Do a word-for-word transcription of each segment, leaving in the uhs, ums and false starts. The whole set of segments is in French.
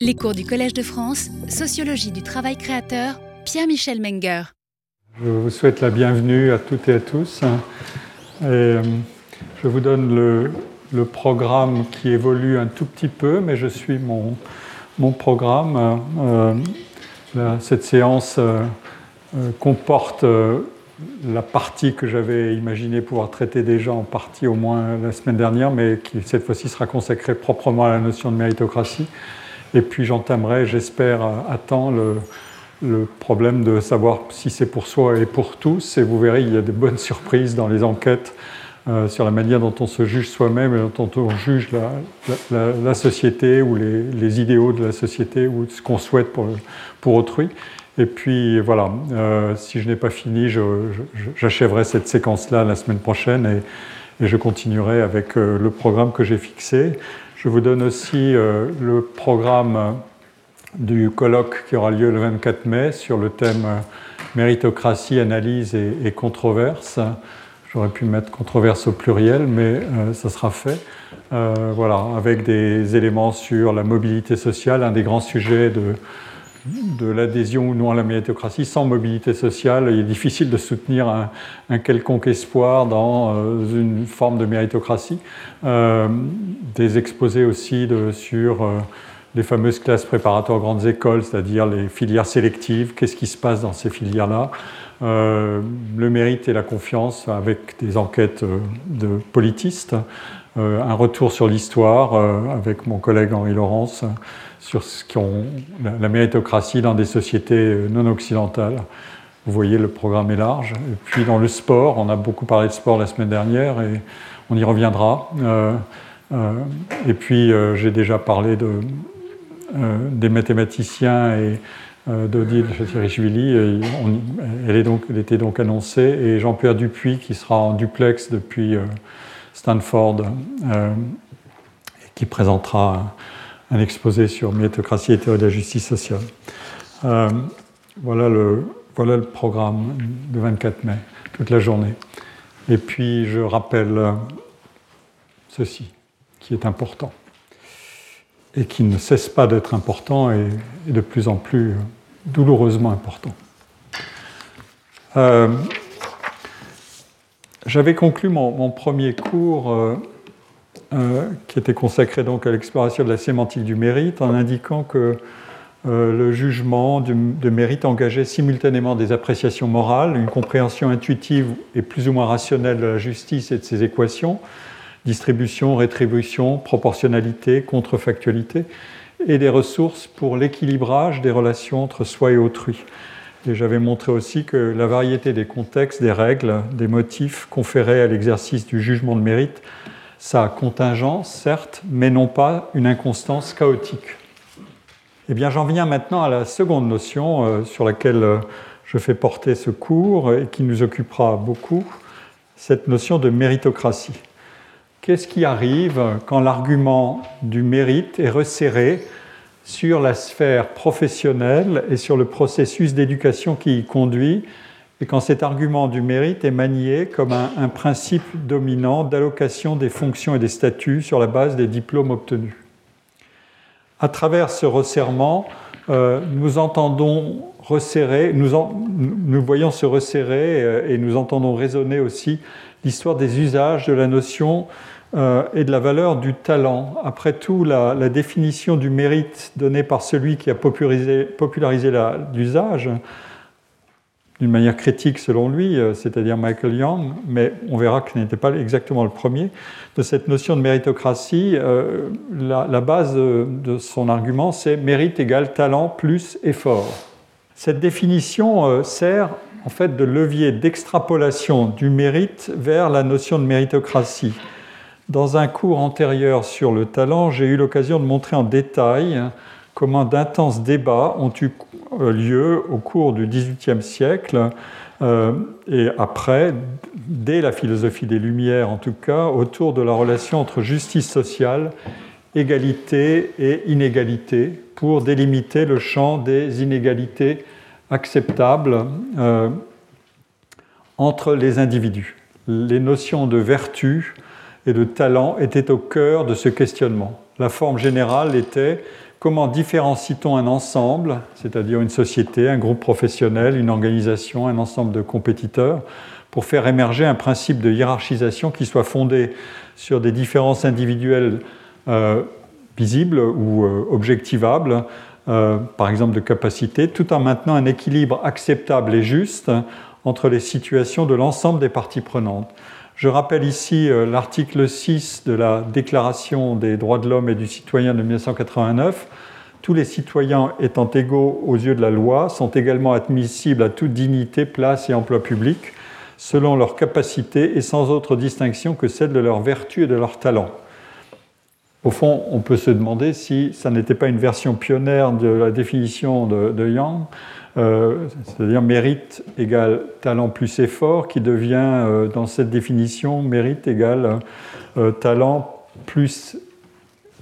Les cours du Collège de France, Sociologie du travail créateur, Pierre-Michel Menger. Je vous souhaite la bienvenue à toutes et à tous. Et je vous donne le, le programme qui évolue un tout petit peu, mais je suis mon, mon programme. Euh, la, cette séance euh, comporte euh, la partie que j'avais imaginé pouvoir traiter déjà en partie au moins la semaine dernière, mais qui cette fois-ci sera consacrée proprement à la notion de méritocratie. Et puis j'entamerai, j'espère, à temps le, le problème de savoir si c'est pour soi et pour tous. Et vous verrez, il y a des bonnes surprises dans les enquêtes euh, sur la manière dont on se juge soi-même et dont on juge la, la, la, la société ou les, les idéaux de la société ou ce qu'on souhaite pour, pour autrui. Et puis voilà, euh, si je n'ai pas fini, je, je, j'achèverai cette séquence-là la semaine prochaine et, et je continuerai avec euh, le programme que j'ai fixé. Je vous donne aussi euh, le programme du colloque qui aura lieu le vingt-quatre mai sur le thème « Méritocratie, analyse et, et controverse ». J'aurais pu mettre « controverse » au pluriel, mais euh, ça sera fait. Euh, voilà, avec des éléments sur la mobilité sociale, un des grands sujets de, de l'adhésion ou non à la méritocratie. Sans mobilité sociale, il est difficile de soutenir un, un quelconque espoir dans euh, une forme de méritocratie. Euh, des exposés aussi de, sur euh, les fameuses classes préparatoires grandes écoles, c'est-à-dire les filières sélectives, qu'est-ce qui se passe dans ces filières-là, euh, le mérite et la confiance avec des enquêtes euh, de politistes, euh, un retour sur l'histoire euh, avec mon collègue Henri Laurence, sur ce qu'ont la méritocratie dans des sociétés non occidentales. Vous voyez, le programme est large. Et puis dans le sport, on a beaucoup parlé de sport la semaine dernière et on y reviendra. Euh, euh, et puis euh, j'ai déjà parlé de, euh, des mathématiciens et euh, d'Odile Chatichvili. Elle, elle était donc annoncée. Et Jean-Pierre Dupuis, qui sera en duplex depuis euh, Stanford, euh, et qui présentera un exposé sur méritocratie et théorie de la justice sociale. Euh, voilà, le, voilà le programme de vingt-quatre mai, toute la journée. Et puis je rappelle ceci, qui est important, et qui ne cesse pas d'être important et, et de plus en plus douloureusement important. Euh, j'avais conclu mon, mon premier cours euh, Euh, qui était consacré donc à l'exploration de la sémantique du mérite, en indiquant que euh, le jugement du, de mérite engageait simultanément des appréciations morales, une compréhension intuitive et plus ou moins rationnelle de la justice et de ses équations, distribution, rétribution, proportionnalité, contrefactualité, et des ressources pour l'équilibrage des relations entre soi et autrui. Et j'avais montré aussi que la variété des contextes, des règles, des motifs conférés à l'exercice du jugement de mérite sa contingence, certes, mais non pas une inconstance chaotique. Eh bien, j'en viens maintenant à la seconde notion euh, sur laquelle euh, je fais porter ce cours et qui nous occupera beaucoup, cette notion de méritocratie. Qu'est-ce qui arrive quand l'argument du mérite est resserré sur la sphère professionnelle et sur le processus d'éducation qui y conduit ? Et quand cet argument du mérite est manié comme un, un principe dominant d'allocation des fonctions et des statuts sur la base des diplômes obtenus. À travers ce resserrement, euh, nous entendons resserrer, nous, en, nous voyons se resserrer euh, et nous entendons résonner aussi l'histoire des usages de la notion euh, et de la valeur du talent. Après tout, la, la définition du mérite donnée par celui qui a popularisé, popularisé la, l'usage, d'une manière critique selon lui, c'est-à-dire Michael Young, mais on verra que ce n'était pas exactement le premier, de cette notion de méritocratie, euh, la, la base de, de son argument, c'est « mérite égale talent plus effort ». Cette définition euh, sert en fait de levier d'extrapolation du mérite vers la notion de méritocratie. Dans un cours antérieur sur le talent, j'ai eu l'occasion de montrer en détail comment d'intenses débats ont eu lieu au cours du dix-huitième siècle euh, et après, dès la philosophie des Lumières en tout cas, autour de la relation entre justice sociale, égalité et inégalité pour délimiter le champ des inégalités acceptables euh, entre les individus. Les notions de vertu et de talent étaient au cœur de ce questionnement. La forme générale était Comment différencie-t-on un ensemble, c'est-à-dire une société, un groupe professionnel, une organisation, un ensemble de compétiteurs, pour faire émerger un principe de hiérarchisation qui soit fondé sur des différences individuelles euh, visibles ou euh, objectivables, euh, par exemple de capacité, tout en maintenant un équilibre acceptable et juste entre les situations de l'ensemble des parties prenantes. Je rappelle ici euh, l'article six de la Déclaration des droits de l'homme et du citoyen de mille neuf cent quatre-vingt-neuf. Tous les citoyens étant égaux aux yeux de la loi sont également admissibles à toute dignité, place et emploi public, selon leur capacité et sans autre distinction que celle de leur vertu et de leur talent. Au fond, on peut se demander si ça n'était pas une version pionnière de la définition de, de Young, euh, c'est-à-dire mérite égale talent plus effort, qui devient euh, dans cette définition mérite égale euh, talent plus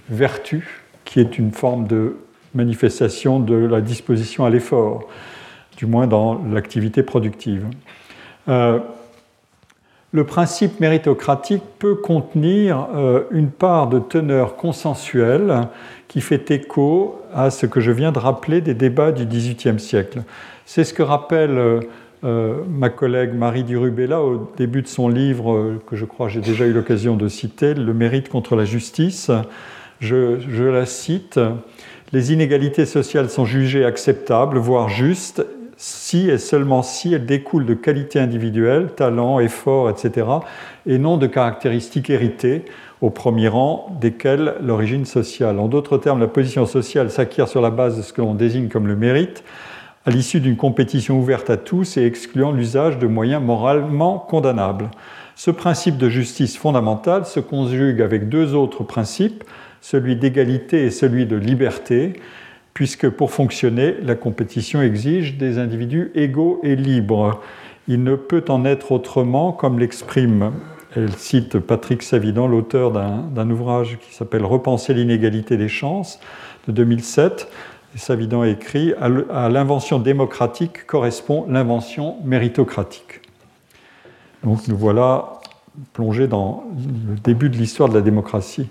vertu, qui est une forme de manifestation de la disposition à l'effort, du moins dans l'activité productive. Euh, le principe méritocratique peut contenir euh, une part de teneur consensuelle qui fait écho à ce que je viens de rappeler des débats du XVIIIe siècle. C'est ce que rappelle euh, euh, ma collègue Marie Duru-Bellat au début de son livre, euh, que je crois que j'ai déjà eu l'occasion de citer, « Le mérite contre la justice ». Je, je la cite. « Les inégalités sociales sont jugées acceptables, voire justes, si et seulement si elles découlent de qualités individuelles, talents, efforts, et cetera, et non de caractéristiques héritées, au premier rang desquelles l'origine sociale. En d'autres termes, la position sociale s'acquiert sur la base de ce que l'on désigne comme le mérite, à l'issue d'une compétition ouverte à tous et excluant l'usage de moyens moralement condamnables. Ce principe de justice fondamentale se conjugue avec deux autres principes, celui d'égalité et celui de liberté, puisque pour fonctionner, la compétition exige des individus égaux et libres. Il ne peut en être autrement, comme l'exprime, elle cite Patrick Savidan, l'auteur d'un, d'un ouvrage qui s'appelle « Repenser l'inégalité des chances » de deux mille sept. Savidan écrit « À l'invention démocratique correspond l'invention méritocratique ». Donc nous voilà plongés dans le début de l'histoire de la démocratie.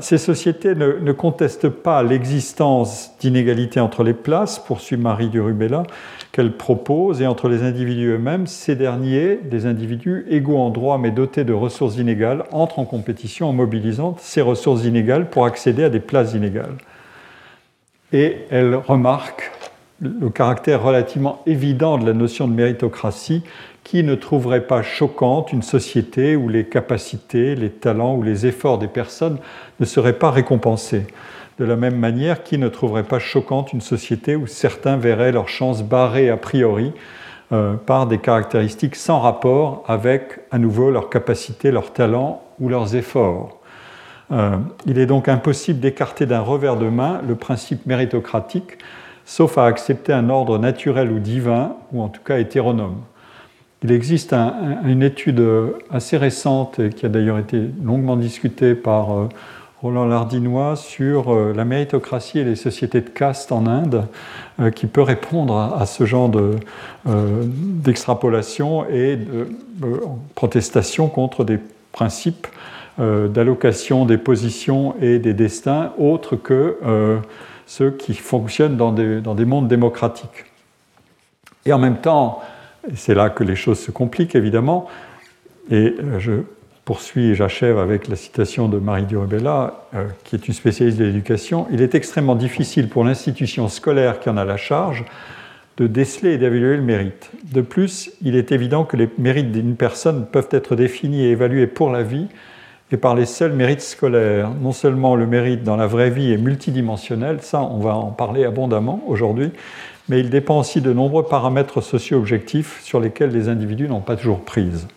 Ces sociétés ne, ne contestent pas l'existence d'inégalités entre les places, poursuit Marie Duru-Bellat, qu'elle propose, et entre les individus eux-mêmes, ces derniers, des individus égaux en droit mais dotés de ressources inégales, entrent en compétition en mobilisant ces ressources inégales pour accéder à des places inégales. Et elle remarque le caractère relativement évident de la notion de méritocratie, qui ne trouverait pas choquante une société où les capacités, les talents ou les efforts des personnes ne seraient pas récompensés. De la même manière, qui ne trouverait pas choquante une société où certains verraient leurs chances barrées a priori euh, par des caractéristiques sans rapport avec, à nouveau, leurs capacités, leurs talents ou leurs efforts. Euh, il est donc impossible d'écarter d'un revers de main le principe méritocratique, sauf à accepter un ordre naturel ou divin, ou en tout cas hétéronome. Il existe un, une étude assez récente, qui a d'ailleurs été longuement discutée par euh, Roland Lardinois, sur euh, la méritocratie et les sociétés de caste en Inde, euh, qui peut répondre à, à ce genre de, euh, d'extrapolation et de euh, protestation contre des principes euh, d'allocation des positions et des destins autres que euh, ceux qui fonctionnent dans des, dans des mondes démocratiques. Et en même temps, c'est là que les choses se compliquent, évidemment. Et je poursuis et j'achève avec la citation de Marie Duru-Bellat, euh, qui est une spécialiste de l'éducation. « Il est extrêmement difficile pour l'institution scolaire qui en a la charge de déceler et d'évaluer le mérite. De plus, il est évident que les mérites d'une personne peuvent être définis et évalués pour la vie et par les seuls mérites scolaires. Non seulement le mérite dans la vraie vie est multidimensionnel, ça on va en parler abondamment aujourd'hui, mais il dépend aussi de nombreux paramètres sociaux objectifs sur lesquels les individus n'ont pas toujours prise.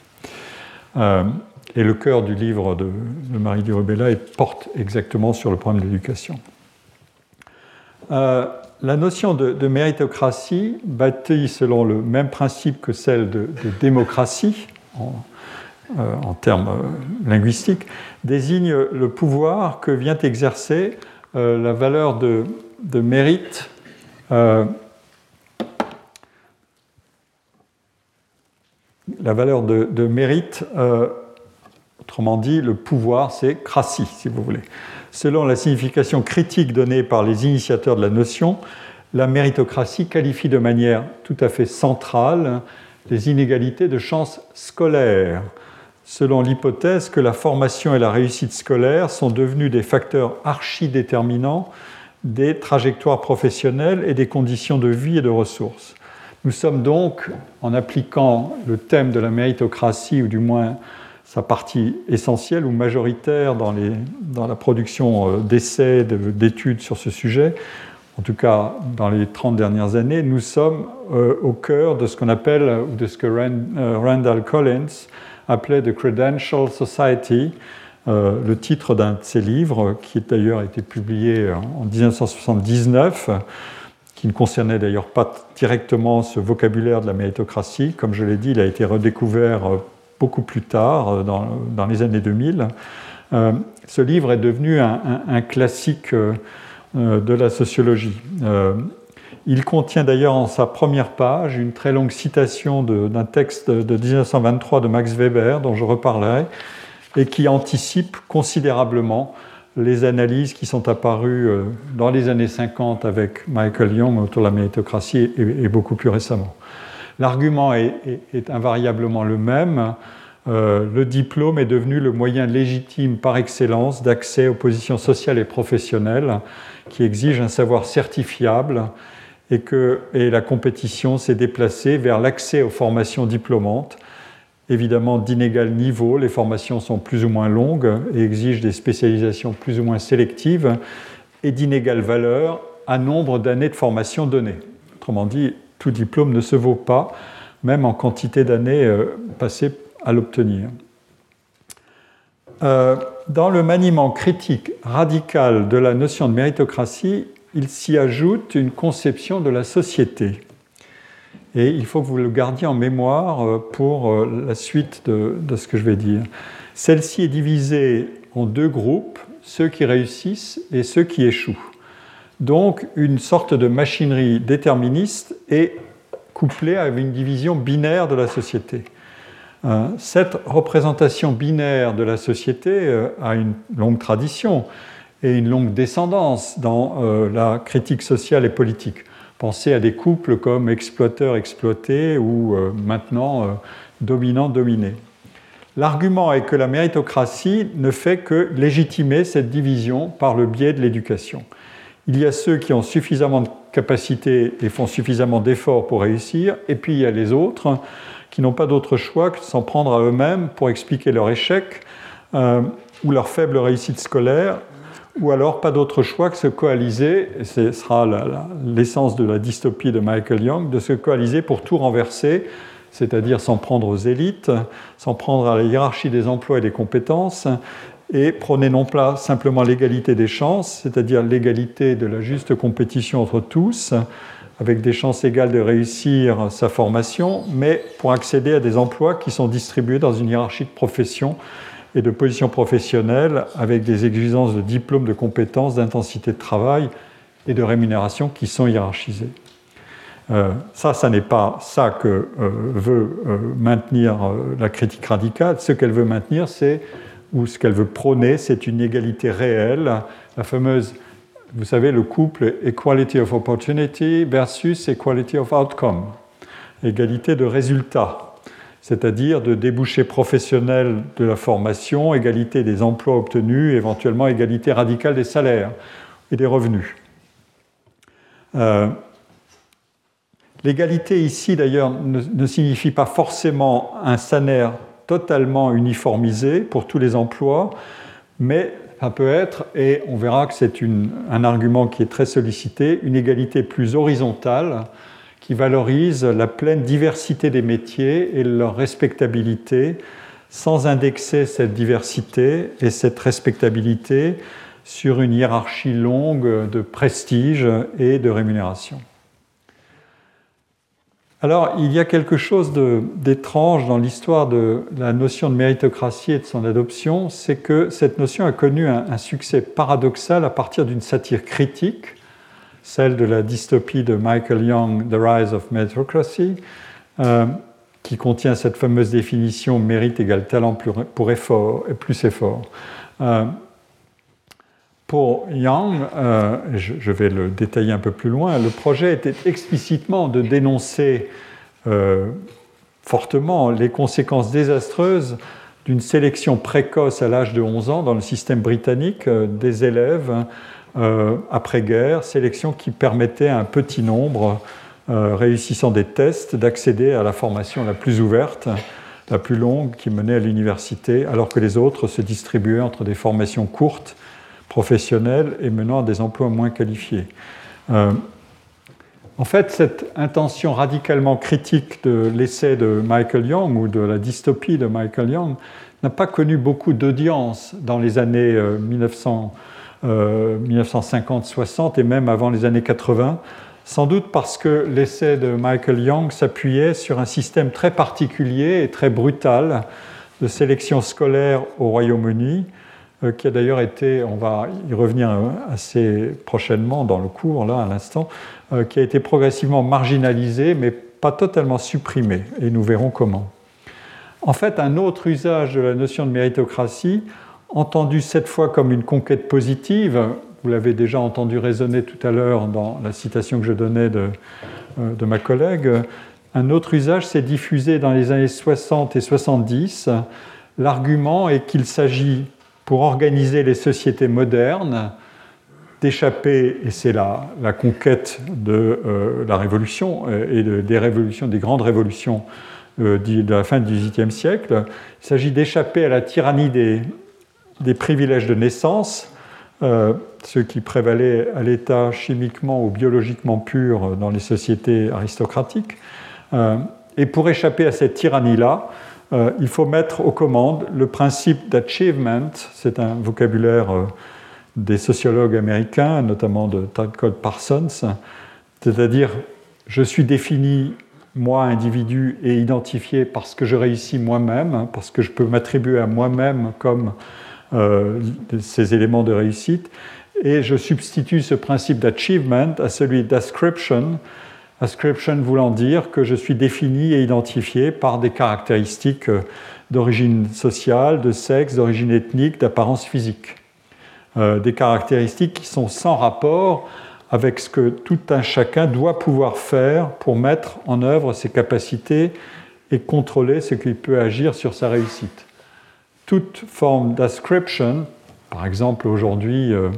Euh, et le cœur du livre de, de Marie Duru-Bellat porte exactement sur le problème de l'éducation. Euh, la notion de, de méritocratie, bâtie selon le même principe que celle de, de démocratie, en, euh, en termes euh, linguistiques, désigne le pouvoir que vient exercer euh, la valeur de, de mérite euh, la valeur de, de mérite euh, Autrement dit, le pouvoir, c'est crassie, si vous voulez. Selon la signification critique donnée par les initiateurs de la notion, la méritocratie qualifie de manière tout à fait centrale les inégalités de chance scolaire, selon l'hypothèse que la formation et la réussite scolaire sont devenus des facteurs archi-déterminants des trajectoires professionnelles et des conditions de vie et de ressources. Nous sommes donc, en appliquant le thème de la méritocratie, ou du moins sa partie essentielle ou majoritaire dans, les, dans la production d'essais, d'études sur ce sujet, en tout cas dans les trente dernières années, nous sommes euh, au cœur de ce qu'on appelle, ou de ce que Rand, euh, Randall Collins appelait « The Credential Society », Euh, le titre d'un de ses livres, qui d'ailleurs a été publié en dix-neuf cent soixante-dix-neuf, qui ne concernait d'ailleurs pas directement ce vocabulaire de la méritocratie. Comme je l'ai dit, il a été redécouvert beaucoup plus tard, dans, dans les années deux mille. Euh, ce livre est devenu un, un, un classique euh, de la sociologie. Euh, il contient d'ailleurs en sa première page une très longue citation de, d'un texte de dix-neuf cent vingt-trois de Max Weber, dont je reparlerai, et qui anticipe considérablement les analyses qui sont apparues dans les années cinquante avec Michael Young autour de la méritocratie et beaucoup plus récemment. L'argument est, est, est invariablement le même. Euh, le diplôme est devenu le moyen légitime par excellence d'accès aux positions sociales et professionnelles qui exigent un savoir certifiable et que et la compétition s'est déplacée vers l'accès aux formations diplômantes. Évidemment, d'inégal niveau, les formations sont plus ou moins longues et exigent des spécialisations plus ou moins sélectives et d'inégale valeur à nombre d'années de formation données. Autrement dit, tout diplôme ne se vaut pas, même en quantité d'années euh, passées à l'obtenir. Euh, dans le maniement critique radical de la notion de méritocratie, il s'y ajoute une conception de la société. Et il faut que vous le gardiez en mémoire pour la suite de, de ce que je vais dire. Celle-ci est divisée en deux groupes, ceux qui réussissent et ceux qui échouent. Donc une sorte de machinerie déterministe est couplée à une division binaire de la société. Cette représentation binaire de la société a une longue tradition et une longue descendance dans la critique sociale et politique. Pensez à des couples comme exploiteur-exploité ou euh, maintenant euh, dominant-dominé. L'argument est que la méritocratie ne fait que légitimer cette division par le biais de l'éducation. Il y a ceux qui ont suffisamment de capacités et font suffisamment d'efforts pour réussir, et puis il y a les autres qui n'ont pas d'autre choix que de s'en prendre à eux-mêmes pour expliquer leur échec euh, ou leur faible réussite scolaire, ou alors pas d'autre choix que se coaliser, et ce sera la, la, l'essence de la dystopie de Michael Young, de se coaliser pour tout renverser, c'est-à-dire s'en prendre aux élites, s'en prendre à la hiérarchie des emplois et des compétences, et prôner non pas simplement l'égalité des chances, c'est-à-dire l'égalité de la juste compétition entre tous, avec des chances égales de réussir sa formation, mais pour accéder à des emplois qui sont distribués dans une hiérarchie de profession et de position professionnelle avec des exigences de diplôme, de compétences, d'intensité de travail et de rémunération qui sont hiérarchisées. Euh, ça, ça n'est pas ça que euh, veut euh, maintenir euh, la critique radicale. Ce qu'elle veut maintenir, c'est, ou ce qu'elle veut prôner, c'est une égalité réelle, la fameuse, vous savez, le couple equality of opportunity versus equality of outcome, égalité de résultat. C'est-à-dire de débouchés professionnels de la formation, égalité des emplois obtenus, éventuellement égalité radicale des salaires et des revenus. Euh, l'égalité ici, d'ailleurs, ne, ne signifie pas forcément un salaire totalement uniformisé pour tous les emplois, mais ça peut être, et on verra que c'est une, un argument qui est très sollicité, une égalité plus horizontale, qui valorise la pleine diversité des métiers et leur respectabilité, sans indexer cette diversité et cette respectabilité sur une hiérarchie longue de prestige et de rémunération. Alors, il y a quelque chose de, d'étrange dans l'histoire de la notion de méritocratie et de son adoption, c'est que cette notion a connu un, un succès paradoxal à partir d'une satire critique, celle de la dystopie de Michael Young, The Rise of Meritocracy, euh, qui contient cette fameuse définition mérite égale talent pour effort et plus effort. Euh, pour Young, euh, je, je vais le détailler un peu plus loin, le projet était explicitement de dénoncer euh, fortement les conséquences désastreuses d'une sélection précoce à l'âge de onze ans dans le système britannique euh, des élèves euh, après-guerre, sélection qui permettait à un petit nombre euh, réussissant des tests d'accéder à la formation la plus ouverte, la plus longue qui menait à l'université, alors que les autres se distribuaient entre des formations courtes, professionnelles et menant à des emplois moins qualifiés. Euh, En fait, cette intention radicalement critique de l'essai de Michael Young ou de la dystopie de Michael Young n'a pas connu beaucoup d'audience dans les années euh, mille neuf cents, euh, mille neuf cent cinquante soixante et même avant les années quatre-vingts, sans doute parce que l'essai de Michael Young s'appuyait sur un système très particulier et très brutal de sélection scolaire au Royaume-Uni, euh, qui a d'ailleurs été, on va y revenir assez prochainement dans le cours, là à l'instant, qui a été progressivement marginalisé, mais pas totalement supprimé, et nous verrons comment. En fait, un autre usage de la notion de méritocratie, entendu cette fois comme une conquête positive, vous l'avez déjà entendu résonner tout à l'heure dans la citation que je donnais de, de ma collègue, un autre usage s'est diffusé dans les années soixante et soixante-dix. L'argument est qu'il s'agit, pour organiser les sociétés modernes, d'échapper, et c'est la, la conquête de euh, la Révolution euh, et de, des révolutions, des grandes révolutions euh, de la fin du dix-huitième siècle, il s'agit d'échapper à la tyrannie des, des privilèges de naissance, euh, ceux qui prévalaient à l'état chimiquement ou biologiquement pur dans les sociétés aristocratiques. Euh, et pour échapper à cette tyrannie-là, euh, il faut mettre aux commandes le principe d'achievement, c'est un vocabulaire euh, des sociologues américains, notamment de Talcott Parsons, c'est-à-dire je suis défini, moi, individu, et identifié parce que je réussis moi-même, parce que je peux m'attribuer à moi-même comme euh, ces éléments de réussite, et je substitue ce principe d'achievement à celui d'ascription, ascription voulant dire que je suis défini et identifié par des caractéristiques d'origine sociale, de sexe, d'origine ethnique, d'apparence physique. Euh, des caractéristiques qui sont sans rapport avec ce que tout un chacun doit pouvoir faire pour mettre en œuvre ses capacités et contrôler ce qu'il peut agir sur sa réussite. Toute forme d'ascription, par exemple aujourd'hui euh,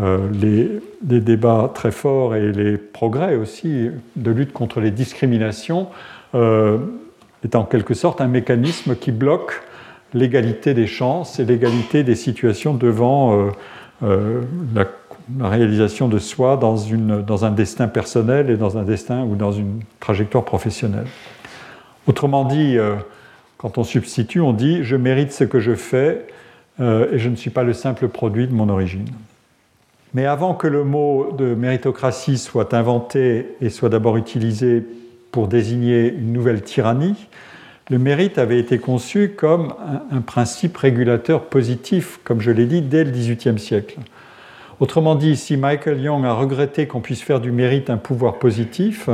euh, les, les débats très forts et les progrès aussi de lutte contre les discriminations, euh, est en quelque sorte un mécanisme qui bloque l'égalité des chances et l'égalité des situations devant euh, euh, la, la réalisation de soi dans, une, dans un destin personnel et dans un destin ou dans une trajectoire professionnelle. Autrement dit, euh, quand on substitue, on dit « je mérite ce que je fais euh, et je ne suis pas le simple produit de mon origine ». Mais avant que le mot de méritocratie soit inventé et soit d'abord utilisé pour désigner une nouvelle tyrannie, le mérite avait été conçu comme un principe régulateur positif, comme je l'ai dit, dès le dix-huitième siècle. Autrement dit, si Michael Young a regretté qu'on puisse faire du mérite un pouvoir positif,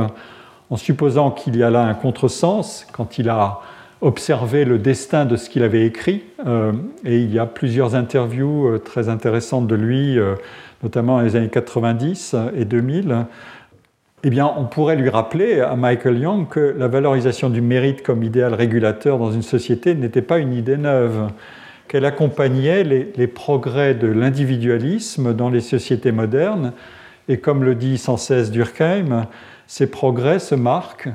en supposant qu'il y a là un contresens, quand il a observé le destin de ce qu'il avait écrit, euh, et il y a plusieurs interviews euh, très intéressantes de lui, euh, notamment dans les années quatre-vingt-dix et deux mille, eh bien, on pourrait lui rappeler à Michael Young que la valorisation du mérite comme idéal régulateur dans une société n'était pas une idée neuve, qu'elle accompagnait les, les progrès de l'individualisme dans les sociétés modernes, et comme le dit sans cesse Durkheim, ces progrès se marquent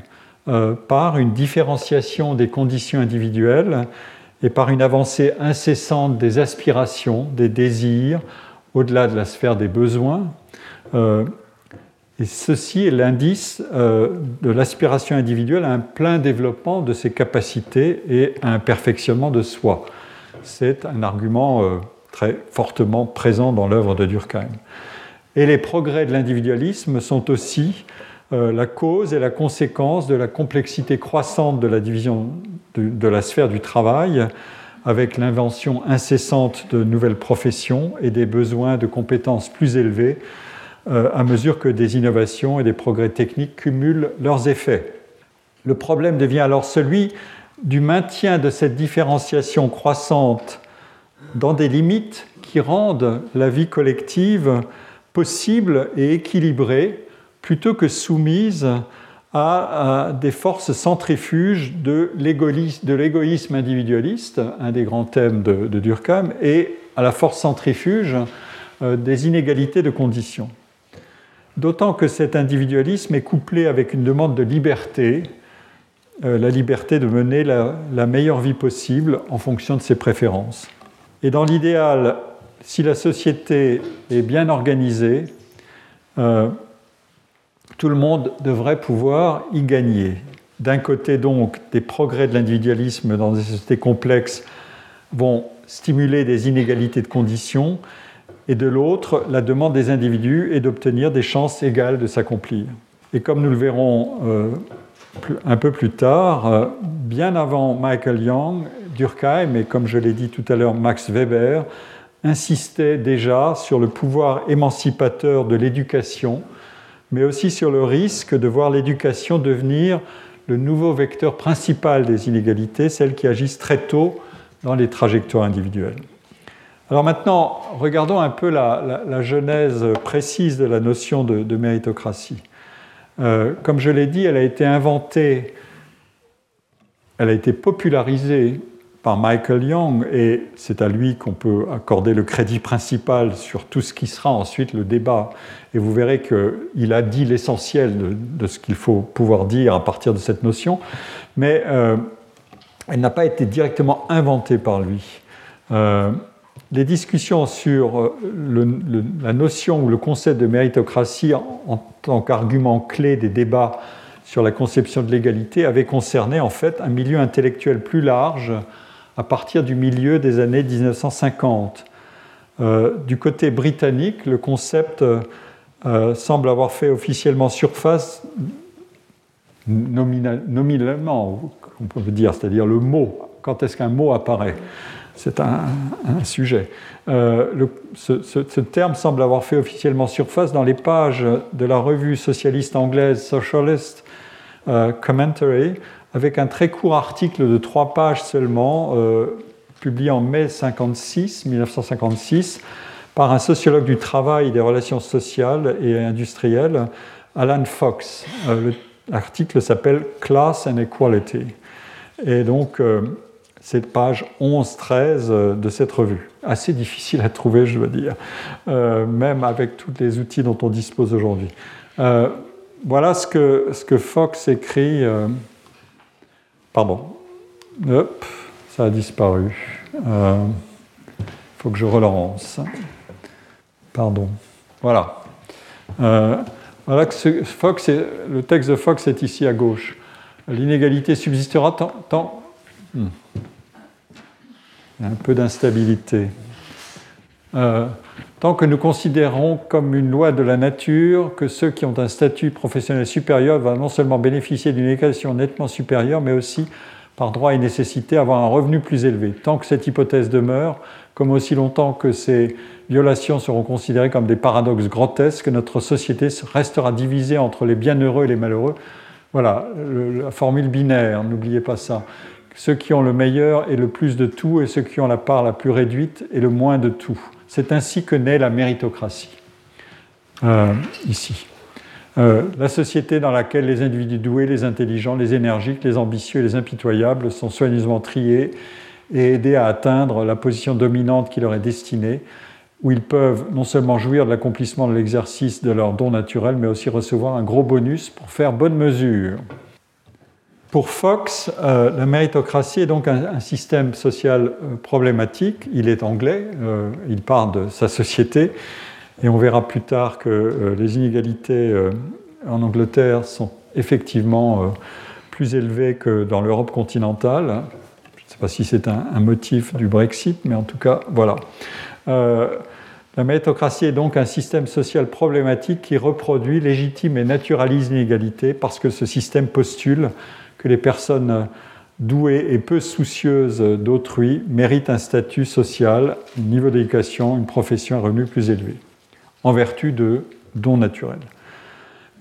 euh, par une différenciation des conditions individuelles et par une avancée incessante des aspirations, des désirs, au-delà de la sphère des besoins, euh, et ceci est l'indice euh, de l'aspiration individuelle à un plein développement de ses capacités et à un perfectionnement de soi. C'est un argument euh, très fortement présent dans l'œuvre de Durkheim. Et les progrès de l'individualisme sont aussi euh, la cause et la conséquence de la complexité croissante de la division de, de la sphère du travail, avec l'invention incessante de nouvelles professions et des besoins de compétences plus élevées, à mesure que des innovations et des progrès techniques cumulent leurs effets. Le problème devient alors celui du maintien de cette différenciation croissante dans des limites qui rendent la vie collective possible et équilibrée plutôt que soumise à, à des forces centrifuges de l'égoïsme, de l'égoïsme individualiste, un des grands thèmes de, de Durkheim, et à la force centrifuge euh, des inégalités de conditions. D'autant que cet individualisme est couplé avec une demande de liberté, euh, la liberté de mener la, la meilleure vie possible en fonction de ses préférences. Et dans l'idéal, si la société est bien organisée, euh, tout le monde devrait pouvoir y gagner. D'un côté, donc, des progrès de l'individualisme dans des sociétés complexes vont stimuler des inégalités de conditions, et de l'autre, la demande des individus est d'obtenir des chances égales de s'accomplir. Et comme nous le verrons euh, un peu plus tard, euh, bien avant Michael Young, Durkheim, et comme je l'ai dit tout à l'heure, Max Weber, insistait déjà sur le pouvoir émancipateur de l'éducation, mais aussi sur le risque de voir l'éducation devenir le nouveau vecteur principal des inégalités, celles qui agissent très tôt dans les trajectoires individuelles. Alors maintenant, regardons un peu la, la, la genèse précise de la notion de, de méritocratie. Euh, comme je l'ai dit, elle a été inventée, elle a été popularisée par Michael Young, et c'est à lui qu'on peut accorder le crédit principal sur tout ce qui sera ensuite le débat. Et vous verrez qu'il a dit l'essentiel de, de ce qu'il faut pouvoir dire à partir de cette notion, mais euh, elle n'a pas été directement inventée par lui. Euh, les discussions sur le, le, la notion ou le concept de méritocratie en, en tant qu'argument clé des débats sur la conception de l'égalité avaient concerné en fait un milieu intellectuel plus large, à partir du milieu des années dix-neuf cent cinquante. Euh, du côté britannique, le concept euh, semble avoir fait officiellement surface nomina- nominalement, on peut dire, c'est-à-dire le mot. Quand est-ce qu'un mot apparaît ? C'est un, un sujet. Euh, le, ce, ce, ce terme semble avoir fait officiellement surface dans les pages de la revue socialiste anglaise Socialist euh, Commentary, avec un très court article de trois pages seulement, euh, publié en mai mille neuf cent cinquante-six, par un sociologue du travail et des relations sociales et industrielles, Alan Fox. Euh, L'article s'appelle « Class and Equality ». Et donc, euh, c'est page onze treize de cette revue. Assez difficile à trouver, je dois dire, euh, même avec tous les outils dont on dispose aujourd'hui. Euh, voilà ce que, ce que Fox écrit... Euh, Pardon, hop, ça a disparu. Il euh, faut que je relance. Pardon. Voilà. Euh, voilà que ce, Fox est, le texte de Fox est ici à gauche. L'inégalité subsistera tant. tant hmm. Un peu d'instabilité. Euh, tant que nous considérons comme une loi de la nature que ceux qui ont un statut professionnel supérieur vont non seulement bénéficier d'une éducation nettement supérieure, mais aussi, par droit et nécessité, avoir un revenu plus élevé. Tant que cette hypothèse demeure, comme aussi longtemps que ces violations seront considérées comme des paradoxes grotesques, notre société restera divisée entre les bienheureux et les malheureux. Voilà, le, la formule binaire, n'oubliez pas ça. Ceux qui ont le meilleur et le plus de tout, et ceux qui ont la part la plus réduite et le moins de tout. C'est ainsi que naît la méritocratie, euh, ici. Euh, la société dans laquelle les individus doués, les intelligents, les énergiques, les ambitieux et les impitoyables sont soigneusement triés et aidés à atteindre la position dominante qui leur est destinée, où ils peuvent non seulement jouir de l'accomplissement de l'exercice de leurs dons naturels, mais aussi recevoir un gros bonus pour faire bonne mesure. Pour Fox, euh, la méritocratie est donc un, un système social euh, problématique. Il est anglais, euh, il part de sa société, et on verra plus tard que euh, les inégalités euh, en Angleterre sont effectivement euh, plus élevées que dans l'Europe continentale. Je ne sais pas si c'est un, un motif du Brexit, mais en tout cas, voilà. Euh, la méritocratie est donc un système social problématique qui reproduit, légitime et naturalise l'inégalité, parce que ce système postule que les personnes douées et peu soucieuses d'autrui méritent un statut social, un niveau d'éducation, une profession, un revenu plus élevé, en vertu de dons naturels.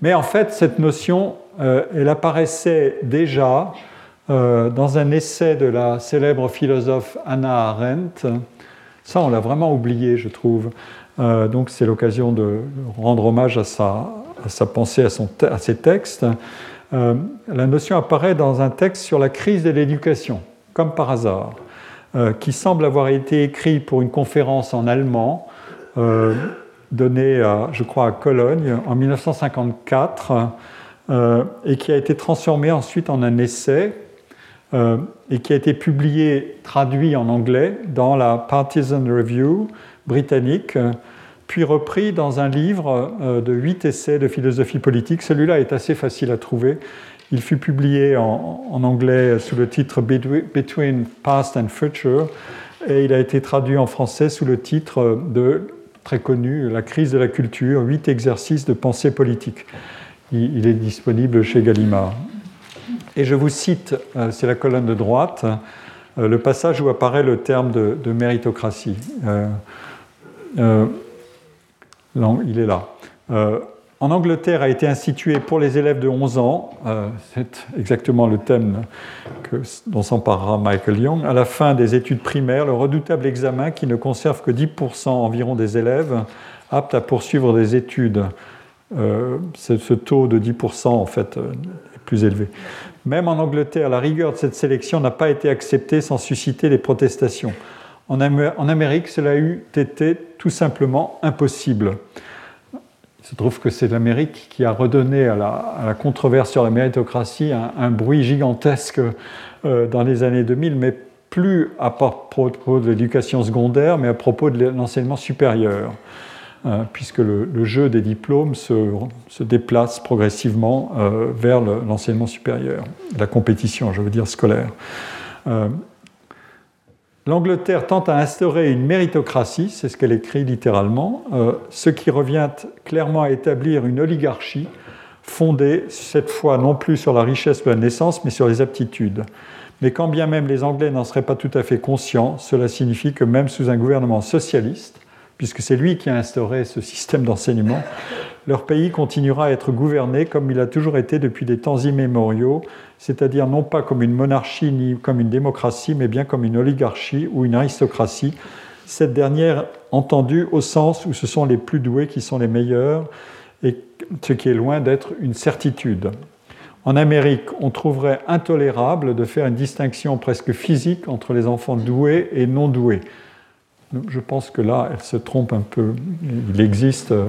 Mais en fait, cette notion, euh, elle apparaissait déjà euh, dans un essai de la célèbre philosophe Hannah Arendt. Ça, on l'a vraiment oublié, je trouve. Euh, donc, c'est l'occasion de rendre hommage à sa, à sa pensée, à, son te- à ses textes. Euh, la notion apparaît dans un texte sur la crise de l'éducation, comme par hasard, euh, qui semble avoir été écrit pour une conférence en allemand, euh, donnée, à, je crois, à Cologne en dix-neuf cent cinquante-quatre, euh, et qui a été transformé ensuite en un essai, euh, et qui a été publié, traduit en anglais, dans la Partisan Review britannique, puis repris dans un livre de huit essais de philosophie politique. Celui-là est assez facile à trouver. Il fut publié en, en anglais sous le titre Between Past and Future, et il a été traduit en français sous le titre de, très connu, La crise de la culture, huit exercices de pensée politique. Il, il est disponible chez Gallimard. Et je vous cite, c'est la colonne de droite, le passage où apparaît le terme de, de méritocratie. Euh, euh, Non, il est là. Euh, en Angleterre a été instituée pour les élèves de onze ans, euh, c'est exactement le thème que, dont s'emparera Michael Young, à la fin des études primaires, le redoutable examen qui ne conserve que dix pour cent environ des élèves aptes à poursuivre des études. Euh, ce taux de dix pour cent, en fait, euh, est plus élevé. Même en Angleterre, la rigueur de cette sélection n'a pas été acceptée sans susciter des protestations. En Amérique, cela eût été tout simplement impossible. Il se trouve que c'est l'Amérique qui a redonné à la, à la controverse sur la méritocratie un, un bruit gigantesque euh, dans les années deux mille, mais plus à propos de l'éducation secondaire, mais à propos de l'enseignement supérieur, euh, puisque le, le jeu des diplômes se, se déplace progressivement euh, vers le, l'enseignement supérieur, la compétition, je veux dire, scolaire. Euh, L'Angleterre tente à instaurer une méritocratie, c'est ce qu'elle écrit littéralement, euh, ce qui revient clairement à établir une oligarchie fondée cette fois non plus sur la richesse de la naissance, mais sur les aptitudes. Mais quand bien même les Anglais n'en seraient pas tout à fait conscients, cela signifie que même sous un gouvernement socialiste, puisque c'est lui qui a instauré ce système d'enseignement, leur pays continuera à être gouverné comme il a toujours été depuis des temps immémoriaux, c'est-à-dire non pas comme une monarchie ni comme une démocratie, mais bien comme une oligarchie ou une aristocratie, cette dernière entendue au sens où ce sont les plus doués qui sont les meilleurs, et ce qui est loin d'être une certitude. En Amérique, on trouverait intolérable de faire une distinction presque physique entre les enfants doués et non doués. Je pense que là, elle se trompe un peu. Il existe euh,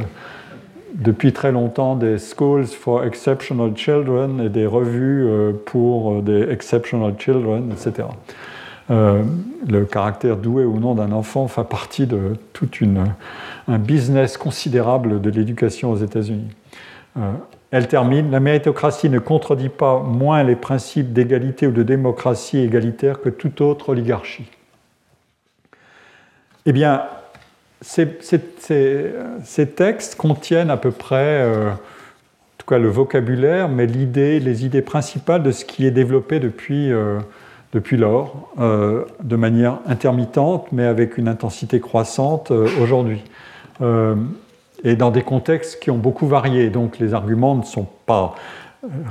depuis très longtemps des Schools for Exceptional Children et des revues euh, pour des Exceptional Children, et cetera. Euh, le caractère doué ou non d'un enfant fait partie de tout un business considérable de l'éducation aux États-Unis. Euh, elle termine. La méritocratie ne contredit pas moins les principes d'égalité ou de démocratie égalitaire que toute autre oligarchie. Eh bien, ces, ces, ces, ces textes contiennent à peu près, euh, en tout cas le vocabulaire, mais l'idée, les idées principales de ce qui est développé depuis, euh, depuis lors, euh, de manière intermittente, mais avec une intensité croissante euh, aujourd'hui. Euh, et dans des contextes qui ont beaucoup varié. Donc les arguments ne sont pas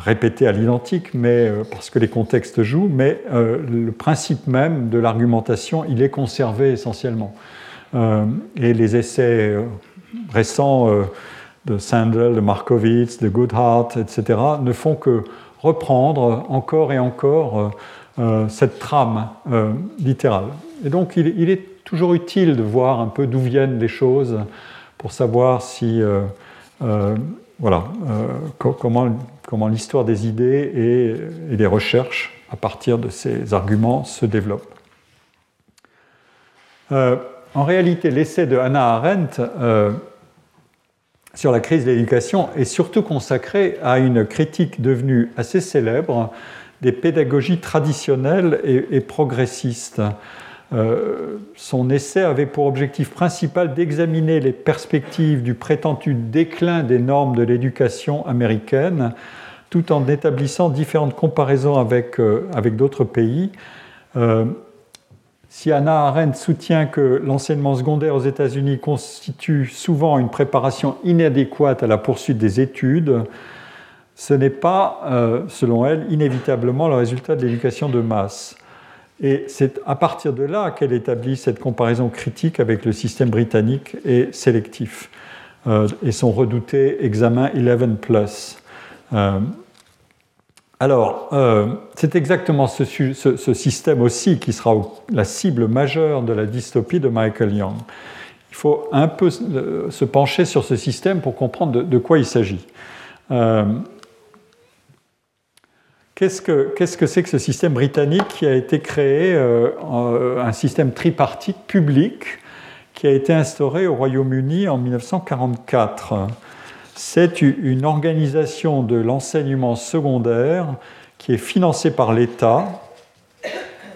répétés à l'identique, mais, euh, parce que les contextes jouent, mais euh, le principe même de l'argumentation, il est conservé essentiellement. Euh, et les essais euh, récents euh, de Sandel, de Markowitz, de Goodhart, et cetera, ne font que reprendre encore et encore euh, euh, cette trame euh, littérale. Et donc, il, il est toujours utile de voir un peu d'où viennent les choses pour savoir si, euh, euh, voilà, euh, co- comment, comment l'histoire des idées et, et des recherches à partir de ces arguments se développent. Euh, En réalité, l'essai de Hannah Arendt euh, sur la crise de l'éducation est surtout consacré à une critique devenue assez célèbre des pédagogies traditionnelles et, et progressistes. Euh, son essai avait pour objectif principal d'examiner les perspectives du prétendu déclin des normes de l'éducation américaine, tout en établissant différentes comparaisons avec, euh, avec d'autres pays. Euh, Si Hannah Arendt soutient que l'enseignement secondaire aux États-Unis constitue souvent une préparation inadéquate à la poursuite des études, ce n'est pas, euh, selon elle, inévitablement le résultat de l'éducation de masse. Et c'est à partir de là qu'elle établit cette comparaison critique avec le système britannique et sélectif euh, et son redouté examen eleven plus. Euh, Alors, euh, c'est exactement ce, ce, ce système aussi qui sera la cible majeure de la dystopie de Michael Young. Il faut un peu se pencher sur ce système pour comprendre de, de quoi il s'agit. Euh, qu'est-ce que, qu'est-ce que c'est que ce système britannique qui a été créé, euh, un système tripartite public qui a été instauré au Royaume-Uni en dix-neuf cent quarante-quatre ? C'est une organisation de l'enseignement secondaire qui est financée par l'État.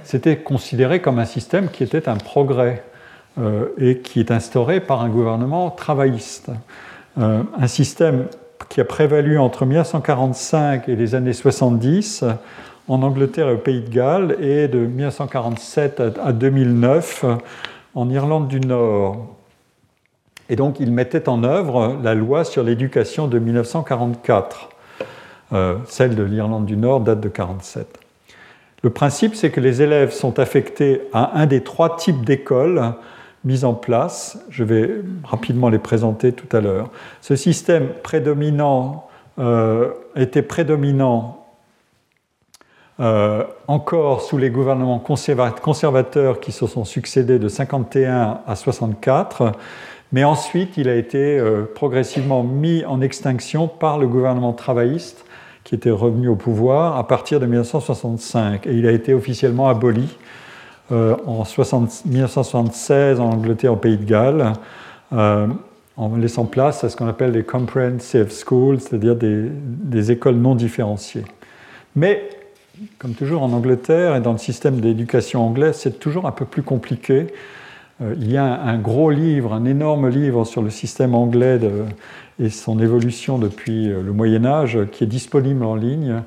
C'était considéré comme un système qui était un progrès euh, et qui est instauré par un gouvernement travailliste. Euh, un système qui a prévalu entre mille neuf cent quarante-cinq et les années soixante-dix en Angleterre et au Pays de Galles, et de mille neuf cent quarante-sept à deux mille neuf en Irlande du Nord. Et donc, il mettait en œuvre la loi sur l'éducation de mille neuf cent quarante-quatre. Euh, celle de l'Irlande du Nord date de mille neuf cent quarante-sept. Le principe, c'est que les élèves sont affectés à un des trois types d'écoles mises en place. Je vais rapidement les présenter tout à l'heure. Ce système prédominant euh, était prédominant euh, encore sous les gouvernements conservateurs qui se sont succédés de cinquante et un à soixante-quatre. Mais ensuite, il a été euh, progressivement mis en extinction par le gouvernement travailliste qui était revenu au pouvoir à partir de mille neuf cent soixante-cinq. Et il a été officiellement aboli euh, en soixante, mille neuf cent soixante-seize en Angleterre, au Pays de Galles, euh, en laissant place à ce qu'on appelle les comprehensive schools, c'est-à-dire des, des écoles non différenciées. Mais, comme toujours en Angleterre et dans le système d'éducation anglais, c'est toujours un peu plus compliqué. Il y a un gros livre, un énorme livre sur le système anglais de, et son évolution depuis le Moyen-Âge qui est disponible en ligne,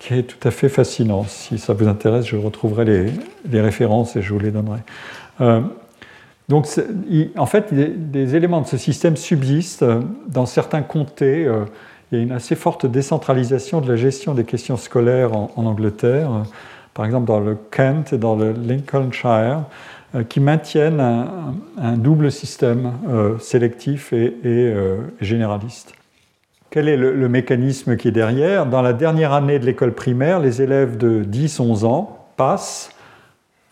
qui est tout à fait fascinant. Si ça vous intéresse, je retrouverai les, les références et je vous les donnerai. Euh, donc, il, en fait, des, des éléments de ce système subsistent. Dans certains comtés, euh, il y a une assez forte décentralisation de la gestion des questions scolaires en, en Angleterre, par exemple dans le Kent et dans le Lincolnshire, qui maintiennent un, un double système euh, sélectif et, et euh, généraliste. Quel est le, le mécanisme qui est derrière ? Dans la dernière année de l'école primaire, les élèves de dix à onze ans passent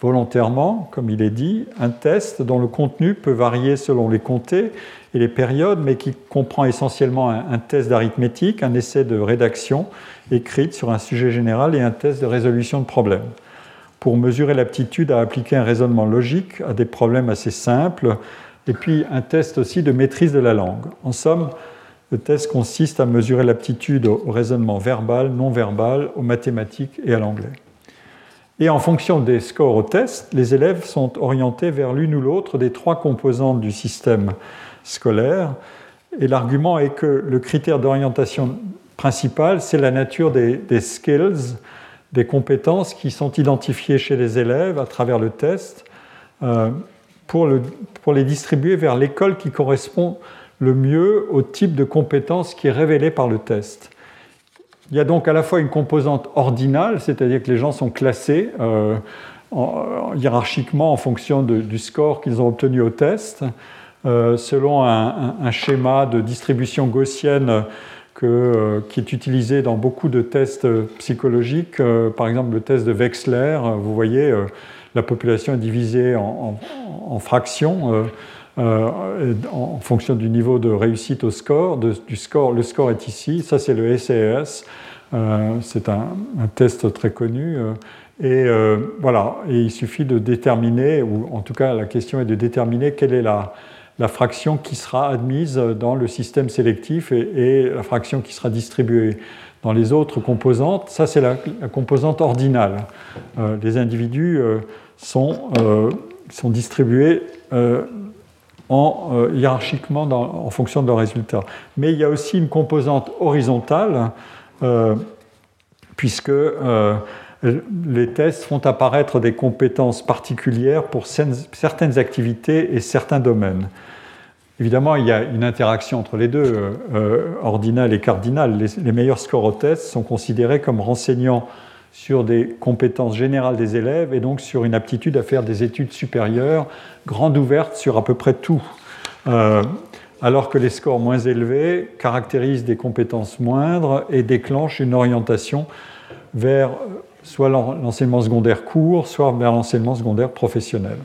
volontairement, comme il est dit, un test dont le contenu peut varier selon les comtés et les périodes, mais qui comprend essentiellement un, un test d'arithmétique, un essai de rédaction écrite sur un sujet général et un test de résolution de problèmes. Pour mesurer l'aptitude à appliquer un raisonnement logique à des problèmes assez simples, et puis un test aussi de maîtrise de la langue. En somme, le test consiste à mesurer l'aptitude au raisonnement verbal, non verbal, aux mathématiques et à l'anglais. Et en fonction des scores au test, les élèves sont orientés vers l'une ou l'autre des trois composantes du système scolaire, et l'argument est que le critère d'orientation principal, c'est la nature des, des skills, des compétences qui sont identifiées chez les élèves à travers le test euh, pour, le, pour les distribuer vers l'école qui correspond le mieux au type de compétence qui est révélé par le test. Il y a donc à la fois une composante ordinale, c'est-à-dire que les gens sont classés euh, en, hiérarchiquement en fonction de, du score qu'ils ont obtenu au test, euh, selon un, un, un schéma de distribution gaussienne Que, euh, qui est utilisé dans beaucoup de tests euh, psychologiques, euh, par exemple le test de Wechsler. Euh, vous voyez, euh, la population est divisée en, en, en fractions euh, euh, en fonction du niveau de réussite au score, de, du score. Le score est ici, ça c'est le S A S, euh, c'est un, un test très connu. Euh, et euh, voilà, et il suffit de déterminer, ou en tout cas la question est de déterminer quelle est la... la fraction qui sera admise dans le système sélectif et, et la fraction qui sera distribuée dans les autres composantes. Ça, c'est la, la composante ordinale. Euh, les individus euh, sont, euh, sont distribués euh, en, euh, hiérarchiquement dans, en fonction de leurs résultats. Mais il y a aussi une composante horizontale, euh, puisque euh, les tests font apparaître des compétences particulières pour certaines activités et certains domaines. Évidemment, il y a une interaction entre les deux, euh, ordinal et cardinal. Les, les meilleurs scores aux tests sont considérés comme renseignants sur des compétences générales des élèves et donc sur une aptitude à faire des études supérieures, grande ouverte sur à peu près tout. Euh, alors que les scores moins élevés caractérisent des compétences moindres et déclenchent une orientation vers soit l'enseignement secondaire court, soit vers l'enseignement secondaire professionnel.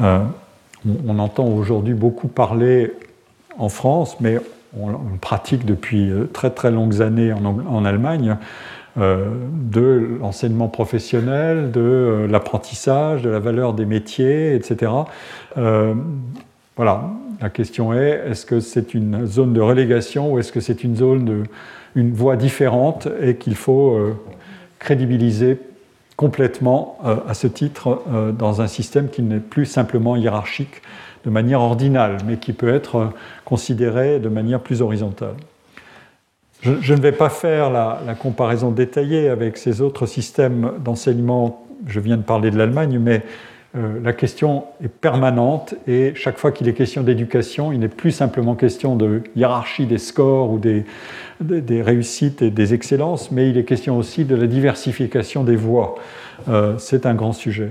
Euh, on, on entend aujourd'hui beaucoup parler en France, mais on, on pratique depuis très très longues années en, en Allemagne, euh, de l'enseignement professionnel, de euh, l'apprentissage, de la valeur des métiers, et cetera. Euh, voilà, la question est, est-ce que c'est une zone de relégation ou est-ce que c'est une zone de... une voie différente et qu'il faut euh, crédibiliser complètement euh, à ce titre euh, dans un système qui n'est plus simplement hiérarchique de manière ordinale, mais qui peut être euh, considéré de manière plus horizontale. Je, je ne vais pas faire la, la comparaison détaillée avec ces autres systèmes d'enseignement, je viens de parler de l'Allemagne, mais euh, la question est permanente et chaque fois qu'il est question d'éducation, il n'est plus simplement question de hiérarchie des scores ou des des réussites et des excellences, mais il est question aussi de la diversification des voies. Euh, c'est un grand sujet.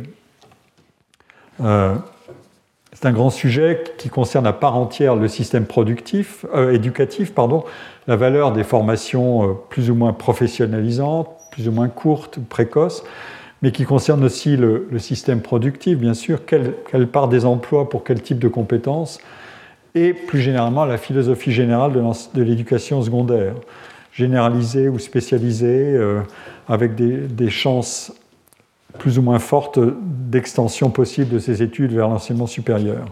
Euh, c'est un grand sujet qui concerne à part entière le système productif, euh, éducatif, pardon, la valeur des formations euh, plus ou moins professionnalisantes, plus ou moins courtes, précoces, mais qui concerne aussi le, le système productif, bien sûr, quelle, quelle part des emplois pour quel type de compétences, et plus généralement la philosophie générale de l'éducation secondaire, généralisée ou spécialisée, euh, avec des, des chances plus ou moins fortes d'extension possible de ces études vers l'enseignement supérieur,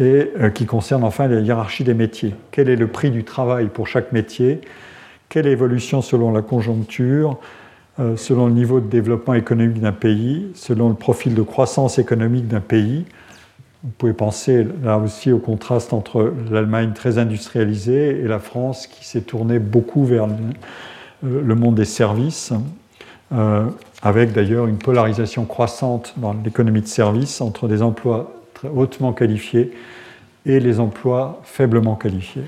et euh, qui concerne enfin la hiérarchie des métiers. Quel est le prix du travail pour chaque métier ? Quelle évolution selon la conjoncture, euh, selon le niveau de développement économique d'un pays, selon le profil de croissance économique d'un pays ? Vous pouvez penser là aussi au contraste entre l'Allemagne très industrialisée et la France qui s'est tournée beaucoup vers le monde des services, euh, avec d'ailleurs une polarisation croissante dans l'économie de services entre des emplois très hautement qualifiés et les emplois faiblement qualifiés.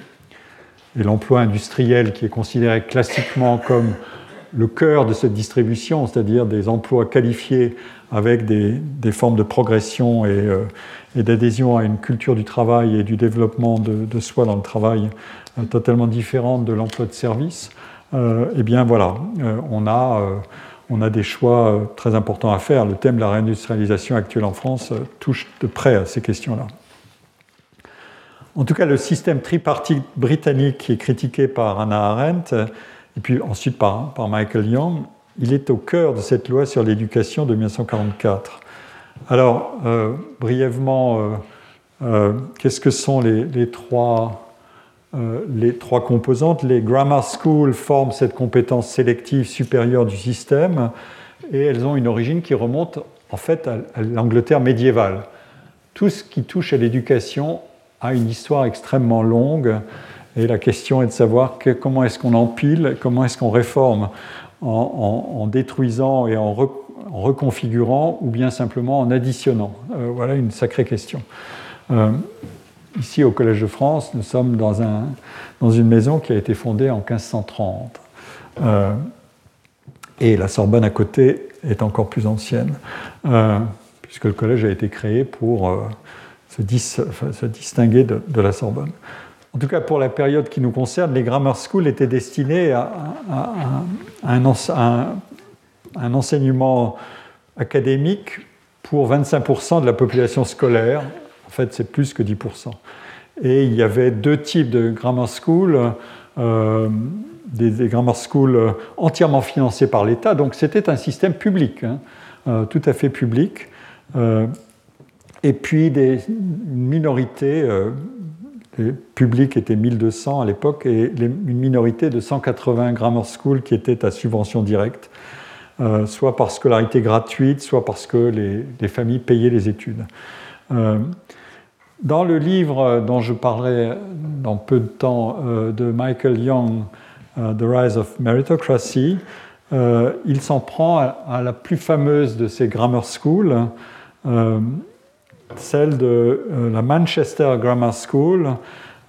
Et l'emploi industriel qui est considéré classiquement comme le cœur de cette distribution, c'est-à-dire des emplois qualifiés avec des, des formes de progression et, euh, et d'adhésion à une culture du travail et du développement de, de soi dans le travail euh, totalement différente de l'emploi de service, euh, eh bien voilà, euh, on, a, euh, on a des choix euh, très importants à faire. Le thème de la réindustrialisation actuelle en France euh, touche de près à ces questions-là. En tout cas, le système tripartite britannique qui est critiqué par Hannah Arendt, et puis ensuite par, par Michael Young, il est au cœur de cette loi sur l'éducation de mille neuf cent quarante-quatre. Alors, euh, brièvement, euh, euh, qu'est-ce que sont les, les, trois, euh, les trois composantes ? Les grammar schools forment cette compétence sélective supérieure du système et elles ont une origine qui remonte en fait à, à l'Angleterre médiévale. Tout ce qui touche à l'éducation a une histoire extrêmement longue et la question est de savoir que, comment est-ce qu'on empile, comment est-ce qu'on réforme. En, en, en détruisant et en, re, en reconfigurant ou bien simplement en additionnant. Euh, voilà une sacrée question. Euh, ici, au Collège de France, nous sommes dans, un, dans une maison qui a été fondée en quinze cent trente. Euh, et la Sorbonne à côté est encore plus ancienne, euh, puisque le Collège a été créé pour euh, se, dis, enfin, se distinguer de, de la Sorbonne. En tout cas, pour la période qui nous concerne, les grammar schools étaient destinés à, à, à, un, à un enseignement académique pour vingt-cinq pour cent de la population scolaire. En fait, c'est plus que dix pour cent. Et il y avait deux types de grammar schools, euh, des, des grammar schools entièrement financés par l'État. Donc, c'était un système public, hein, euh, tout à fait public. Euh, et puis, des minorités... Euh, Le public était mille deux cents à l'époque et une minorité de cent quatre-vingts grammar schools qui étaient à subvention directe, euh, soit par scolarité gratuite, soit parce que les, les familles payaient les études. Euh, dans le livre dont je parlerai dans peu de temps euh, de Michael Young, euh, The Rise of Meritocracy, euh, il s'en prend à, à la plus fameuse de ces grammar schools, euh, celle de euh, la Manchester Grammar School,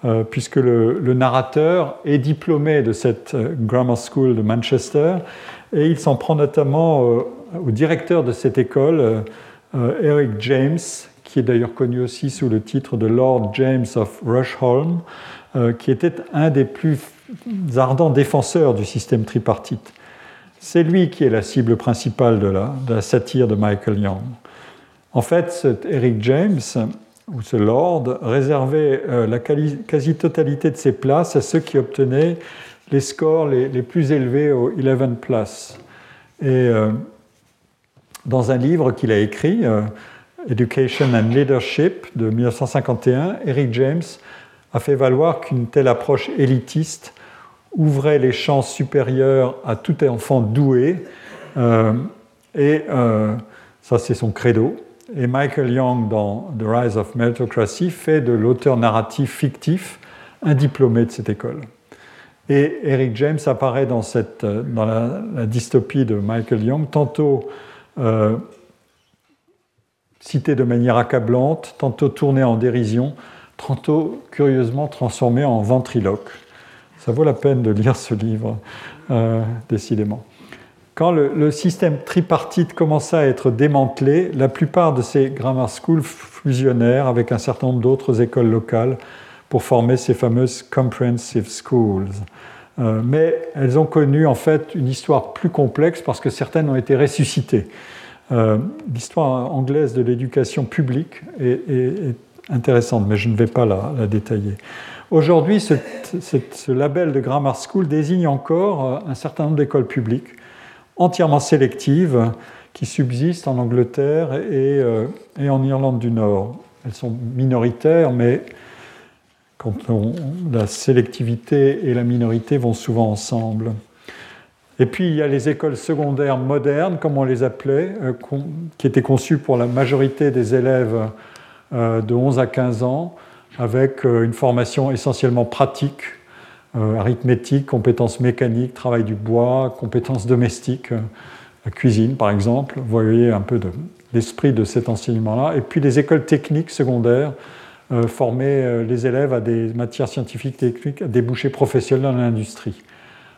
euh, puisque le, le narrateur est diplômé de cette euh, Grammar School de Manchester, et il s'en prend notamment euh, au directeur de cette école, euh, euh, Eric James, qui est d'ailleurs connu aussi sous le titre de Lord James of Rusholme, euh, qui était un des plus ardents défenseurs du système tripartite. C'est lui qui est la cible principale de la, de la satire de Michael Young. En fait, cet Eric James, ou ce Lord, réservait euh, la quali- quasi-totalité de ses places à ceux qui obtenaient les scores les, les plus élevés aux eleven plus. Et euh, dans un livre qu'il a écrit, euh, Education and Leadership, de dix-neuf cent cinquante et un, Eric James a fait valoir qu'une telle approche élitiste ouvrait les champs supérieurs à tout enfant doué, euh, et euh, ça c'est son credo. Et Michael Young, dans The Rise of Meritocracy, fait de l'auteur narratif fictif un diplômé de cette école. Et Eric James apparaît dans, cette, dans la, la dystopie de Michael Young, tantôt euh, cité de manière accablante, tantôt tourné en dérision, tantôt curieusement transformé en ventriloque. Ça vaut la peine de lire ce livre, euh, décidément. Quand le, le système tripartite commença à être démantelé, la plupart de ces grammar schools fusionnèrent avec un certain nombre d'autres écoles locales pour former ces fameuses comprehensive schools. Euh, mais elles ont connu en fait une histoire plus complexe parce que certaines ont été ressuscitées. Euh, l'histoire anglaise de l'éducation publique est, est, est intéressante, mais je ne vais pas la, la détailler. Aujourd'hui, ce, ce, ce label de Grammar School désigne encore un certain nombre d'écoles publiques entièrement sélectives qui subsistent en Angleterre et, euh, et en Irlande du Nord. Elles sont minoritaires, mais quand on, la sélectivité et la minorité vont souvent ensemble. Et puis il y a les écoles secondaires modernes, comme on les appelait, euh, con, qui étaient conçues pour la majorité des élèves euh, de onze à quinze ans, avec euh, une formation essentiellement pratique, euh, arithmétique, compétences mécaniques, travail du bois, compétences domestiques, euh, la cuisine par exemple. Vous voyez un peu de, l'esprit de cet enseignement-là. Et puis les écoles techniques secondaires euh, formaient euh, les élèves à des matières scientifiques, techniques, à des débouchés professionnels dans l'industrie.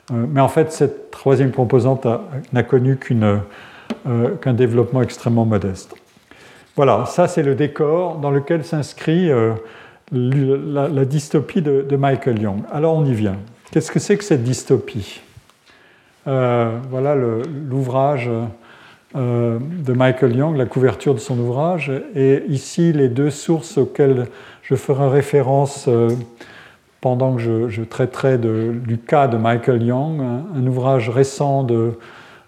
Mais en fait, cette troisième composante a, n'a connu qu'une, euh, qu'un développement extrêmement modeste. Voilà, ça c'est le décor dans lequel s'inscrit euh, la, la dystopie de, de Michael Young. Alors on y vient. Qu'est-ce que c'est que cette dystopie ? euh, Voilà le, l'ouvrage euh, de Michael Young, la couverture de son ouvrage, et ici les deux sources auxquelles je ferai référence euh, pendant que je, je traiterai de, du cas de Michael Young, un, un ouvrage récent de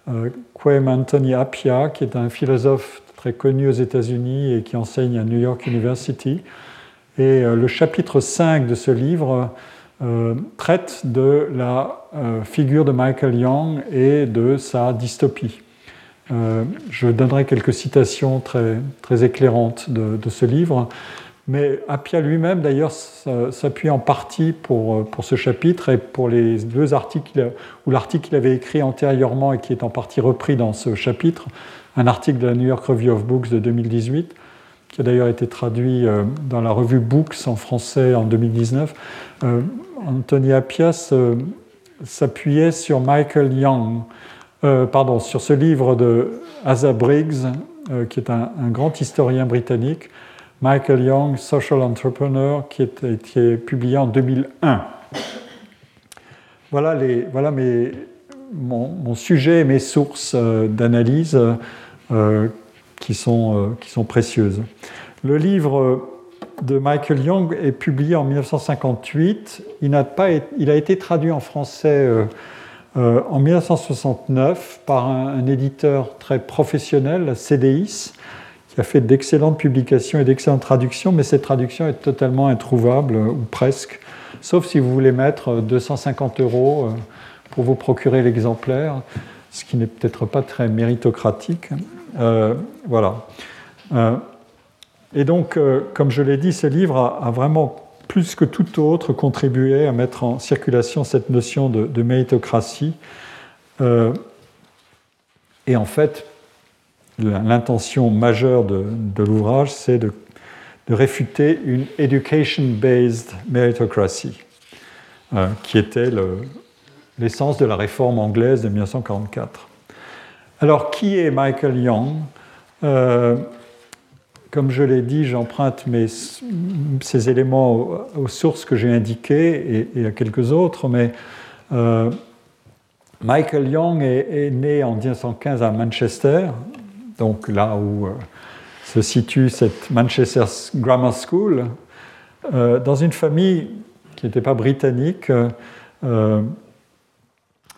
euh, Kwame Anthony Appiah, qui est un philosophe très connu aux États-Unis et qui enseigne à New York University. Et euh, le chapitre cinq de ce livre euh, traite de la euh, figure de Michael Young et de sa dystopie. Euh, je donnerai quelques citations très, très éclairantes de, de ce livre. Mais Appiah lui-même, d'ailleurs, s'appuie en partie pour, pour ce chapitre et pour les deux articles, ou l'article qu'il avait écrit antérieurement et qui est en partie repris dans ce chapitre, un article de la New York Review of Books de deux mille dix-huit, qui a d'ailleurs été traduit dans la revue Books en français en deux mille dix-neuf. Anthony Appiah s'appuyait sur Michael Young, euh, pardon, sur ce livre de Asa Briggs, euh, qui est un, un grand historien britannique, Michael Young, Social Entrepreneur, qui est, qui est publié en deux mille un. Voilà, les, voilà mes, mon, mon sujet et mes sources euh, d'analyse euh, qui, sont, euh, qui sont précieuses. Le livre de Michael Young est publié en dix-neuf cent cinquante-huit. Il, n'a pas, il a été traduit en français euh, euh, en dix-neuf cent soixante-neuf par un, un éditeur très professionnel, la C D I S, qui a fait d'excellentes publications et d'excellentes traductions, mais cette traduction est totalement introuvable, ou presque, sauf si vous voulez mettre deux cent cinquante euros pour vous procurer l'exemplaire, ce qui n'est peut-être pas très méritocratique. Euh, voilà. Euh, et donc, euh, comme je l'ai dit, ce livre a, a vraiment, plus que tout autre, contribué à mettre en circulation cette notion de, de méritocratie. Euh, Et en fait, l'intention majeure de, de l'ouvrage, c'est de, de réfuter une education-based meritocracy, euh, qui était le, l'essence de la réforme anglaise de mille neuf cent quarante-quatre. Alors, qui est Michael Young ? euh, Comme je l'ai dit, j'emprunte mes, ces éléments aux, aux sources que j'ai indiquées et, et à quelques autres, mais euh, Michael Young est, est né en mille neuf cent quinze à Manchester, donc là où euh, se situe cette Manchester Grammar School, euh, dans une famille qui n'était pas britannique. Euh,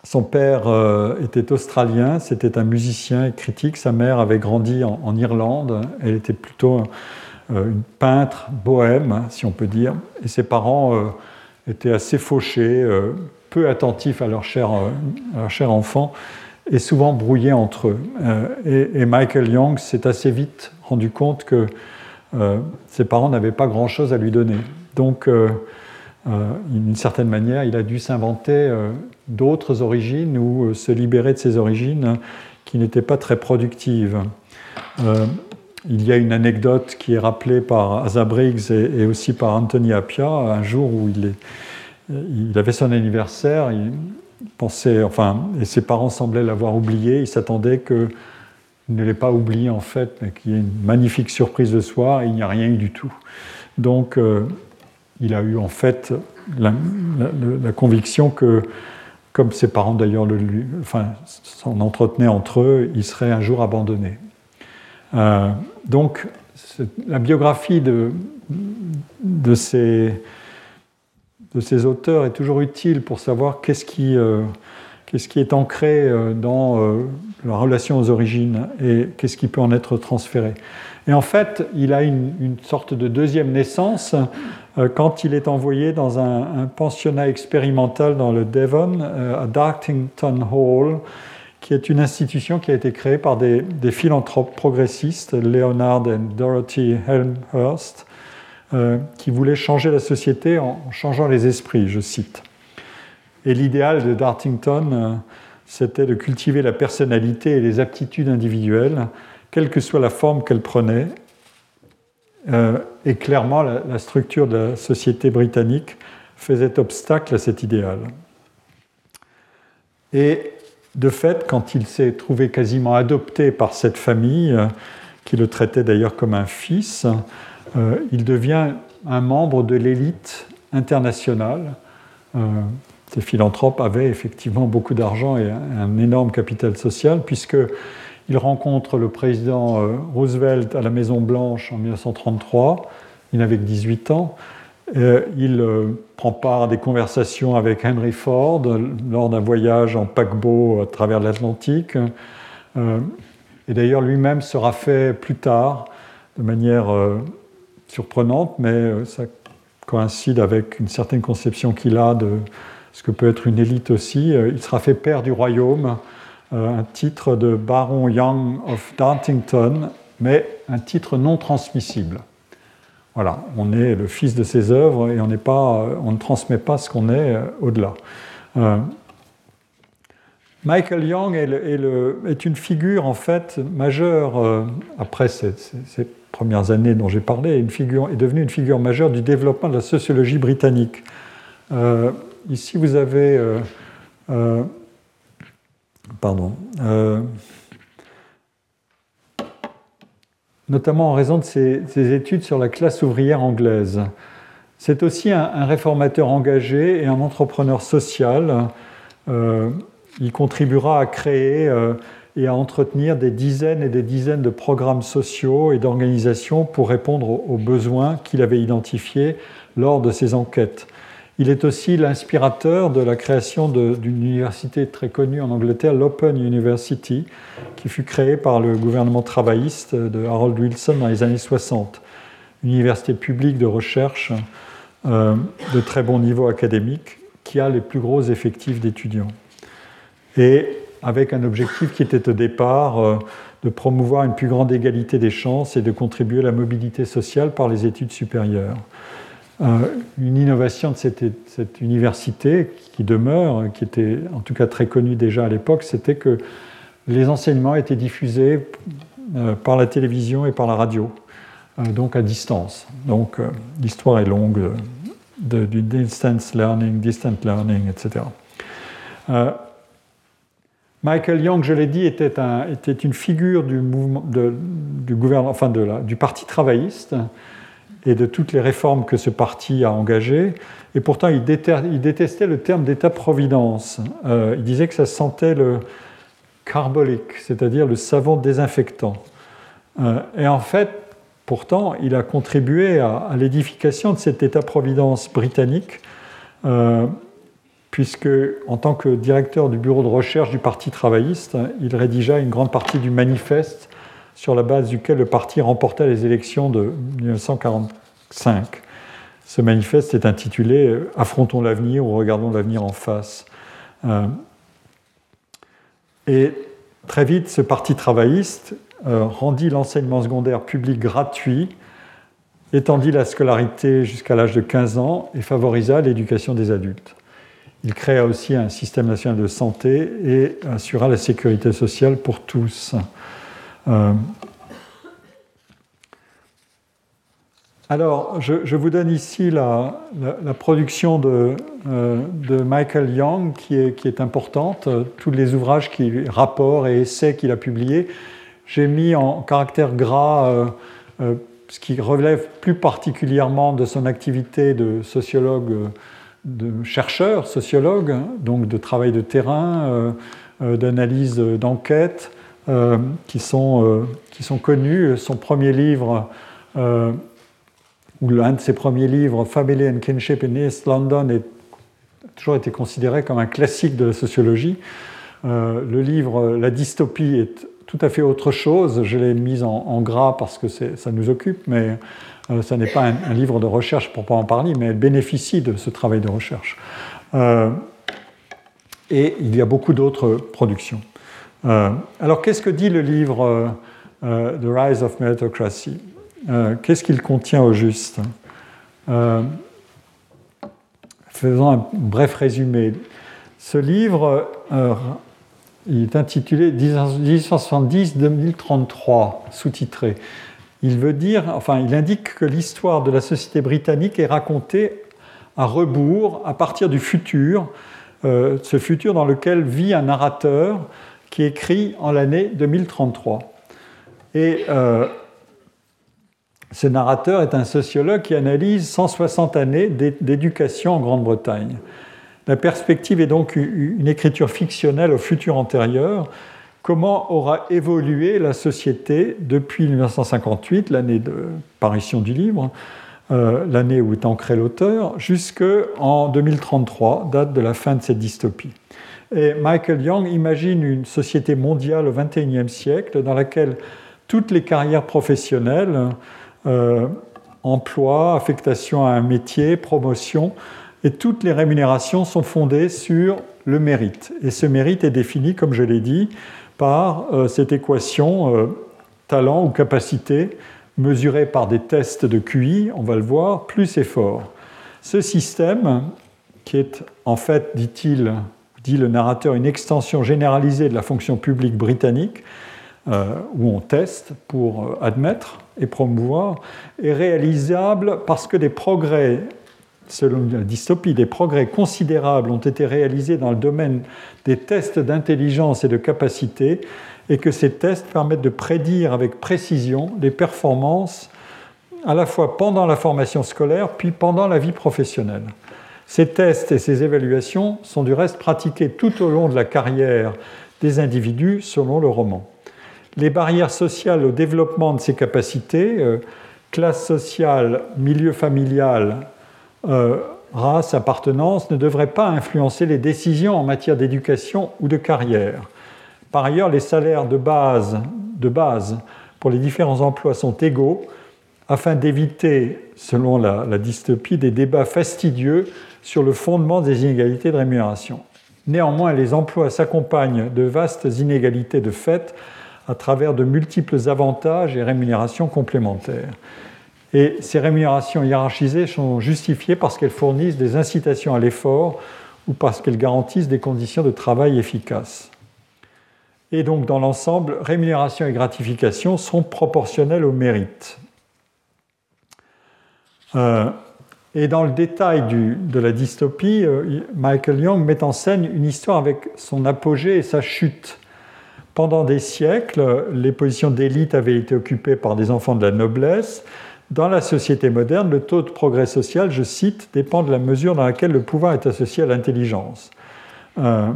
Son père euh, était australien, c'était un musicien et critique. Sa mère avait grandi en, en Irlande. Elle était plutôt euh, une peintre bohème, si on peut dire. Et ses parents euh, étaient assez fauchés, euh, peu attentifs à leur cher, euh, à leur cher enfant et souvent brouillés entre eux. Euh, et, et Michael Young s'est assez vite rendu compte que euh, ses parents n'avaient pas grand-chose à lui donner. Donc, euh, Euh, d'une certaine manière, il a dû s'inventer euh, d'autres origines ou euh, se libérer de ses origines euh, qui n'étaient pas très productives. Euh, il y a une anecdote qui est rappelée par Asa Briggs et, et aussi par Anthony Appiah. Un jour où il, est, il avait son anniversaire, il pensait, enfin, et ses parents semblaient l'avoir oublié. Il s'attendait que il ne l'ait pas oublié en fait, mais qu'il y ait une magnifique surprise le soir. Et il n'y a rien eu du tout. Donc euh, il a eu en fait la, la, la conviction que, comme ses parents d'ailleurs le, lui, enfin, s'en entretenaient entre eux, il serait un jour abandonné. Euh, donc, la biographie de, de, ces, de ces auteurs est toujours utile pour savoir qu'est-ce qui, euh, qu'est-ce qui est ancré dans euh, la relation aux origines et qu'est-ce qui peut en être transféré. Et en fait, il a une, une sorte de deuxième naissance euh, quand il est envoyé dans un, un pensionnat expérimental dans le Devon, euh, à Dartington Hall, qui est une institution qui a été créée par des, des philanthropes progressistes, Leonard et Dorothy Elmhurst, euh, qui voulaient changer la société en changeant les esprits, je cite. Et l'idéal de Dartington, euh, c'était de cultiver la personnalité et les aptitudes individuelles, quelle que soit la forme qu'elle prenait, euh, et clairement la, la structure de la société britannique faisait obstacle à cet idéal. Et de fait, quand il s'est trouvé quasiment adopté par cette famille, euh, qui le traitait d'ailleurs comme un fils, euh, il devient un membre de l'élite internationale. Euh, ces philanthropes avaient effectivement beaucoup d'argent et un, un énorme capital social, puisque il rencontre le président Roosevelt à la Maison-Blanche en mille neuf cent trente-trois. Il avait dix-huit ans. Il prend part à des conversations avec Henry Ford lors d'un voyage en paquebot à travers l'Atlantique. Et d'ailleurs, lui-même sera fait plus tard, de manière surprenante, mais ça coïncide avec une certaine conception qu'il a de ce que peut être une élite aussi. Il sera fait pair du royaume, un titre de Baron Young of Dartington, mais un titre non transmissible. Voilà, on est le fils de ses œuvres et on, n'est pas, on ne transmet pas ce qu'on est au-delà. Euh, Michael Young est, le, est, le, est une figure en fait majeure, euh, après ces, ces, ces premières années dont j'ai parlé, une figure, est devenue une figure majeure du développement de la sociologie britannique. Euh, ici, vous avez... Euh, euh, Pardon. Euh, notamment en raison de ses, ses études sur la classe ouvrière anglaise. C'est aussi un, un réformateur engagé et un entrepreneur social. Euh, il contribuera à créer euh, et à entretenir des dizaines et des dizaines de programmes sociaux et d'organisations pour répondre aux, aux besoins qu'il avait identifiés lors de ses enquêtes. Il est aussi l'inspirateur de la création de, d'une université très connue en Angleterre, l'Open University, qui fut créée par le gouvernement travailliste de Harold Wilson dans les années soixante. Une université publique de recherche euh, de très bon niveau académique qui a les plus gros effectifs d'étudiants. Et avec un objectif qui était au départ euh, de promouvoir une plus grande égalité des chances et de contribuer à la mobilité sociale par les études supérieures. Euh, une innovation de cette, cette université qui demeure, qui était en tout cas très connue déjà à l'époque, c'était que les enseignements étaient diffusés euh, par la télévision et par la radio, euh, donc à distance. Donc euh, l'histoire est longue euh, de, du distance learning, distant learning, et cetera. Euh, Michael Young, je l'ai dit, était, un, était une figure du, mouvement, de, du, gouvernement, enfin de la, du parti travailliste et de toutes les réformes que ce parti a engagées. Et pourtant, il, déter, il détestait le terme d'État-providence. Euh, il disait que ça sentait le carbolique, c'est-à-dire le savon désinfectant. Euh, et en fait, pourtant, il a contribué à, à l'édification de cet État-providence britannique, euh, puisque, en tant que directeur du bureau de recherche du Parti travailliste, il rédigea une grande partie du manifeste sur la base duquel le parti remporta les élections de dix-neuf cent quarante-cinq. Ce manifeste est intitulé « Affrontons l'avenir » ou « Regardons l'avenir en face ». Euh, et très vite, ce Parti travailliste euh, rendit l'enseignement secondaire public gratuit, étendit la scolarité jusqu'à l'âge de quinze ans et favorisa l'éducation des adultes. Il créa aussi un système national de santé et assura la sécurité sociale pour tous. Euh... Alors, je, je vous donne ici la, la, la production de, euh, de Michael Young, qui est, qui est importante, tous les ouvrages, qui, rapports et essais qu'il a publiés. J'ai mis en caractère gras euh, euh, ce qui relève plus particulièrement de son activité de sociologue euh, de chercheurs, sociologues, donc de travail de terrain, euh, euh, d'analyse, euh, d'enquête, euh, qui, sont, euh, qui sont connus. Son premier livre, euh, ou l'un de ses premiers livres, Family and Kinship in East London, est, a toujours été considéré comme un classique de la sociologie. Euh, le livre La dystopie est tout à fait autre chose. Je l'ai mis en, en gras parce que c'est, ça nous occupe, mais... Euh, ça n'est pas un, un livre de recherche proprement parler, mais elle bénéficie de ce travail de recherche. Euh, et il y a beaucoup d'autres productions. Euh, alors, qu'est-ce que dit le livre euh, The Rise of Meritocracy ? euh, Qu'est-ce qu'il contient au juste ? euh, Faisons un bref résumé. Ce livre, euh, il est intitulé dix-huit cent soixante-dix à deux mille trente-trois, sous-titré. Il veut dire, enfin, il indique que l'histoire de la société britannique est racontée à rebours, à partir du futur, euh, ce futur dans lequel vit un narrateur qui écrit en l'année deux mille trente-trois. Et euh, ce narrateur est un sociologue qui analyse cent soixante années d'éducation en Grande-Bretagne. La perspective est donc une écriture fictionnelle au futur antérieur. Comment aura évolué la société depuis mille neuf cent cinquante-huit, l'année de parution du livre, euh, l'année où est ancré l'auteur, jusqu'en deux mille trente-trois, date de la fin de cette dystopie. Et Michael Young imagine une société mondiale au vingt et unième siècle dans laquelle toutes les carrières professionnelles, euh, emploi, affectation à un métier, promotion, et toutes les rémunérations sont fondées sur le mérite. Et ce mérite est défini, comme je l'ai dit, par euh, cette équation euh, talent ou capacité mesurée par des tests de Q I, on va le voir, plus effort. Ce système, qui est en fait, dit-il, dit le narrateur, une extension généralisée de la fonction publique britannique, euh, où on teste pour euh, admettre et promouvoir, est réalisable parce que des progrès, selon la dystopie, des progrès considérables ont été réalisés dans le domaine des tests d'intelligence et de capacité, et que ces tests permettent de prédire avec précision les performances à la fois pendant la formation scolaire puis pendant la vie professionnelle. Ces tests et ces évaluations sont du reste pratiqués tout au long de la carrière des individus selon le roman. Les barrières sociales au développement de ces capacités, euh, classe sociale, milieu familial, Euh, race, appartenance, ne devrait pas influencer les décisions en matière d'éducation ou de carrière. Par ailleurs, les salaires de base, de base pour les différents emplois sont égaux afin d'éviter, selon la, la dystopie, des débats fastidieux sur le fondement des inégalités de rémunération. Néanmoins, les emplois s'accompagnent de vastes inégalités de fait à travers de multiples avantages et rémunérations complémentaires. Et ces rémunérations hiérarchisées sont justifiées parce qu'elles fournissent des incitations à l'effort ou parce qu'elles garantissent des conditions de travail efficaces. Et donc, dans l'ensemble, rémunération et gratification sont proportionnelles au mérite. Euh, et dans le détail du, de la dystopie, euh, Michael Young met en scène une histoire avec son apogée et sa chute. Pendant des siècles, les positions d'élite avaient été occupées par des enfants de la noblesse. Dans la société moderne, le taux de progrès social, je cite, dépend de la mesure dans laquelle le pouvoir est associé à l'intelligence. Euh,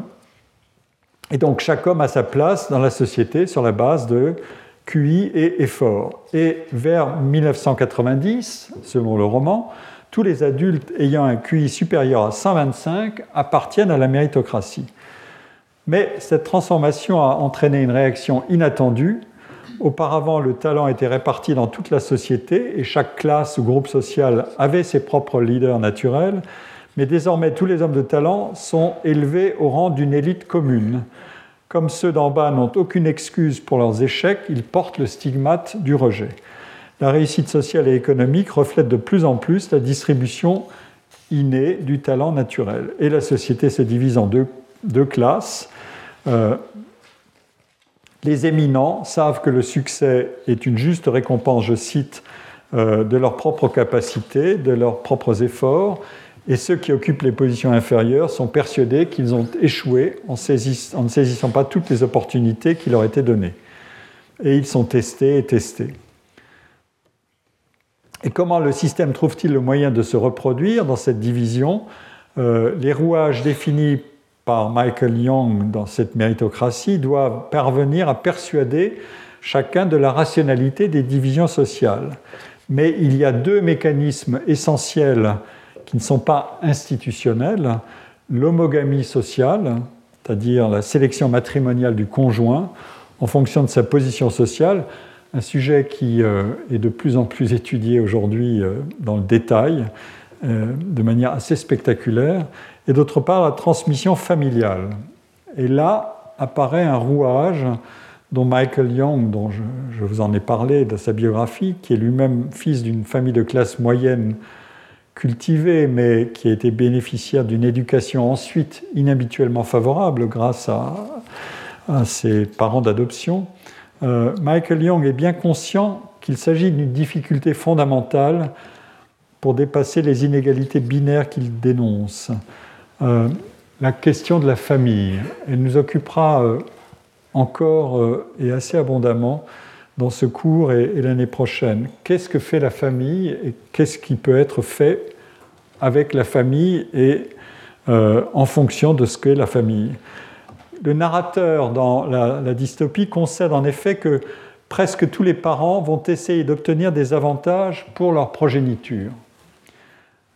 Et donc, chaque homme a sa place dans la société sur la base de Q I et effort. Et vers mille neuf cent quatre-vingt-dix, selon le roman, tous les adultes ayant un Q I supérieur à cent vingt-cinq appartiennent à la méritocratie. Mais cette transformation a entraîné une réaction inattendue. Auparavant, le talent était réparti dans toute la société et chaque classe ou groupe social avait ses propres leaders naturels. Mais désormais, tous les hommes de talent sont élevés au rang d'une élite commune. Comme ceux d'en bas n'ont aucune excuse pour leurs échecs, ils portent le stigmate du rejet. La réussite sociale et économique reflète de plus en plus la distribution innée du talent naturel. Et la société se divise en deux, deux classes. Euh, les éminents savent que le succès est une juste récompense, je cite, euh, de leurs propres capacités, de leurs propres efforts, et ceux qui occupent les positions inférieures sont persuadés qu'ils ont échoué en, saisis, en ne saisissant pas toutes les opportunités qui leur étaient données. Et ils sont testés et testés. Et comment le système trouve-t-il le moyen de se reproduire dans cette division ? Euh, les rouages définis par Michael Young dans cette méritocratie doivent parvenir à persuader chacun de la rationalité des divisions sociales. Mais il y a deux mécanismes essentiels qui ne sont pas institutionnelles, l'homogamie sociale, c'est-à-dire la sélection matrimoniale du conjoint en fonction de sa position sociale, un sujet qui euh, est de plus en plus étudié aujourd'hui euh, dans le détail, euh, de manière assez spectaculaire, et d'autre part la transmission familiale. Et là apparaît un rouage dont Michael Young, dont je, je vous en ai parlé, de sa biographie, qui est lui-même fils d'une famille de classe moyenne cultivé, mais qui a été bénéficiaire d'une éducation ensuite inhabituellement favorable grâce à, à ses parents d'adoption, euh, Michael Young est bien conscient qu'il s'agit d'une difficulté fondamentale pour dépasser les inégalités binaires qu'il dénonce. Euh, la question de la famille, elle nous occupera euh, encore euh, et assez abondamment dans ce cours et, et l'année prochaine. Qu'est-ce que fait la famille et qu'est-ce qui peut être fait avec la famille et euh, en fonction de ce qu'est la famille ? Le narrateur dans la, la dystopie concède en effet que presque tous les parents vont essayer d'obtenir des avantages pour leur progéniture.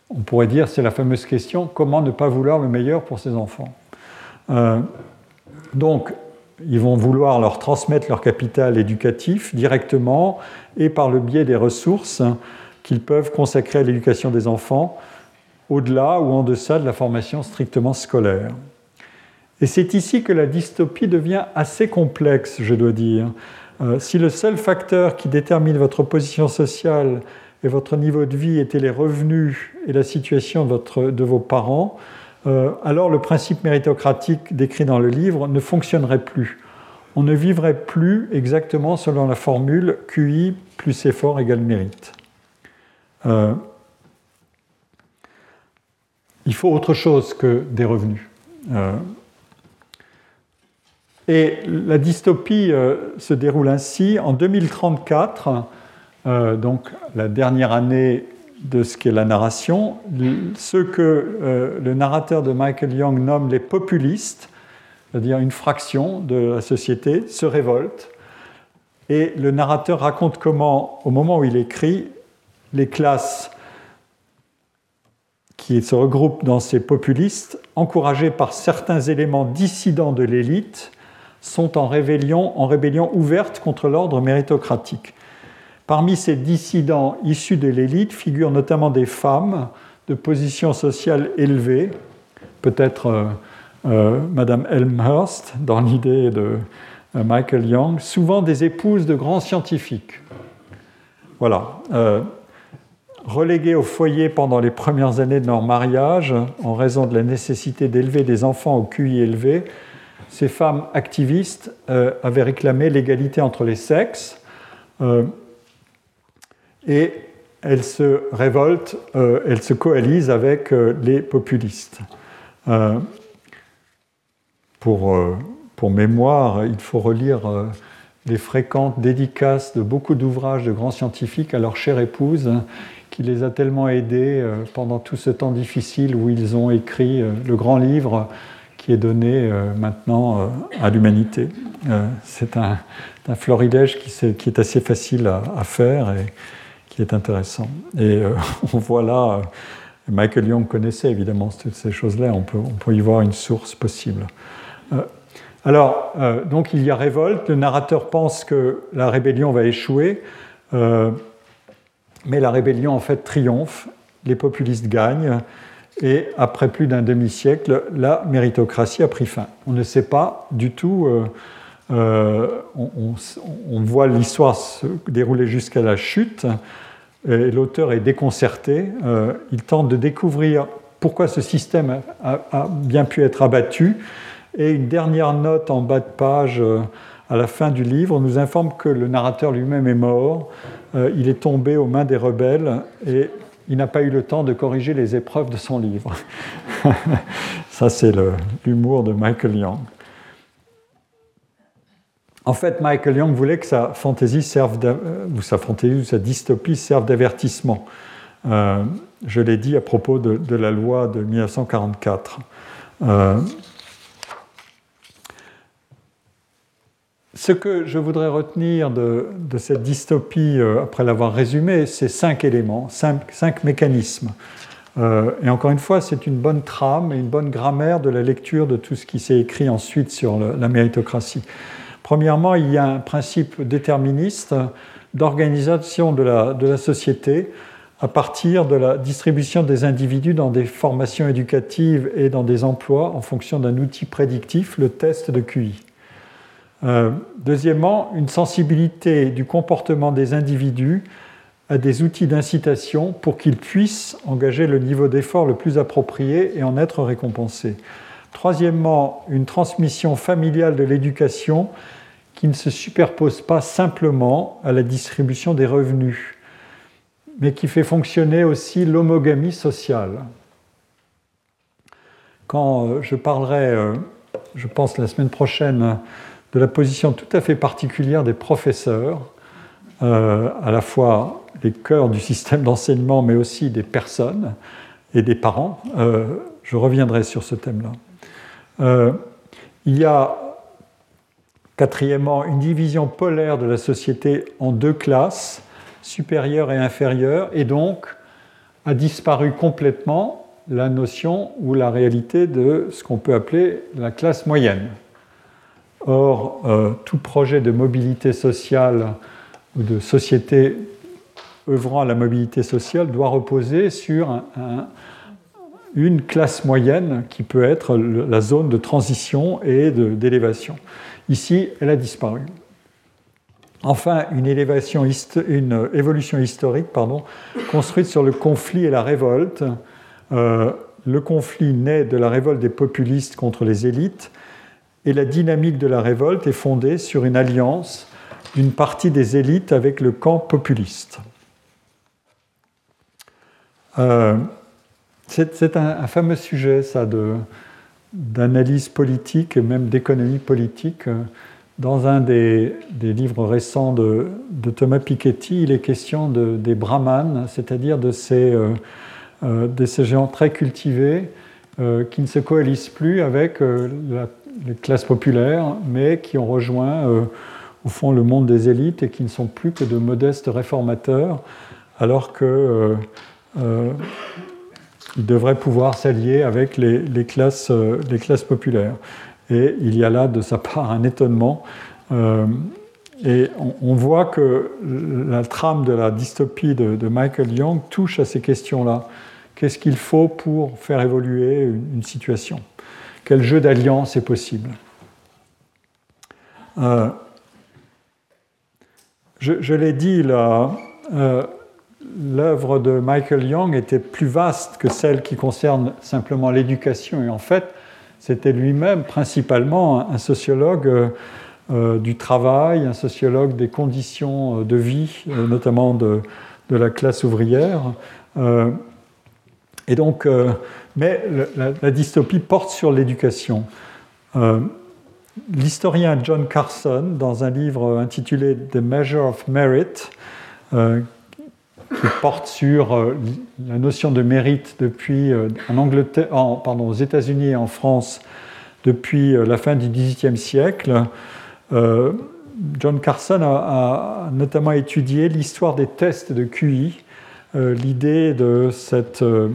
On pourrait dire, c'est la fameuse question, comment ne pas vouloir le meilleur pour ses enfants ? euh, Donc, ils vont vouloir leur transmettre leur capital éducatif directement et par le biais des ressources qu'ils peuvent consacrer à l'éducation des enfants, au-delà ou en deçà de la formation strictement scolaire. Et c'est ici que la dystopie devient assez complexe, je dois dire. Euh, si le seul facteur qui détermine votre position sociale et votre niveau de vie était les revenus et la situation de, votre, de vos parents, Euh, alors le principe méritocratique décrit dans le livre ne fonctionnerait plus. On ne vivrait plus exactement selon la formule Q I plus effort égale mérite. Euh, il faut autre chose que des revenus. Euh, et la dystopie euh, se déroule ainsi. En deux mille trente-quatre, euh, donc la dernière année de ce qu'est la narration, ce que euh, le narrateur de Michael Young nomme les populistes, c'est-à-dire une fraction de la société, se révolte. Et le narrateur raconte comment, au moment où il écrit, les classes qui se regroupent dans ces populistes, encouragées par certains éléments dissidents de l'élite, sont en rébellion, en rébellion ouverte contre l'ordre méritocratique. Parmi ces dissidents issus de l'élite figurent notamment des femmes de position sociale élevée, peut-être euh, euh, Madame Elmhurst, dans l'idée de euh, Michael Young, souvent des épouses de grands scientifiques. Voilà. Euh, reléguées au foyer pendant les premières années de leur mariage, en raison de la nécessité d'élever des enfants au Q I élevé, ces femmes activistes euh, avaient réclamé l'égalité entre les sexes euh, et elles se révoltent, euh, elles se coalisent avec euh, les populistes. Euh, pour, euh, pour mémoire, il faut relire euh, les fréquentes dédicaces de beaucoup d'ouvrages de grands scientifiques à leur chère épouse, hein, qui les a tellement aidés euh, pendant tout ce temps difficile où ils ont écrit euh, le grand livre qui est donné euh, maintenant euh, à l'humanité. Euh, c'est un, un florilège qui, qui est assez facile à, à faire et qui est intéressant. Et euh, on voit là, euh, Michael Young connaissait évidemment toutes ces choses-là, on peut, on peut y voir une source possible. Euh, Alors, euh, donc il y a révolte, le narrateur pense que la rébellion va échouer, euh, mais la rébellion en fait triomphe, les populistes gagnent, et après plus d'un demi-siècle, la méritocratie a pris fin. On ne sait pas du tout, euh, euh, on, on, on voit l'histoire se dérouler jusqu'à la chute, et l'auteur est déconcerté, euh, il tente de découvrir pourquoi ce système a, a bien pu être abattu. Et une dernière note en bas de page, euh, à la fin du livre, nous informe que le narrateur lui-même est mort, euh, il est tombé aux mains des rebelles et il n'a pas eu le temps de corriger les épreuves de son livre. Ça, c'est le, l'humour de Michael Young. En fait, Michael Young voulait que sa fantaisie serve ou sa fantaisie ou sa dystopie serve d'avertissement. Euh, je l'ai dit à propos de, de la loi de dix-neuf cent quarante-quatre. Euh, Ce que je voudrais retenir de, de cette dystopie, euh, après l'avoir résumée, c'est cinq éléments, cinq, cinq mécanismes. Euh, et encore une fois, c'est une bonne trame et une bonne grammaire de la lecture de tout ce qui s'est écrit ensuite sur le, la méritocratie. Premièrement, il y a un principe déterministe d'organisation de la, de la société à partir de la distribution des individus dans des formations éducatives et dans des emplois en fonction d'un outil prédictif, le test de Q I. Euh, deuxièmement, une sensibilité du comportement des individus à des outils d'incitation pour qu'ils puissent engager le niveau d'effort le plus approprié et en être récompensés. Troisièmement, une transmission familiale de l'éducation qui ne se superpose pas simplement à la distribution des revenus, mais qui fait fonctionner aussi l'homogamie sociale. Quand je parlerai, euh, je pense la semaine prochaine, de la position tout à fait particulière des professeurs, euh, à la fois les cœurs du système d'enseignement, mais aussi des personnes et des parents. Euh, je reviendrai sur ce thème-là. Euh, il y a, quatrièmement, une division polaire de la société en deux classes, supérieure et inférieure, et donc a disparu complètement la notion ou la réalité de ce qu'on peut appeler la classe moyenne. Or, euh, tout projet de mobilité sociale ou de société œuvrant à la mobilité sociale doit reposer sur un, un, une classe moyenne qui peut être le, la zone de transition et de, d'élévation. Ici, elle a disparu. Enfin, une, élévation histo- une évolution historique pardon, construite sur le conflit et la révolte. Euh, le conflit naît de la révolte des populistes contre les élites, et la dynamique de la révolte est fondée sur une alliance d'une partie des élites avec le camp populiste. Euh, c'est c'est un, un fameux sujet, ça, de, d'analyse politique et même d'économie politique. Dans un des, des livres récents de, de Thomas Piketty, il est question de, des brahmanes, c'est-à-dire de ces, euh, de ces gens très cultivés euh, qui ne se coalisent plus avec euh, la les classes populaires, mais qui ont rejoint, euh, au fond, le monde des élites et qui ne sont plus que de modestes réformateurs, alors qu'ils euh, euh, devraient pouvoir s'allier avec les, les, classes, euh, les classes populaires. Et il y a là, de sa part, un étonnement. Euh, et on, on voit que la trame de la dystopie de, de Michael Young touche à ces questions-là. Qu'est-ce qu'il faut pour faire évoluer une, une situation ? Quel jeu d'alliance est possible ? euh, je, je l'ai dit, là, euh, l'œuvre de Michael Young était plus vaste que celle qui concerne simplement l'éducation. Et en fait, C'était lui-même principalement un sociologue euh, euh, du travail, un sociologue des conditions de vie, euh, notamment de, de la classe ouvrière. Euh, et donc, euh, mais le, la, la dystopie porte sur l'éducation. Euh, L'historien John Carson, dans un livre intitulé « The Measure of Merit euh, », qui porte sur euh, la notion de mérite depuis, euh, en Angleterre, en, pardon, aux États-Unis et en France depuis euh, la fin du dix-huitième siècle. Euh, John Carson a, a notamment étudié l'histoire des tests de Q I, euh, l'idée de cette euh,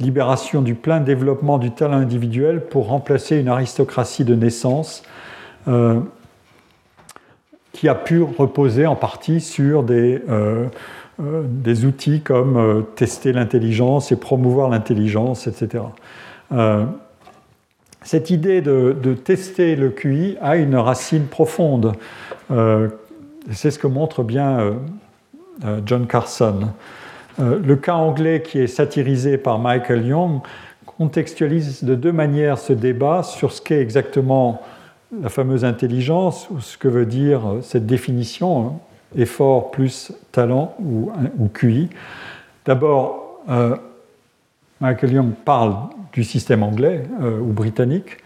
libération du plein développement du talent individuel pour remplacer une aristocratie de naissance euh, qui a pu reposer en partie sur des... Euh, Euh, des outils comme euh, tester l'intelligence et promouvoir l'intelligence, et cetera. Euh, cette idée de, de tester le Q I a une racine profonde. Euh, c'est ce que montre bien euh, euh, John Carson. Euh, le cas anglais qui est satirisé par Michael Young contextualise de deux manières ce débat sur ce qu'est exactement la fameuse intelligence ou ce que veut dire euh, cette définition, hein. Effort plus talent ou, ou Q I. D'abord, euh, Michael Young parle du système anglais euh, ou britannique,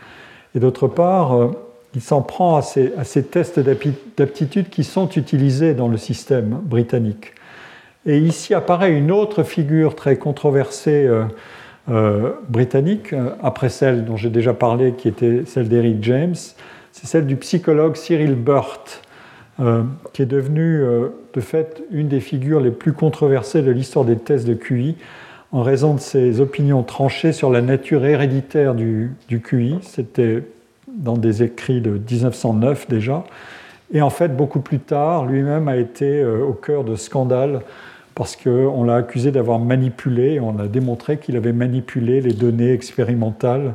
et d'autre part, euh, il s'en prend à ces, à ces tests d'aptitude qui sont utilisés dans le système britannique. Et ici apparaît une autre figure très controversée euh, euh, britannique, euh, après celle dont j'ai déjà parlé, qui était celle d'Eric James, c'est celle du psychologue Cyril Burt, Euh, qui est devenue euh, de fait une des figures les plus controversées de l'histoire des tests de Q I en raison de ses opinions tranchées sur la nature héréditaire du, du Q I. C'était dans des écrits de dix-neuf cent neuf déjà. Et en fait, beaucoup plus tard, lui-même a été euh, au cœur de scandales parce qu'on l'a accusé d'avoir manipulé, on a démontré qu'il avait manipulé les données expérimentales,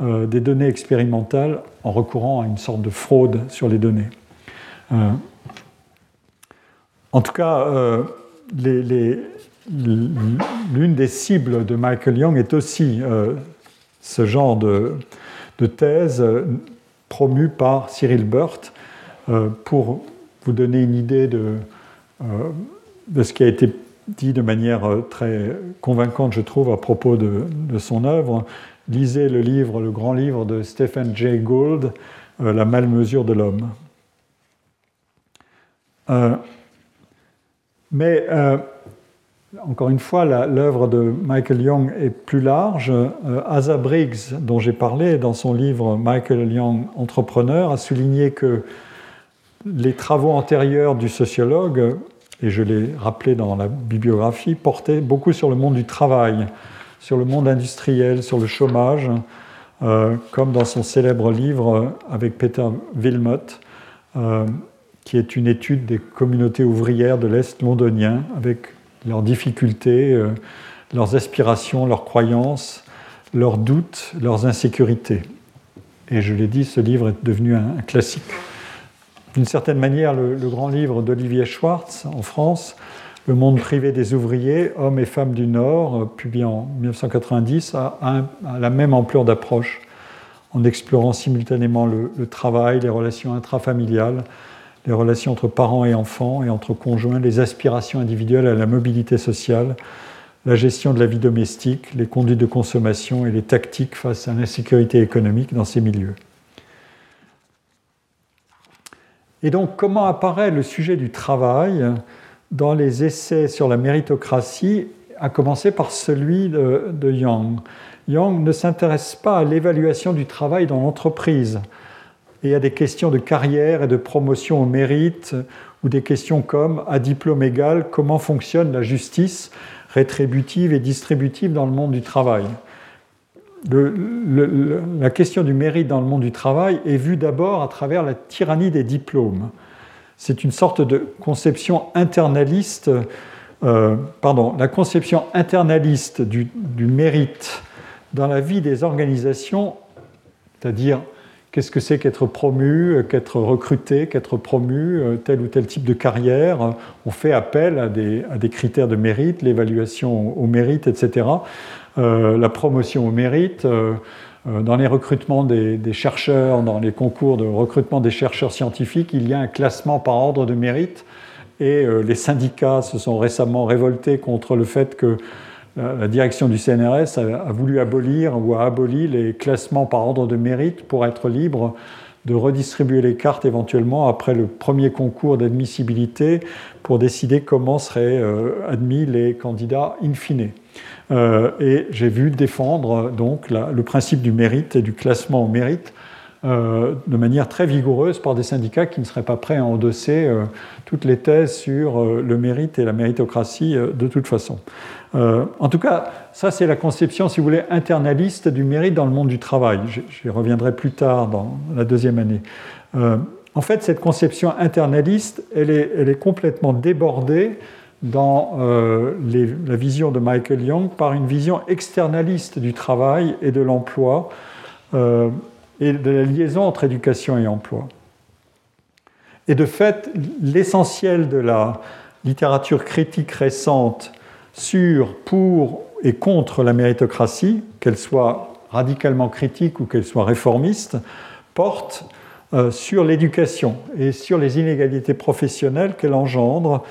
euh, des données expérimentales en recourant à une sorte de fraude sur les données. Euh, en tout cas, euh, les, les, l'une des cibles de Michael Young est aussi euh, ce genre de, de thèse euh, promue par Cyril Burt. Euh, pour vous donner une idée de, euh, de ce qui a été dit de manière euh, très convaincante, je trouve, à propos de, de son œuvre, lisez le livre, le grand livre de Stephen Jay Gould, euh, « La malmesure de l'homme ». Euh, mais, euh, encore une fois, la, l'œuvre de Michael Young est plus large. Euh, Asa Briggs, dont j'ai parlé dans son livre « Michael Young, entrepreneur », a souligné que les travaux antérieurs du sociologue, et je l'ai rappelé dans la bibliographie, portaient beaucoup sur le monde du travail, sur le monde industriel, sur le chômage, euh, comme dans son célèbre livre avec Peter Wilmot, euh, qui est une étude des communautés ouvrières de l'Est londonien, avec leurs difficultés, euh, leurs aspirations, leurs croyances, leurs doutes, leurs insécurités. Et je l'ai dit, ce livre est devenu un, un classique. D'une certaine manière, le, le grand livre d'Olivier Schwartz, en France, « Le monde privé des ouvriers, hommes et femmes du Nord », euh, publié en dix-neuf cent quatre-vingt-dix, a, un, a la même ampleur d'approche, en explorant simultanément le, le travail, les relations intrafamiliales, les relations entre parents et enfants et entre conjoints, les aspirations individuelles à la mobilité sociale, la gestion de la vie domestique, les conduites de consommation et les tactiques face à l'insécurité économique dans ces milieux. Et donc, comment apparaît le sujet du travail dans les essais sur la méritocratie, à commencer par celui de, de Young. Young ne s'intéresse pas à l'évaluation du travail dans l'entreprise, et à des questions de carrière et de promotion au mérite, ou des questions comme, à diplôme égal, comment fonctionne la justice rétributive et distributive dans le monde du travail. Le, le, le, la question du mérite dans le monde du travail est vue d'abord à travers la tyrannie des diplômes. C'est une sorte de conception internaliste, euh, pardon, la conception internaliste du, du mérite dans la vie des organisations, c'est-à-dire qu'est-ce que c'est qu'être promu, qu'être recruté, qu'être promu, tel ou tel type de carrière. On fait appel à des, à des critères de mérite, l'évaluation au mérite, et cetera. Euh, la promotion au mérite, euh, Dans les recrutements des, des chercheurs, dans les concours de recrutement des chercheurs scientifiques, il y a un classement par ordre de mérite et euh, les syndicats se sont récemment révoltés contre le fait que la, la direction du C N R S a, a voulu abolir ou a aboli les classements par ordre de mérite pour être libre de redistribuer les cartes éventuellement après le premier concours d'admissibilité pour décider comment seraient euh, admis les candidats in fine. Euh, et j'ai vu défendre donc la, le principe du mérite et du classement au mérite euh, de manière très vigoureuse par des syndicats qui ne seraient pas prêts à endosser euh, toutes les thèses sur euh, le mérite et la méritocratie euh, de toute façon. Euh, en tout cas, ça c'est la conception, si vous voulez, internaliste du mérite dans le monde du travail. J'y reviendrai plus tard dans la deuxième année. Euh, en fait, cette conception internaliste, elle est, elle est complètement débordée dans euh, les, la vision de Michael Young par une vision externaliste du travail et de l'emploi euh, et de la liaison entre éducation et emploi. Et de fait, l'essentiel de la littérature critique récente sur, pour et contre la méritocratie, qu'elle soit radicalement critique ou qu'elle soit réformiste, porte euh, sur l'éducation et sur les inégalités professionnelles qu'elle engendre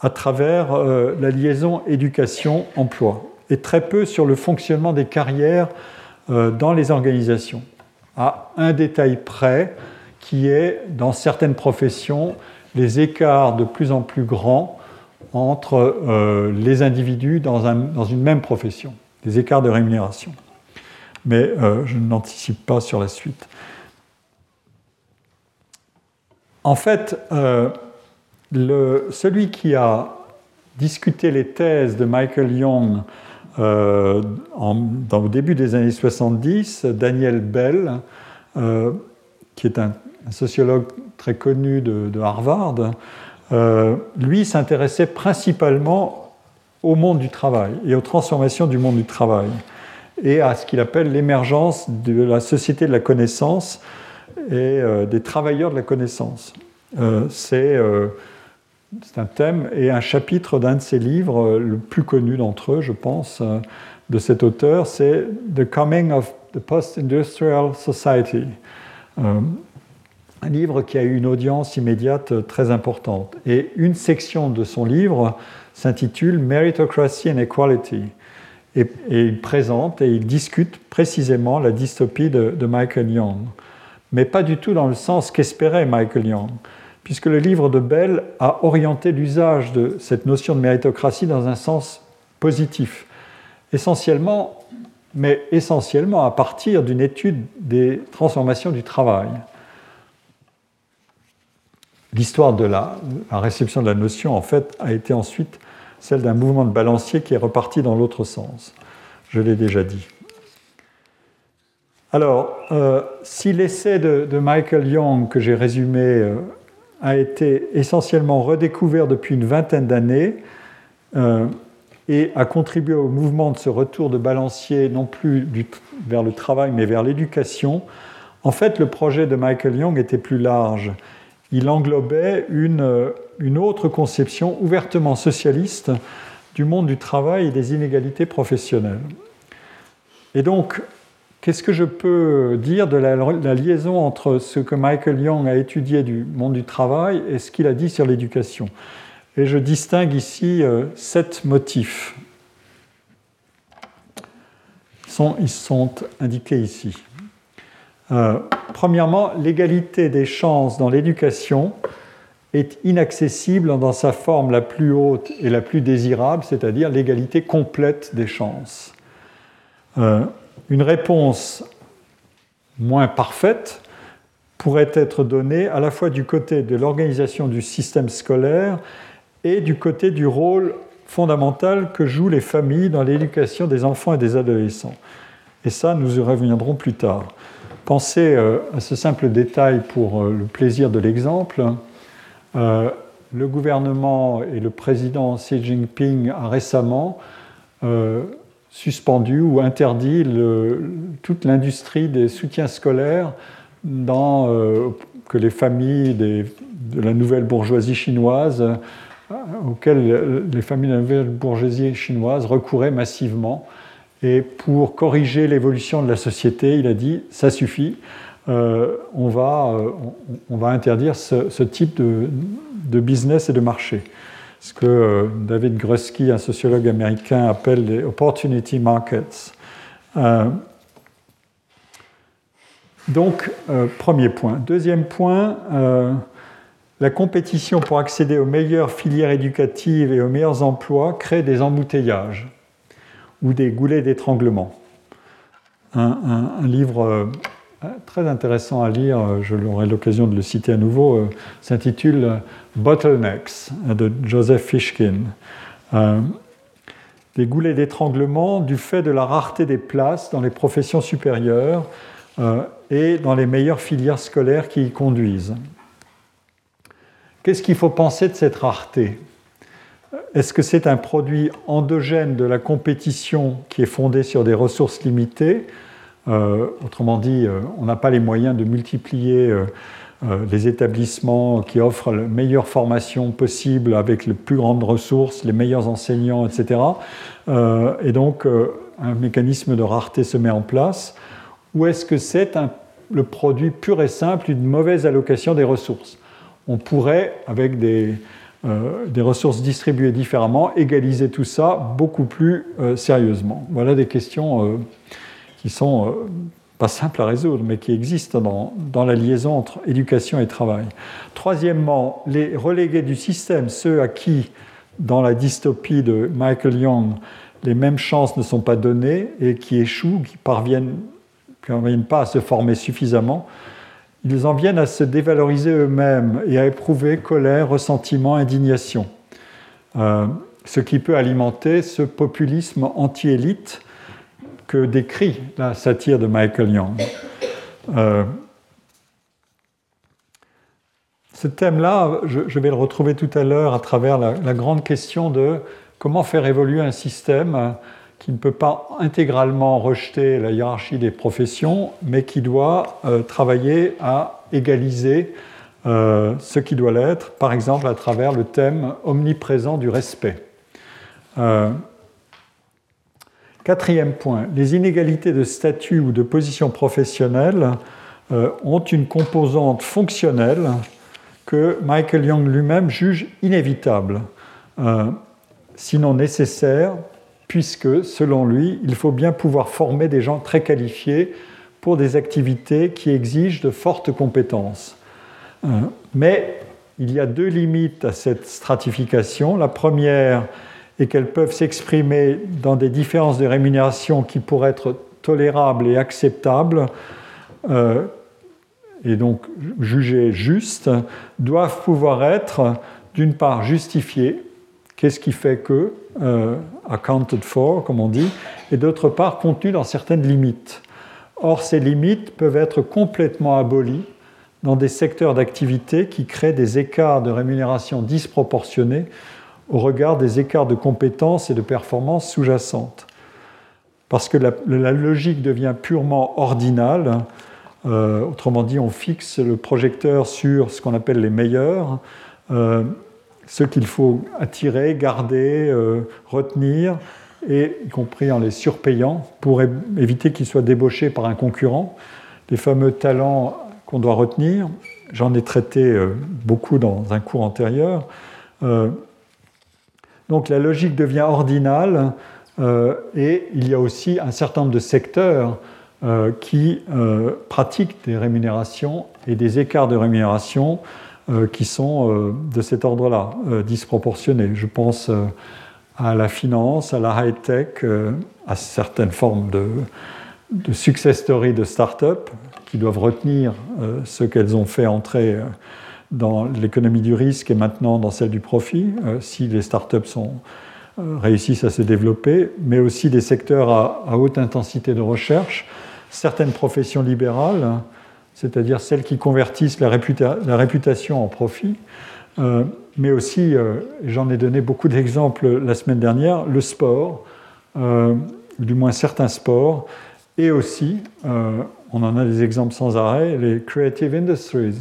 à travers euh, la liaison éducation-emploi, et très peu sur le fonctionnement des carrières euh, dans les organisations, à un détail près, qui est, dans certaines professions, les écarts de plus en plus grands entre euh, les individus dans, un, dans une même profession, des écarts de rémunération. Mais euh, je n'anticipe pas sur la suite. En fait, euh, Le, celui qui a discuté les thèses de Michael Young euh, en, dans, au début des années soixante-dix, Daniel Bell, euh, qui est un, un sociologue très connu de, de Harvard, euh, lui s'intéressait principalement au monde du travail et aux transformations du monde du travail et à ce qu'il appelle l'émergence de la société de la connaissance et euh, des travailleurs de la connaissance. Euh, c'est... Euh, C'est un thème et un chapitre d'un de ses livres, le plus connu d'entre eux, je pense, de cet auteur, c'est « The Coming of the Post-Industrial Society », euh, un livre qui a eu une audience immédiate très importante. Et une section de son livre s'intitule « Meritocracy and Equality ». Et, et il présente et il discute précisément la dystopie de, de Michael Young, mais pas du tout dans le sens qu'espérait Michael Young, puisque le livre de Bell a orienté l'usage de cette notion de méritocratie dans un sens positif, essentiellement, mais essentiellement à partir d'une étude des transformations du travail. L'histoire de la, la réception de la notion, en fait, a été ensuite celle d'un mouvement de balancier qui est reparti dans l'autre sens. Je l'ai déjà dit. Alors, euh, si l'essai de, de Michael Young, que j'ai résumé, euh, a été essentiellement redécouvert depuis une vingtaine d'années euh, et a contribué au mouvement de ce retour de balancier non plus du, vers le travail mais vers l'éducation. En fait, le projet de Michael Young était plus large. Il englobait une, une autre conception ouvertement socialiste du monde du travail et des inégalités professionnelles. Et donc, qu'est-ce que je peux dire de la, de la liaison entre ce que Michael Young a étudié du monde du travail et ce qu'il a dit sur l'éducation? Et je distingue ici euh, sept motifs. Ils sont, ils sont indiqués ici. Euh, premièrement, l'égalité des chances dans l'éducation est inaccessible dans sa forme la plus haute et la plus désirable, c'est-à-dire l'égalité complète des chances. Euh, Une réponse moins parfaite pourrait être donnée à la fois du côté de l'organisation du système scolaire et du côté du rôle fondamental que jouent les familles dans l'éducation des enfants et des adolescents. Et ça, nous y reviendrons plus tard. Pensez euh, à ce simple détail pour euh, le plaisir de l'exemple. Euh, le gouvernement et le président Xi Jinping a récemment Euh, suspendu ou interdit le, toute l'industrie des soutiens scolaires dans, euh, que les familles des, de la nouvelle bourgeoisie chinoise, euh, auxquelles les familles de la nouvelle bourgeoisie chinoise recouraient massivement Et pour corriger l'évolution de la société, il a dit « ça suffit, euh, on, va, euh, on, on va interdire ce, ce type de, de business et de marché ». Ce que euh, David Grusky, un sociologue américain, appelle les « opportunity markets euh, ». Donc, euh, premier point. Deuxième point, euh, la compétition pour accéder aux meilleures filières éducatives et aux meilleurs emplois crée des embouteillages ou des goulets d'étranglement. Un, un, un livre euh, très intéressant à lire, euh, je l'aurai l'occasion de le citer à nouveau, euh, s'intitule « Bottlenecks » de Joseph Fishkin. Euh, des goulets d'étranglement du fait de la rareté des places dans les professions supérieures euh, et dans les meilleures filières scolaires qui y conduisent. Qu'est-ce qu'il faut penser de cette rareté ? Est-ce que c'est un produit endogène de la compétition qui est fondée sur des ressources limitées ? euh, Autrement dit, euh, on n'a pas les moyens de multiplier euh, euh, les établissements qui offrent la meilleure formation possible avec les plus grandes ressources, les meilleurs enseignants, et cetera. Euh, et donc, euh, un mécanisme de rareté se met en place. Ou est-ce que c'est un, le produit pur et simple d'une mauvaise allocation des ressources ? On pourrait, avec des... Euh, des ressources distribuées différemment, égaliser tout ça beaucoup plus euh, sérieusement. Voilà des questions euh, qui sont euh, pas simples à résoudre, mais qui existent dans, dans la liaison entre éducation et travail. Troisièmement, les relégués du système, ceux à qui, dans la dystopie de Michael Young, les mêmes chances ne sont pas données et qui échouent, qui ne parviennent, parviennent pas à se former suffisamment, ils en viennent à se dévaloriser eux-mêmes et à éprouver colère, ressentiment, indignation. Euh, ce qui peut alimenter ce populisme anti-élite que décrit la satire de Michael Young. Euh, ce thème-là, je, je vais le retrouver tout à l'heure à travers la, la grande question de comment faire évoluer un système qui ne peut pas intégralement rejeter la hiérarchie des professions, mais qui doit euh, travailler à égaliser euh, ce qui doit l'être, par exemple à travers le thème omniprésent du respect. Euh, quatrième point, les inégalités de statut ou de position professionnelle euh, ont une composante fonctionnelle que Michael Young lui-même juge inévitable, euh, sinon nécessaire, puisque, selon lui, il faut bien pouvoir former des gens très qualifiés pour des activités qui exigent de fortes compétences. Euh, mais il y a deux limites à cette stratification. La première est qu'elles peuvent s'exprimer dans des différences de rémunération qui pourraient être tolérables et acceptables, euh, et donc jugées justes, doivent pouvoir être, d'une part, justifiées. Qu'est-ce qui fait que euh, accounted for, comme on dit, et d'autre part contenues dans certaines limites. Or, ces limites peuvent être complètement abolies dans des secteurs d'activité qui créent des écarts de rémunération disproportionnés au regard des écarts de compétences et de performances sous-jacentes. Parce que la, la logique devient purement ordinale, euh, autrement dit, on fixe le projecteur sur ce qu'on appelle les meilleurs, euh, ceux qu'il faut attirer, garder, euh, retenir, et, y compris en les surpayant, pour é- éviter qu'ils soient débauchés par un concurrent. Les fameux talents qu'on doit retenir, j'en ai traité euh, beaucoup dans un cours antérieur. Euh, donc la logique devient ordinale, euh, et il y a aussi un certain nombre de secteurs euh, qui euh, pratiquent des rémunérations et des écarts de rémunération Euh, qui sont euh, de cet ordre-là, euh, disproportionnés. Je pense euh, à la finance, à la high-tech, euh, à certaines formes de, de success story de start-up qui doivent retenir euh, ce qu'elles ont fait entrer euh, dans l'économie du risque et maintenant dans celle du profit, euh, si les start-up sont, euh, réussissent à se développer, mais aussi des secteurs à, à haute intensité de recherche, certaines professions libérales, c'est-à-dire celles qui convertissent la, réputa- la réputation en profit, euh, mais aussi, euh, j'en ai donné beaucoup d'exemples la semaine dernière, le sport, euh, du moins certains sports, et aussi, euh, on en a des exemples sans arrêt, les creative industries,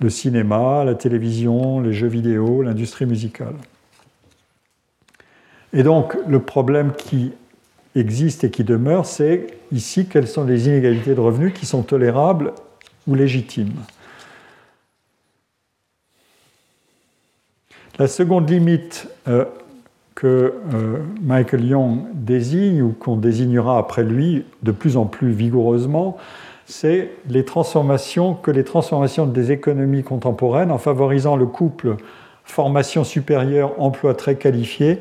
le cinéma, la télévision, les jeux vidéo, l'industrie musicale. Et donc, le problème qui existe et qui demeure, c'est ici quelles sont les inégalités de revenus qui sont tolérables ou légitimes. La seconde limite euh, que euh, Michael Young désigne, ou qu'on désignera après lui de plus en plus vigoureusement, c'est les transformations que les transformations des économies contemporaines, en favorisant le couple formation supérieure, emploi très qualifié,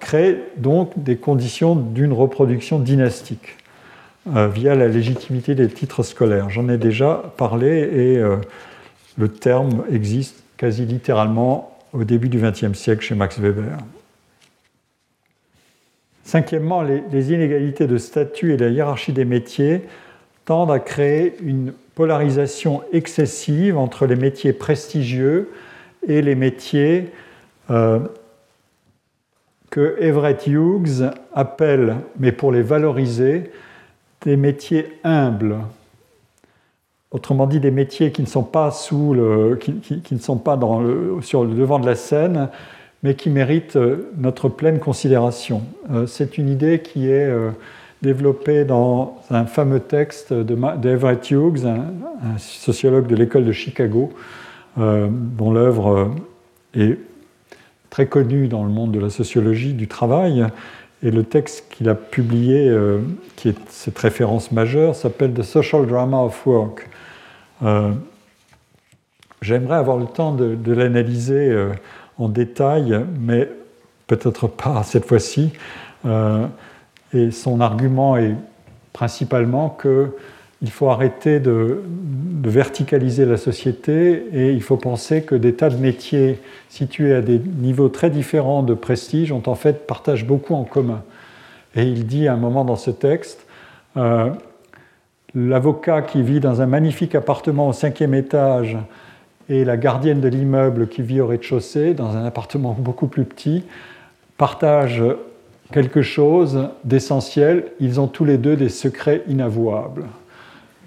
créent donc des conditions d'une reproduction dynastique euh, via la légitimité des titres scolaires. J'en ai déjà parlé et euh, le terme existe quasi littéralement au début du vingtième siècle chez Max Weber. Cinquièmement, les, les inégalités de statut et la hiérarchie des métiers tendent à créer une polarisation excessive entre les métiers prestigieux et les métiers euh, que Everett Hughes appelle, mais pour les valoriser, des métiers humbles. Autrement dit, des métiers qui ne sont pas, sous le, qui, qui, qui ne sont pas dans le, sur le devant de la scène, mais qui méritent notre pleine considération. Euh, c'est une idée qui est euh, développée dans un fameux texte d'Everett Hughes, un, un sociologue de l'école de Chicago, euh, dont l'œuvre est très connue dans le monde de la sociologie du travail. Et le texte qu'il a publié, euh, qui est cette référence majeure, s'appelle « The Social Drama of Work ». Euh, j'aimerais avoir le temps de, de l'analyser euh, en détail, mais peut-être pas cette fois-ci. Euh, et son argument est principalement qu'il faut arrêter de, de verticaliser la société et il faut penser que des tas de métiers situés à des niveaux très différents de prestige ont en fait partagent beaucoup en commun. Et il dit à un moment dans ce texte euh, l'avocat qui vit dans un magnifique appartement au cinquième étage et la gardienne de l'immeuble qui vit au rez-de-chaussée, dans un appartement beaucoup plus petit, partagent quelque chose d'essentiel. Ils ont tous les deux des secrets inavouables.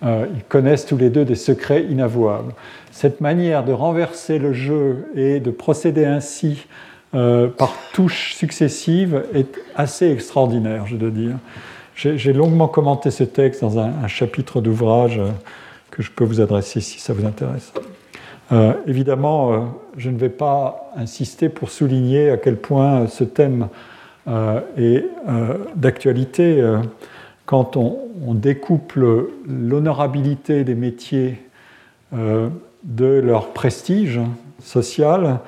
Euh, ils connaissent tous les deux des secrets inavouables. Cette manière de renverser le jeu et de procéder ainsi euh, par touches successives est assez extraordinaire, je dois dire. J'ai, j'ai longuement commenté ce texte dans un, un chapitre d'ouvrage euh, que je peux vous adresser si ça vous intéresse. Euh, évidemment, euh, je ne vais pas insister pour souligner à quel point ce thème euh, est euh, d'actualité. Euh, quand on, on découple l'honorabilité des métiers euh, de leur prestige social,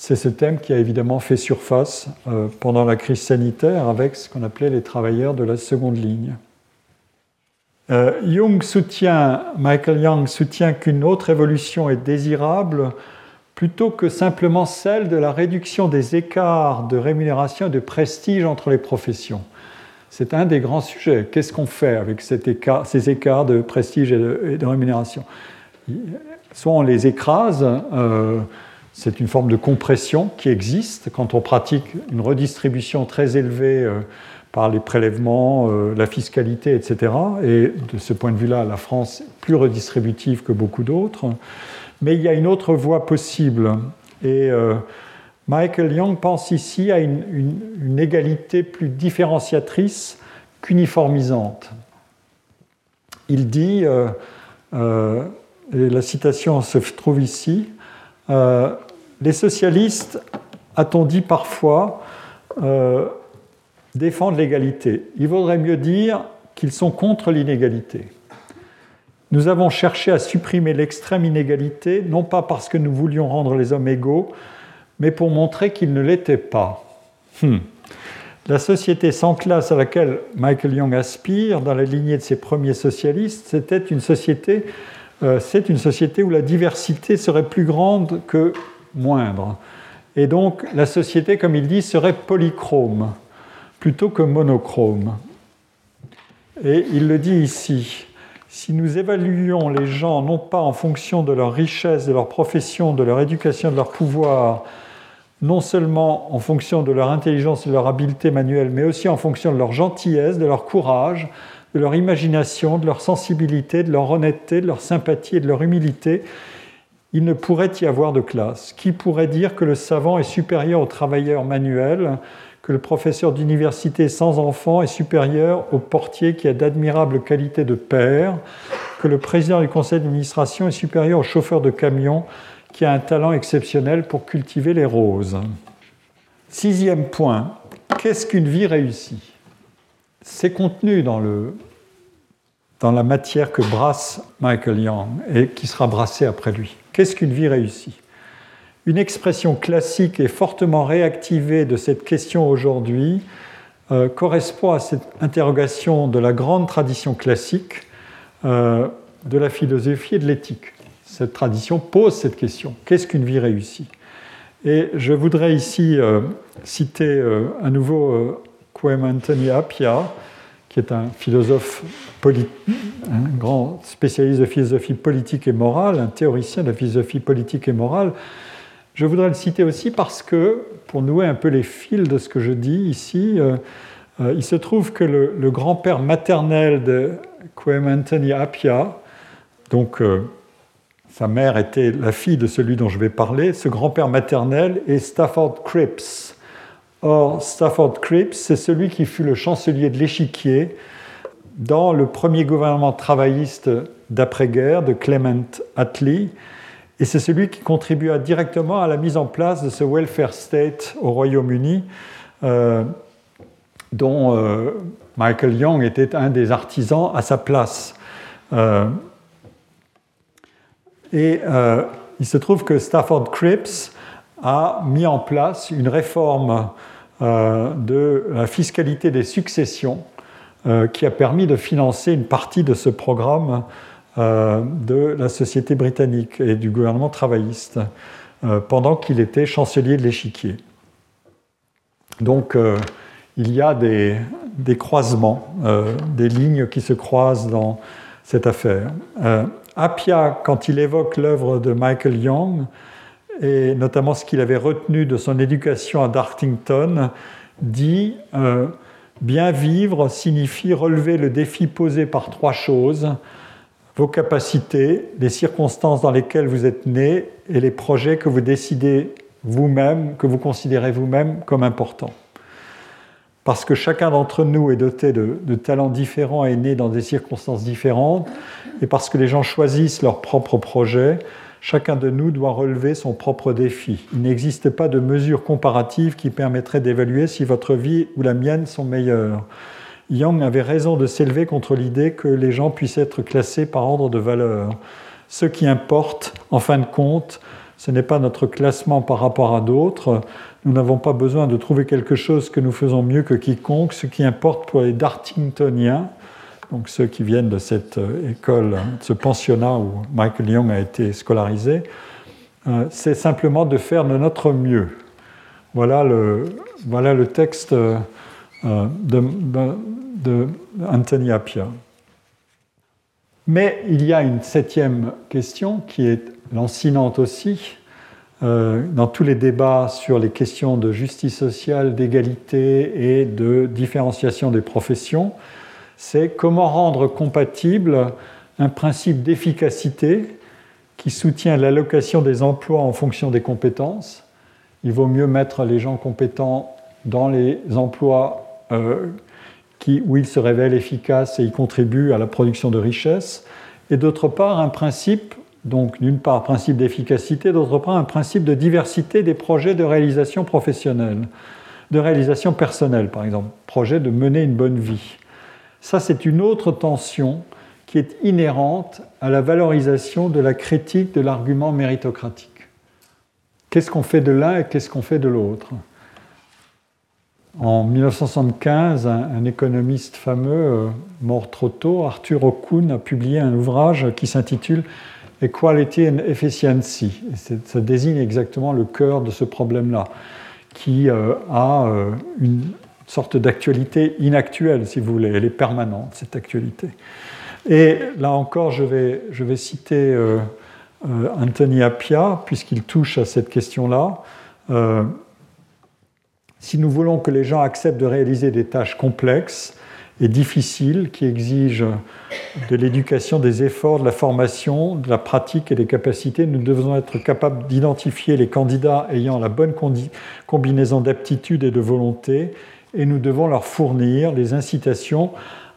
c'est ce thème qui a évidemment fait surface euh, pendant la crise sanitaire avec ce qu'on appelait les travailleurs de la seconde ligne. Euh, Young soutient, Michael Young soutient qu'une autre évolution est désirable plutôt que simplement celle de la réduction des écarts de rémunération et de prestige entre les professions. C'est un des grands sujets. Qu'est-ce qu'on fait avec cet écart, ces écarts de prestige et de, et de rémunération ? Soit on les écrase, euh, c'est une forme de compression qui existe quand on pratique une redistribution très élevée euh, par les prélèvements, euh, la fiscalité, et cetera. Et de ce point de vue-là, la France est plus redistributive que beaucoup d'autres. Mais il y a une autre voie possible. Et euh, Michael Young pense ici à une, une, une égalité plus différenciatrice qu'uniformisante. Il dit, euh, euh, et la citation se trouve ici, euh, « Les socialistes, a-t-on dit parfois, euh, défendent l'égalité. Il vaudrait mieux dire qu'ils sont contre l'inégalité. Nous avons cherché à supprimer l'extrême inégalité, non pas parce que nous voulions rendre les hommes égaux, mais pour montrer qu'ils ne l'étaient pas. Hmm. La société sans classe à laquelle Michael Young aspire, dans la lignée de ses premiers socialistes, c'était une société, euh, c'est une société où la diversité serait plus grande que moindre. Et donc, la société, comme il dit, serait polychrome, plutôt que monochrome. Et il le dit ici, si nous évaluions les gens non pas en fonction de leur richesse, de leur profession, de leur éducation, de leur pouvoir, non seulement en fonction de leur intelligence et de leur habileté manuelle, mais aussi en fonction de leur gentillesse, de leur courage, de leur imagination, de leur sensibilité, de leur honnêteté, de leur sympathie et de leur humilité, il ne pourrait y avoir de classe. Qui pourrait dire que le savant est supérieur au travailleur manuel ? que le professeur d'université sans enfant est supérieur au portier qui a d'admirables qualités de père, que le président du conseil d'administration est supérieur au chauffeur de camion qui a un talent exceptionnel pour cultiver les roses. Sixième point, qu'est-ce qu'une vie réussie ? C'est contenu dans, le, dans la matière que brasse Michael Young et qui sera brassée après lui. Qu'est-ce qu'une vie réussie ? Une expression classique et fortement réactivée de cette question aujourd'hui euh, correspond à cette interrogation de la grande tradition classique euh, de la philosophie et de l'éthique. Cette tradition pose cette question. Qu'est-ce qu'une vie réussie ? Et je voudrais ici euh, citer euh, à nouveau euh, Kwame Anthony Appiah, qui est un philosophe, polit... un grand spécialiste de philosophie politique et morale, un théoricien de la philosophie politique et morale. Je voudrais le citer aussi parce que, pour nouer un peu les fils de ce que je dis ici, euh, euh, il se trouve que le, le grand-père maternel de Kwame Anthony Appiah, donc euh, sa mère était la fille de celui dont je vais parler, ce grand-père maternel est Stafford Cripps. Or, Stafford Cripps, c'est celui qui fut le chancelier de l'échiquier dans le premier gouvernement travailliste d'après-guerre de Clement Attlee, et c'est celui qui contribua directement à la mise en place de ce welfare state au Royaume-Uni, euh, dont euh, Michael Young était un des artisans à sa place. Euh, et euh, il se trouve que Stafford Cripps a mis en place une réforme euh, de la fiscalité des successions euh, qui a permis de financer une partie de ce programme euh, de la société britannique et du gouvernement travailliste euh, pendant qu'il était chancelier de l'échiquier. Donc euh, il y a des, des croisements, euh, des lignes qui se croisent dans cette affaire. Euh, Appiah, quand il évoque l'œuvre de Michael Young, et notamment ce qu'il avait retenu de son éducation à Dartington, dit euh, « Bien vivre signifie relever le défi posé par trois choses, vos capacités, les circonstances dans lesquelles vous êtes né et les projets que vous décidez vous-même, que vous considérez vous-même comme importants. Parce que chacun d'entre nous est doté de, de talents différents et est né dans des circonstances différentes, et parce que les gens choisissent leurs propres projets, chacun de nous doit relever son propre défi. Il n'existe pas de mesure comparative qui permettrait d'évaluer si votre vie ou la mienne sont meilleures. » Young avait raison de s'élever contre l'idée que les gens puissent être classés par ordre de valeur. Ce qui importe, en fin de compte, ce n'est pas notre classement par rapport à d'autres. Nous n'avons pas besoin de trouver quelque chose que nous faisons mieux que quiconque. Ce qui importe pour les Dartingtoniens, donc ceux qui viennent de cette école, de ce pensionnat où Michael Young a été scolarisé, euh, c'est simplement de faire de notre mieux. Voilà le, voilà le texte euh, de, de, de Anthony Appiah. Mais il y a une septième question qui est lancinante aussi, euh, dans tous les débats sur les questions de justice sociale, d'égalité et de différenciation des professions, c'est comment rendre compatible un principe d'efficacité qui soutient l'allocation des emplois en fonction des compétences. Il vaut mieux mettre les gens compétents dans les emplois euh, qui, où ils se révèlent efficaces et ils contribuent à la production de richesses. Et d'autre part, un principe, donc d'une part principe d'efficacité, d'autre part un principe de diversité des projets de réalisation professionnelle, de réalisation personnelle par exemple, projet de mener une bonne vie. Ça, c'est une autre tension qui est inhérente à la valorisation de la critique de l'argument méritocratique. Qu'est-ce qu'on fait de l'un et qu'est-ce qu'on fait de l'autre ? En mille neuf cent soixante-quinze, un, un économiste fameux, euh, mort trop tôt, Arthur O'Koon, a publié un ouvrage qui s'intitule « Equality and Efficiency ». Ça désigne exactement le cœur de ce problème-là, qui euh, a euh, une... sorte d'actualité inactuelle, si vous voulez. Elle est permanente, cette actualité. Et là encore, je vais, je vais citer euh, euh, Anthony Appiah, puisqu'il touche à cette question-là. Euh, « Si nous voulons que les gens acceptent de réaliser des tâches complexes, et difficile qui exige de l'éducation, des efforts, de la formation, de la pratique et des capacités. Nous devons être capables d'identifier les candidats ayant la bonne condi- combinaison d'aptitudes et de volonté, et nous devons leur fournir les incitations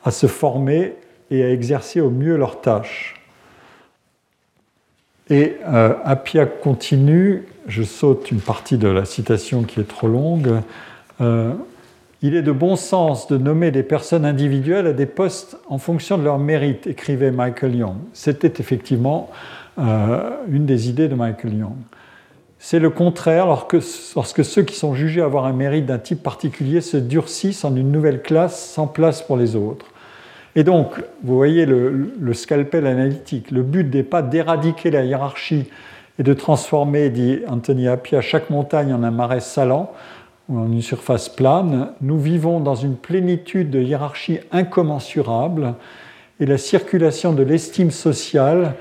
à se former et à exercer au mieux leurs tâches. Et euh, Appiah continue, je saute une partie de la citation qui est trop longue, euh, « Il est de bon sens de nommer des personnes individuelles à des postes en fonction de leur mérite », écrivait Michael Young. C'était effectivement euh, une des idées de Michael Young. C'est le contraire lorsque, lorsque ceux qui sont jugés avoir un mérite d'un type particulier se durcissent en une nouvelle classe sans place pour les autres. Et donc, vous voyez le, le scalpel analytique. Le but n'est pas d'éradiquer la hiérarchie et de transformer, dit Anthony Appiah, chaque montagne en un marais salant ou en une surface plane. Nous vivons dans une plénitude de hiérarchie incommensurable et la circulation de l'estime sociale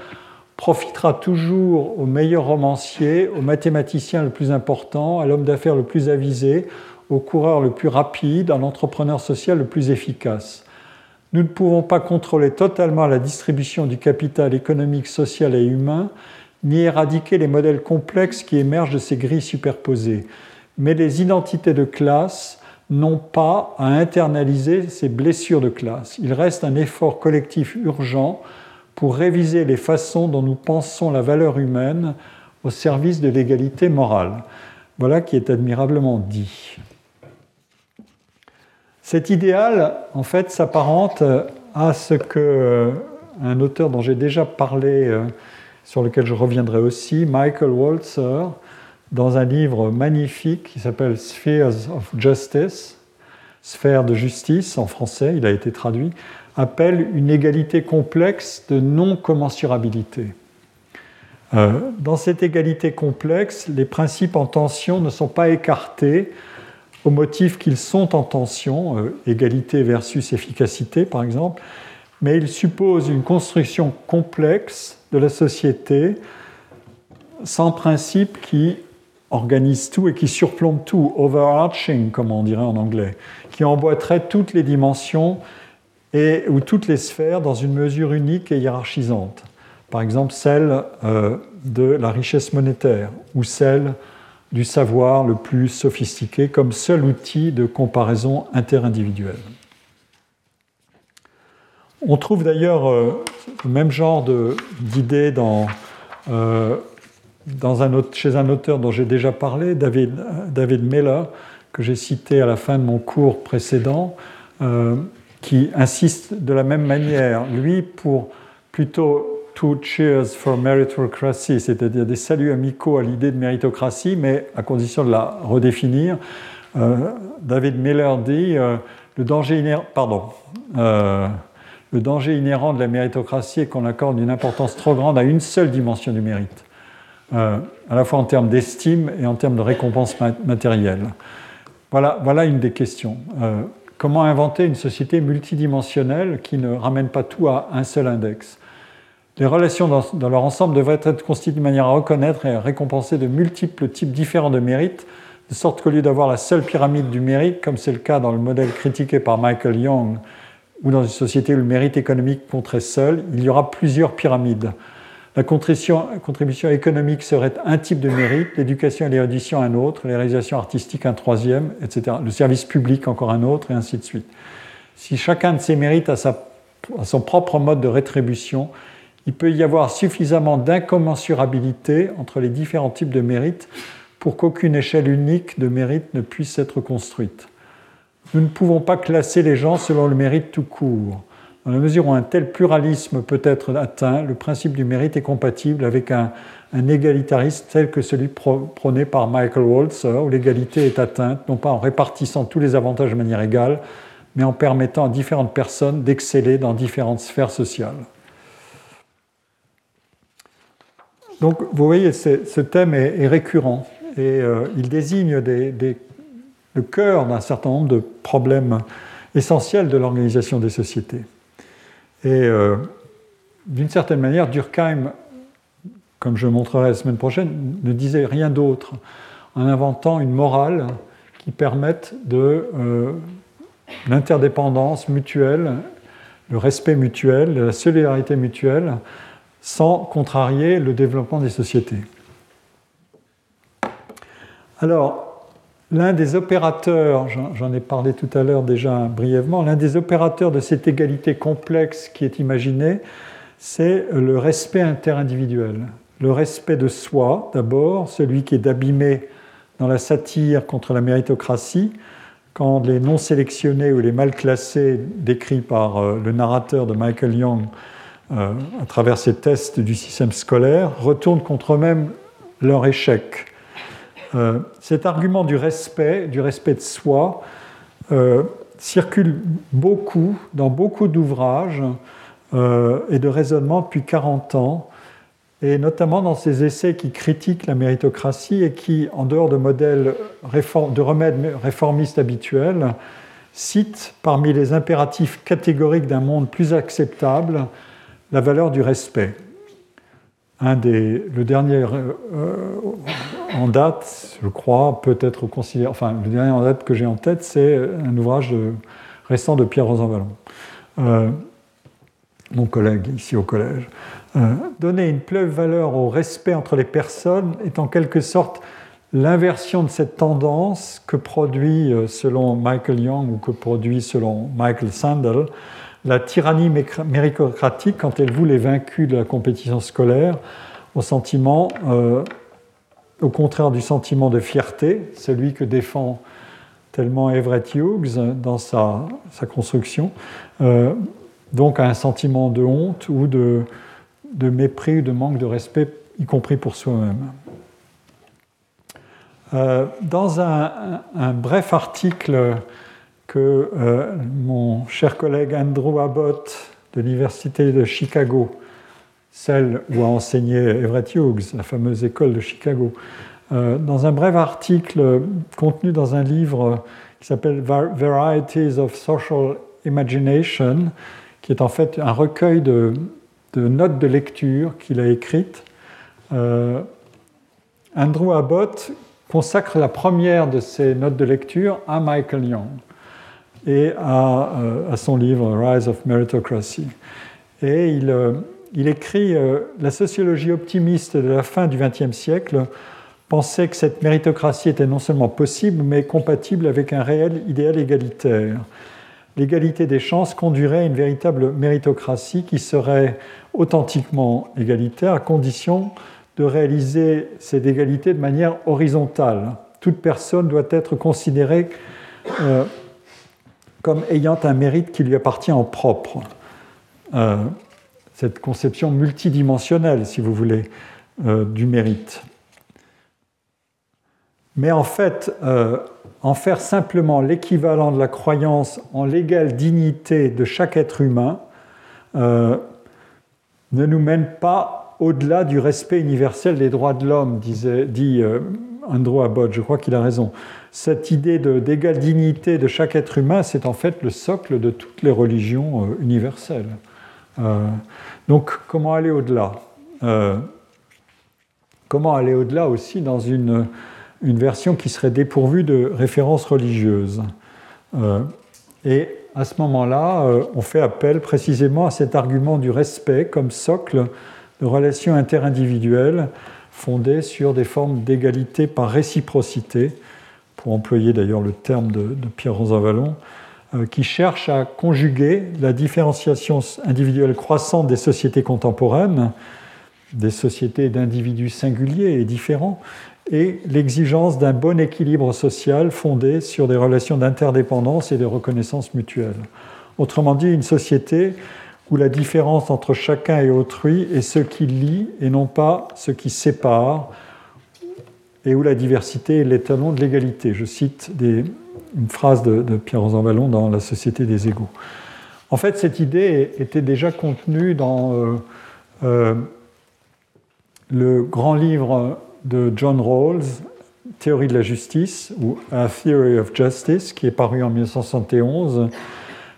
profitera toujours au meilleur romancier, au mathématicien le plus important, à l'homme d'affaires le plus avisé, au coureur le plus rapide, à l'entrepreneur social le plus efficace. Nous ne pouvons pas contrôler totalement la distribution du capital économique, social et humain, ni éradiquer les modèles complexes qui émergent de ces grilles superposées. Mais les identités de classe n'ont pas à internaliser ces blessures de classe. Il reste un effort collectif urgent pour réviser les façons dont nous pensons la valeur humaine au service de l'égalité morale. Voilà qui est admirablement dit. Cet idéal, en fait, s'apparente à ce que euh, un auteur dont j'ai déjà parlé, euh, sur lequel je reviendrai aussi, Michael Walzer, dans un livre magnifique qui s'appelle Spheres of Justice, Sphère de justice en français, il a été traduit, appelle une égalité complexe de non-commensurabilité. Euh, dans cette égalité complexe, les principes en tension ne sont pas écartés au motif qu'ils sont en tension, euh, égalité versus efficacité par exemple, mais ils supposent une construction complexe de la société sans principe qui organise tout et qui surplombe tout, overarching comme on dirait en anglais, qui emboîterait toutes les dimensions et, ou toutes les sphères dans une mesure unique et hiérarchisante. Par exemple celle euh, de la richesse monétaire ou celle du savoir le plus sophistiqué comme seul outil de comparaison interindividuelle. On trouve d'ailleurs euh, le même genre de, d'idée dans, euh, dans un autre, chez un auteur dont j'ai déjà parlé, David, David Miller, que j'ai cité à la fin de mon cours précédent, euh, qui insiste de la même manière, lui, pour plutôt two cheers for meritocracy, c'est-à-dire des saluts amicaux à l'idée de méritocratie, mais à condition de la redéfinir. Euh, David Miller dit euh, le danger inhérent, pardon, euh, le danger inhérent de la méritocratie est qu'on accorde une importance trop grande à une seule dimension du mérite, euh, à la fois en termes d'estime et en termes de récompense mat- matérielle. Voilà, voilà une des questions. Euh, comment inventer une société multidimensionnelle qui ne ramène pas tout à un seul index ? Les relations dans, dans leur ensemble devraient être constituées de manière à reconnaître et à récompenser de multiples types différents de mérites, de sorte qu'au lieu d'avoir la seule pyramide du mérite, comme c'est le cas dans le modèle critiqué par Michael Young, ou dans une société où le mérite économique compterait seul, il y aura plusieurs pyramides. La contribution, contribution économique serait un type de mérite, l'éducation et l'érudition un autre, les réalisations artistiques un troisième, et cetera. Le service public encore un autre, et ainsi de suite. Si chacun de ces mérites a, sa, a son propre mode de rétribution, il peut y avoir suffisamment d'incommensurabilité entre les différents types de mérites pour qu'aucune échelle unique de mérite ne puisse être construite. Nous ne pouvons pas classer les gens selon le mérite tout court. Dans la mesure où un tel pluralisme peut être atteint, le principe du mérite est compatible avec un, un égalitarisme tel que celui prôné par Michael Walzer, où l'égalité est atteinte, non pas en répartissant tous les avantages de manière égale, mais en permettant à différentes personnes d'exceller dans différentes sphères sociales. Donc, vous voyez, ce thème est, est récurrent et euh, il désigne des, des, le cœur d'un certain nombre de problèmes essentiels de l'organisation des sociétés. Et euh, d'une certaine manière, Durkheim, comme je montrerai la semaine prochaine, ne disait rien d'autre en inventant une morale qui permette de euh, l'interdépendance mutuelle, le respect mutuel, la solidarité mutuelle, sans contrarier le développement des sociétés. Alors, l'un des opérateurs, j'en ai parlé tout à l'heure déjà brièvement, l'un des opérateurs de cette égalité complexe qui est imaginée, c'est le respect interindividuel. Le respect de soi, d'abord, celui qui est abîmé dans la satire contre la méritocratie, quand les non-sélectionnés ou les mal classés, décrits par euh, le narrateur de Michael Young euh, à travers ses tests du système scolaire, retournent contre eux-mêmes leur échec. Euh, cet argument du respect, du respect de soi, euh, circule beaucoup, dans beaucoup d'ouvrages euh, et de raisonnements depuis quarante ans, et notamment dans ces essais qui critiquent la méritocratie et qui, en dehors de modèles réform... de remèdes réformistes habituels, citent parmi les impératifs catégoriques d'un monde plus acceptable la valeur du respect. Un des... Le dernier euh, en date, je crois, peut être considéré... Enfin, le dernier en date que j'ai en tête, c'est un ouvrage de... récent de Pierre Rosanvallon, euh, mon collègue ici au collège. Euh, donner une pleine valeur au respect entre les personnes est en quelque sorte l'inversion de cette tendance que produit, euh, selon Michael Young ou que produit, selon Michael Sandel, la tyrannie méritocratique quand elle voue les vaincus de la compétition scolaire au sentiment, euh, au contraire du sentiment de fierté, celui que défend tellement Everett Hughes dans sa, sa construction, euh, donc à un sentiment de honte ou de de mépris ou de manque de respect, y compris pour soi-même. Euh, dans un, un, un bref article que euh, mon cher collègue Andrew Abbott de l'Université de Chicago, celle où a enseigné Everett Hughes, la fameuse école de Chicago, euh, dans un bref article contenu dans un livre qui s'appelle Var- Varieties of Social Imagination, qui est en fait un recueil de de notes de lecture qu'il a écrites, euh, Andrew Abbott consacre la première de ces notes de lecture à Michael Young et à, euh, à son livre « Rise of Meritocracy ». Et il, euh, il écrit euh, « La sociologie optimiste de la fin du vingtième siècle pensait que cette méritocratie était non seulement possible, mais compatible avec un réel idéal égalitaire ». L'égalité des chances conduirait à une véritable méritocratie qui serait authentiquement égalitaire à condition de réaliser cette égalité de manière horizontale. Toute personne doit être considérée euh, comme ayant un mérite qui lui appartient en propre. Euh, cette conception multidimensionnelle, si vous voulez, euh, du mérite. Mais en fait... Euh, en faire simplement l'équivalent de la croyance en l'égale dignité de chaque être humain euh, ne nous mène pas au-delà du respect universel des droits de l'homme, disait, dit euh, Andrew Abbott, je crois qu'il a raison. Cette idée de, d'égale dignité de chaque être humain, c'est en fait le socle de toutes les religions euh, universelles. Euh, donc comment aller au-delà euh, Comment aller au-delà aussi dans une... une version qui serait dépourvue de références religieuses. Euh, et à ce moment-là, euh, on fait appel précisément à cet argument du respect comme socle de relations interindividuelles fondées sur des formes d'égalité par réciprocité, pour employer d'ailleurs le terme de, de Pierre Rosanvallon, euh, qui cherche à conjuguer la différenciation individuelle croissante des sociétés contemporaines, des sociétés d'individus singuliers et différents, et l'exigence d'un bon équilibre social fondé sur des relations d'interdépendance et de reconnaissance mutuelle. Autrement dit, une société où la différence entre chacun et autrui est ce qui lie et non pas ce qui sépare, et où la diversité est l'étalon de l'égalité. Je cite des, une phrase de, de Pierre Rosanvallon dans La Société des égaux. En fait, cette idée était déjà contenue dans euh, euh, le grand livre de John Rawls, Théorie de la justice, ou A Theory of Justice, qui est paru en mille neuf cent soixante et onze,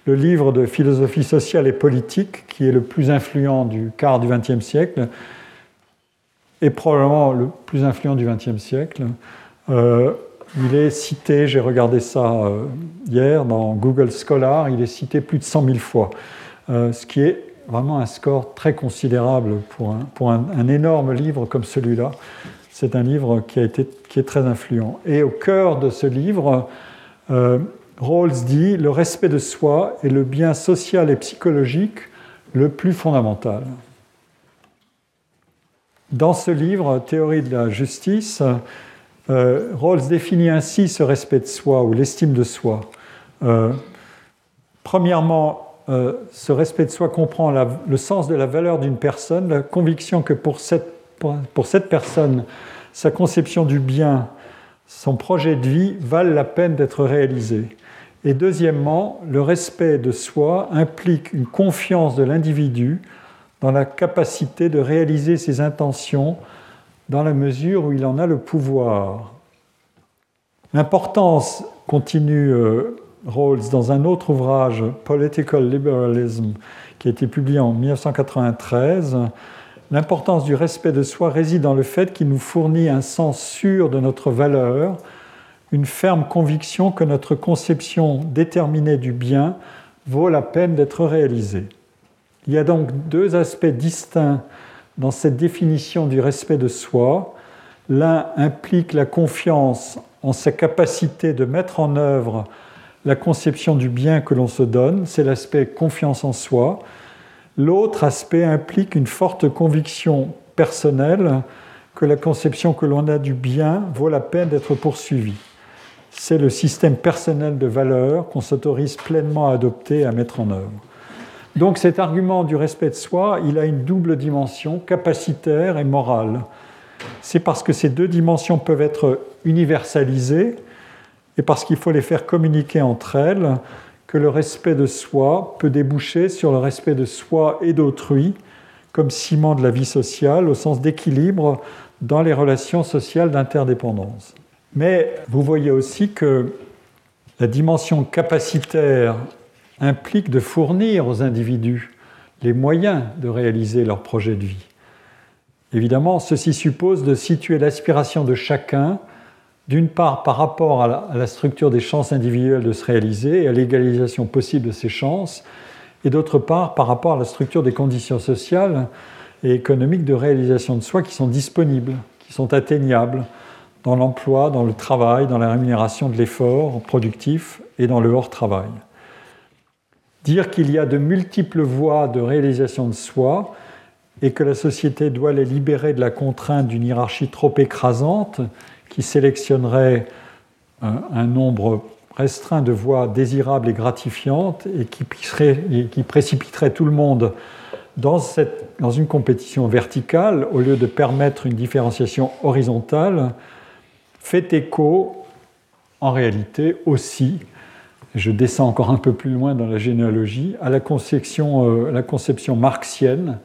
le livre de philosophie sociale et politique, qui est le plus influent du quart du vingtième siècle, et probablement le plus influent du XXe siècle, euh, Il est cité, j'ai regardé ça euh, hier, dans Google Scholar, il est cité plus de cent mille fois, euh, ce qui est vraiment un score très considérable pour un, pour un, un énorme livre comme celui-là. C'est un livre qui, a été, qui est très influent. Et au cœur de ce livre, euh, Rawls dit « Le respect de soi est le bien social et psychologique le plus fondamental ». Dans ce livre, Théorie de la justice, euh, Rawls définit ainsi ce respect de soi ou l'estime de soi. Euh, premièrement, euh, ce respect de soi comprend la, le sens de la valeur d'une personne, la conviction que pour cette, pour, pour cette personne, sa conception du bien, son projet de vie valent la peine d'être réalisés. Et deuxièmement, le respect de soi implique une confiance de l'individu dans la capacité de réaliser ses intentions dans la mesure où il en a le pouvoir. L'importance, continue euh, Rawls dans un autre ouvrage, Political Liberalism, qui a été publié en dix-neuf cent quatre-vingt-treize, l'importance du respect de soi réside dans le fait qu'il nous fournit un sens sûr de notre valeur, une ferme conviction que notre conception déterminée du bien vaut la peine d'être réalisée. Il y a donc deux aspects distincts dans cette définition du respect de soi. L'un implique la confiance en sa capacité de mettre en œuvre la conception du bien que l'on se donne, c'est l'aspect confiance en soi. L'autre aspect implique une forte conviction personnelle que la conception que l'on a du bien vaut la peine d'être poursuivie. C'est le système personnel de valeurs qu'on s'autorise pleinement à adopter et à mettre en œuvre. Donc cet argument du respect de soi, il a une double dimension, capacitaire et morale. C'est parce que ces deux dimensions peuvent être universalisées et parce qu'il faut les faire communiquer entre elles que le respect de soi peut déboucher sur le respect de soi et d'autrui comme ciment de la vie sociale au sens d'équilibre dans les relations sociales d'interdépendance. Mais vous voyez aussi que la dimension capacitaire implique de fournir aux individus les moyens de réaliser leur projet de vie. Évidemment, ceci suppose de situer l'aspiration de chacun, d'une part par rapport à la, à la structure des chances individuelles de se réaliser et à l'égalisation possible de ces chances, et d'autre part par rapport à la structure des conditions sociales et économiques de réalisation de soi qui sont disponibles, qui sont atteignables dans l'emploi, dans le travail, dans la rémunération de l'effort productif et dans le hors-travail. Dire qu'il y a de multiples voies de réalisation de soi et que la société doit les libérer de la contrainte d'une hiérarchie trop écrasante qui sélectionnerait un, un nombre restreint de voies désirables et gratifiantes et qui, et qui précipiterait tout le monde dans, cette, dans une compétition verticale au lieu de permettre une différenciation horizontale, fait écho en réalité aussi, je descends encore un peu plus loin dans la généalogie, à la conception, euh, la conception marxienne,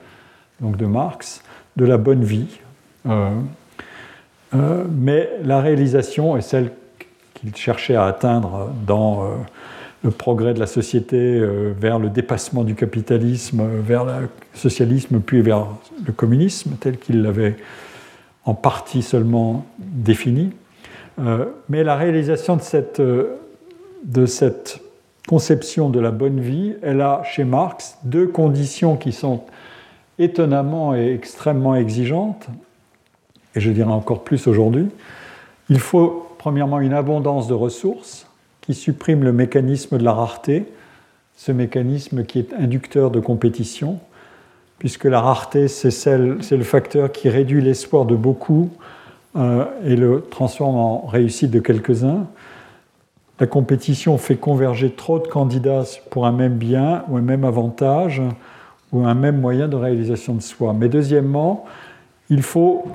donc de Marx, de la bonne vie. Euh, euh, mais la réalisation est celle qu'il cherchait à atteindre dans euh, le progrès de la société euh, vers le dépassement du capitalisme, vers le socialisme, puis vers le communisme, tel qu'il l'avait en partie seulement défini. Euh, mais la réalisation de cette... Euh, de cette conception de la bonne vie, elle a, chez Marx, deux conditions qui sont étonnamment et extrêmement exigeantes, et je dirais encore plus aujourd'hui. Il faut, premièrement, une abondance de ressources qui supprime le mécanisme de la rareté, ce mécanisme qui est inducteur de compétition, puisque la rareté, c'est, celle, c'est le facteur qui réduit l'espoir de beaucoup euh, et le transforme en réussite de quelques-uns. La compétition fait converger trop de candidats pour un même bien ou un même avantage ou un même moyen de réalisation de soi. Mais deuxièmement, il faut,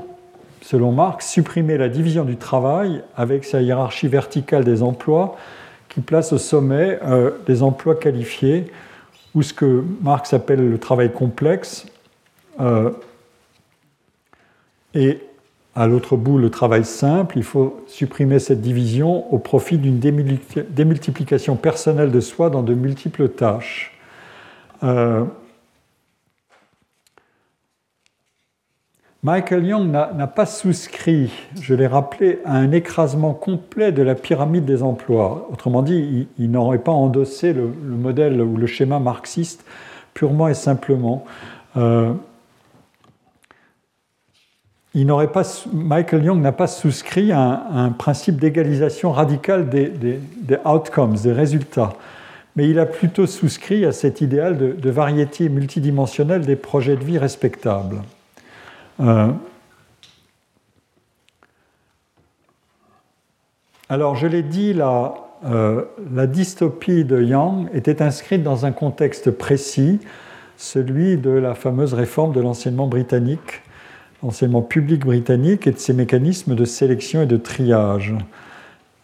selon Marx, supprimer la division du travail avec sa hiérarchie verticale des emplois qui place au sommet euh, les emplois qualifiés ou ce que Marx appelle le travail complexe euh, et à l'autre bout, le travail simple, il faut supprimer cette division au profit d'une démultiplication personnelle de soi dans de multiples tâches. Euh, Michael Young n'a pas souscrit, je l'ai rappelé, à un écrasement complet de la pyramide des emplois. Autrement dit, il, il n'aurait pas endossé le, le modèle ou le schéma marxiste purement et simplement. Euh, il n'aurait pas, Michael Young n'a pas souscrit à un, à un principe d'égalisation radicale des, des, des outcomes, des résultats. Mais il a plutôt souscrit à cet idéal de, de variété multidimensionnelle des projets de vie respectables. Euh, alors, je l'ai dit, la, euh, la dystopie de Young était inscrite dans un contexte précis, celui de la fameuse réforme de l'enseignement britannique, l'enseignement public britannique et de ses mécanismes de sélection et de triage.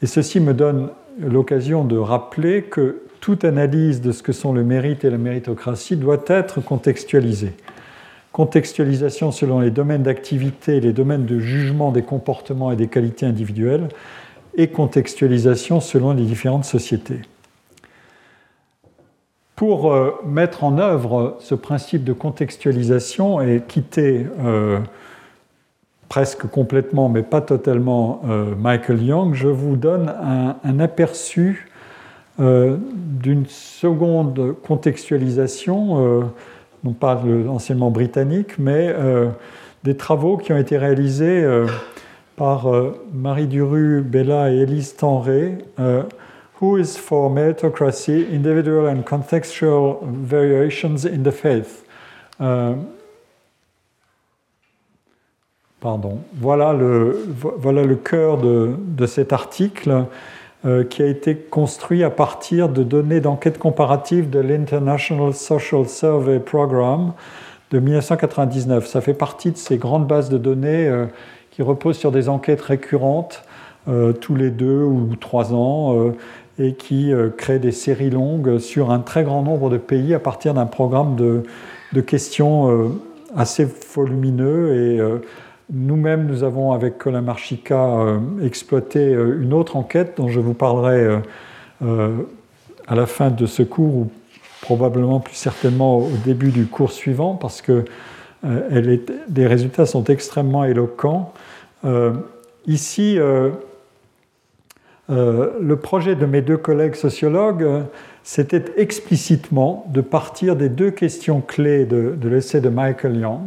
Et ceci me donne l'occasion de rappeler que toute analyse de ce que sont le mérite et la méritocratie doit être contextualisée. Contextualisation selon les domaines d'activité et les domaines de jugement des comportements et des qualités individuelles, et contextualisation selon les différentes sociétés. Pour euh, mettre en œuvre ce principe de contextualisation et quitter euh, presque complètement, mais pas totalement, euh, Michael Young, je vous donne un, un aperçu euh, d'une seconde contextualisation euh, non pas de l'enseignement britannique, mais euh, des travaux qui ont été réalisés euh, par euh, Marie Duru-Bellat et Elise Tenré, euh, Who is for Meritocracy, Individual and Contextual Variations in the Faith. Euh, pardon. Voilà le, voilà le cœur de, de cet article euh, qui a été construit à partir de données d'enquête comparative de l'International Social Survey Program de mille neuf cent quatre-vingt-dix-neuf. Ça fait partie de ces grandes bases de données euh, qui reposent sur des enquêtes récurrentes euh, tous les deux ou trois ans euh, et qui euh, créent des séries longues sur un très grand nombre de pays à partir d'un programme de, de questions euh, assez volumineux et euh, nous-mêmes, nous avons, avec Colin Marchica, euh, exploité euh, une autre enquête dont je vous parlerai euh, euh, à la fin de ce cours, ou probablement plus certainement au début du cours suivant, parce que euh, elle est, les résultats sont extrêmement éloquents. Euh, ici, euh, euh, le projet de mes deux collègues sociologues, euh, c'était explicitement de partir des deux questions clés de, de l'essai de Michael Young.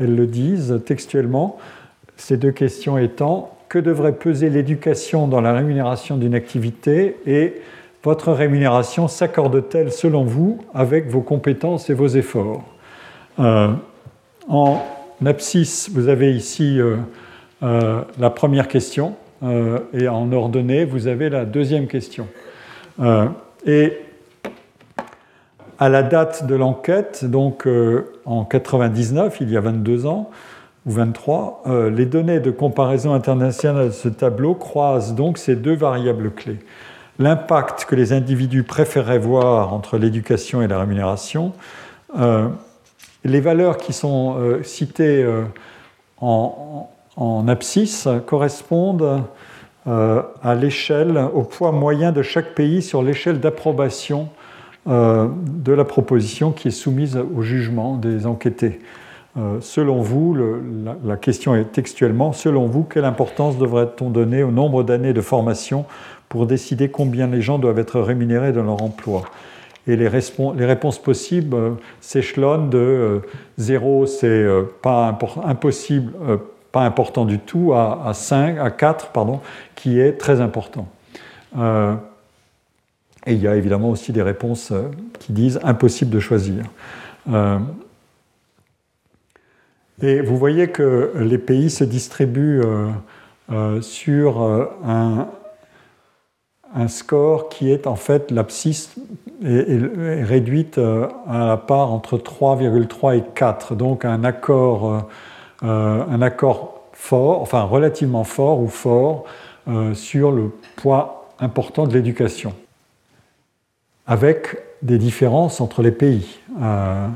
Elles le disent textuellement, ces deux questions étant « Que devrait peser l'éducation dans la rémunération d'une activité ?» et « Votre rémunération s'accorde-t-elle, selon vous, avec vos compétences et vos efforts euh, ?» En abscisse, vous avez ici euh, euh, la première question, euh, et en ordonnée, vous avez la deuxième question. Euh, et à la date de l'enquête, donc euh, en quatre-vingt-dix-neuf, il y a vingt-deux ans, ou vingt-trois, euh, les données de comparaison internationale de ce tableau croisent donc ces deux variables clés. L'impact que les individus préféraient voir entre l'éducation et la rémunération, euh, les valeurs qui sont euh, citées euh, en, en abscisse correspondent euh, à l'échelle, au poids moyen de chaque pays sur l'échelle d'approbation Euh, de la proposition qui est soumise au jugement des enquêtés. Euh, selon vous, le, la, la question est textuellement, selon vous, quelle importance devrait-on donner au nombre d'années de formation pour décider combien les gens doivent être rémunérés dans leur emploi ? Et les, respons- les réponses possibles euh, s'échelonnent de euh, zéro, c'est euh, pas impor- impossible, euh, pas important du tout, à, à cinq, à quatre, pardon, qui est très important. Euh, Et il y a évidemment aussi des réponses qui disent « impossible de choisir euh. ». Et vous voyez que les pays se distribuent euh, euh, sur euh, un, un score qui est en fait l'abscisse est, est réduite euh, à la part entre trois virgule trois et quatre, donc un accord, euh, un accord fort, enfin relativement fort ou fort euh, sur le poids important de l'éducation, avec des différences entre les pays. Euh,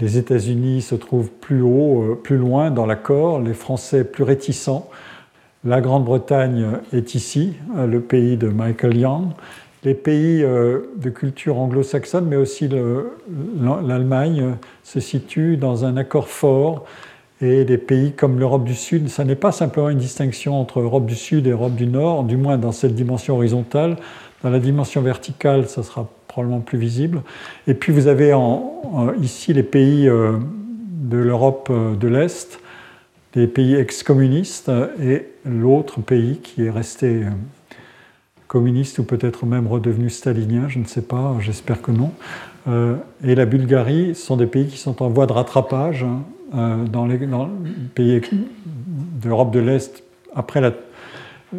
les États-Unis se trouvent plus haut, euh, plus loin dans l'accord, les Français plus réticents. La Grande-Bretagne est ici, euh, le pays de Michael Young. Les pays euh, de culture anglo-saxonne, mais aussi le, l'Allemagne, se situent dans un accord fort et des pays comme l'Europe du Sud. Ça n'est pas simplement une distinction entre Europe du Sud et Europe du Nord, du moins dans cette dimension horizontale. Dans la dimension verticale, ça sera probablement plus visible. Et puis vous avez en, en, ici les pays euh, de l'Europe euh, de l'Est, des pays ex-communistes, et l'autre pays qui est resté euh, communiste ou peut-être même redevenu stalinien, je ne sais pas, j'espère que non. Euh, et la Bulgarie sont des pays qui sont en voie de rattrapage hein, euh, dans, les, dans les pays d'Europe de l'Est, après la,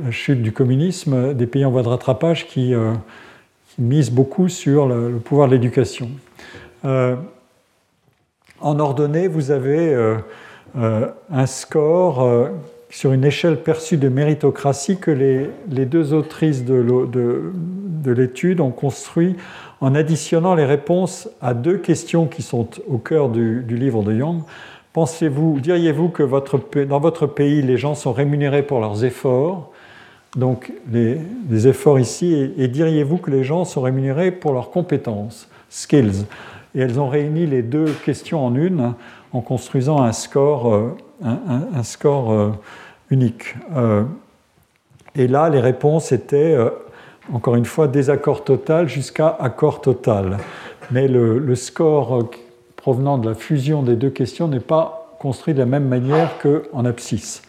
la chute du communisme, des pays en voie de rattrapage qui... Euh, qui mise beaucoup sur le, le pouvoir de l'éducation. Euh, en ordonnée, vous avez euh, euh, un score euh, sur une échelle perçue de méritocratie que les, les deux autrices de, de, de l'étude ont construit en additionnant les réponses à deux questions qui sont au cœur du, du livre de Young. Pensez-vous, diriez-vous que votre, dans votre pays, les gens sont rémunérés pour leurs efforts ? Donc, les, les efforts ici, et, et diriez-vous que les gens sont rémunérés pour leurs compétences, skills ? Et elles ont réuni les deux questions en une, en construisant un score, euh, un, un, un score euh, unique. Euh, et là, les réponses étaient, euh, encore une fois, désaccord total jusqu'à accord total. Mais le, le score provenant de la fusion des deux questions n'est pas construit de la même manière qu'en abscisse.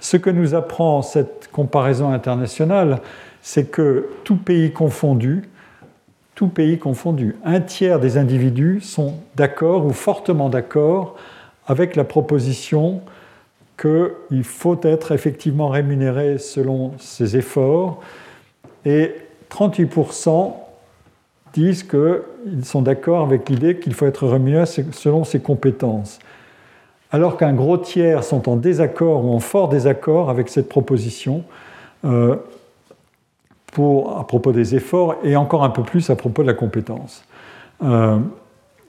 Ce que nous apprend cette comparaison internationale, c'est que tout pays confondu, tout pays confondu, un tiers des individus sont d'accord ou fortement d'accord avec la proposition qu'il faut être effectivement rémunéré selon ses efforts, et trente-huit pour cent disent qu'ils sont d'accord avec l'idée qu'il faut être rémunéré selon ses compétences, alors qu'un gros tiers sont en désaccord ou en fort désaccord avec cette proposition euh, pour, à propos des efforts et encore un peu plus à propos de la compétence. Euh,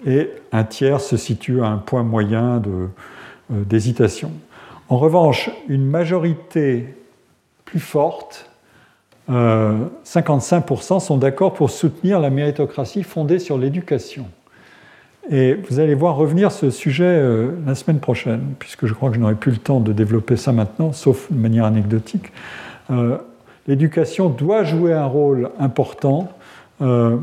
et un tiers se situe à un point moyen de, euh, d'hésitation. En revanche, une majorité plus forte, euh, cinquante-cinq pour cent sont d'accord pour soutenir la méritocratie fondée sur l'éducation. Et vous allez voir revenir ce sujet euh, la semaine prochaine, puisque je crois que je n'aurai plus le temps de développer ça maintenant, sauf de manière anecdotique. Euh, l'éducation doit jouer un rôle important euh,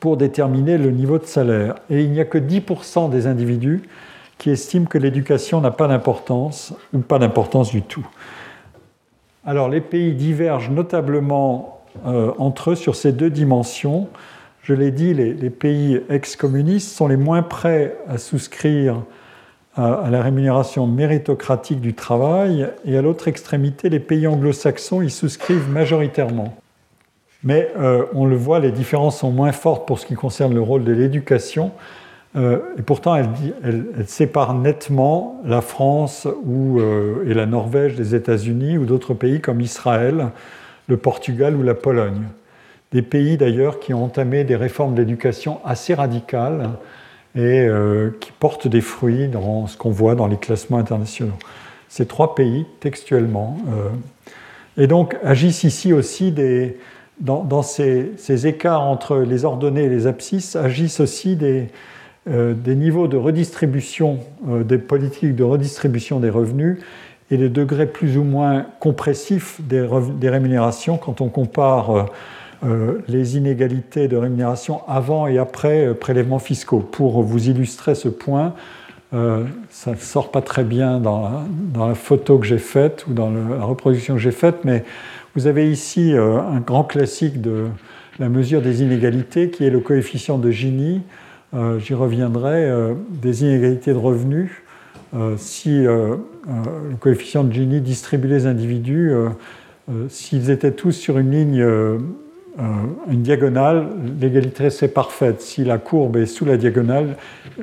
pour déterminer le niveau de salaire. Et il n'y a que dix pour cent des individus qui estiment que l'éducation n'a pas d'importance, ou pas d'importance du tout. Alors les pays divergent notablement euh, entre eux sur ces deux dimensions. Je l'ai dit, les, les pays ex-communistes sont les moins prêts à souscrire à, à la rémunération méritocratique du travail, et à l'autre extrémité, les pays anglo-saxons y souscrivent majoritairement. Mais euh, on le voit, les différences sont moins fortes pour ce qui concerne le rôle de l'éducation, euh, et pourtant elles, elles, elles séparent nettement la France ou, euh, et la Norvège des États-Unis ou d'autres pays comme Israël, le Portugal ou la Pologne. Des pays d'ailleurs qui ont entamé des réformes d'éducation assez radicales et euh, qui portent des fruits dans ce qu'on voit dans les classements internationaux. Ces trois pays, textuellement. Euh, et donc agissent ici aussi, des, dans, dans ces, ces écarts entre les ordonnées et les abscisses, agissent aussi des, euh, des niveaux de redistribution, euh, des politiques de redistribution des revenus et des degrés plus ou moins compressifs des, rev- des rémunérations quand on compare... Euh, Euh, les inégalités de rémunération avant et après euh, prélèvements fiscaux. Pour vous illustrer ce point, euh, ça ne sort pas très bien dans la, dans la photo que j'ai faite ou dans le, la reproduction que j'ai faite, mais vous avez ici euh, un grand classique de la mesure des inégalités qui est le coefficient de Gini, euh, j'y reviendrai, euh, des inégalités de revenus. Euh, si euh, euh, le coefficient de Gini distribue les individus, euh, euh, s'ils étaient tous sur une ligne... Euh, Euh, une diagonale, l'égalité c'est parfaite. Si la courbe est sous la diagonale,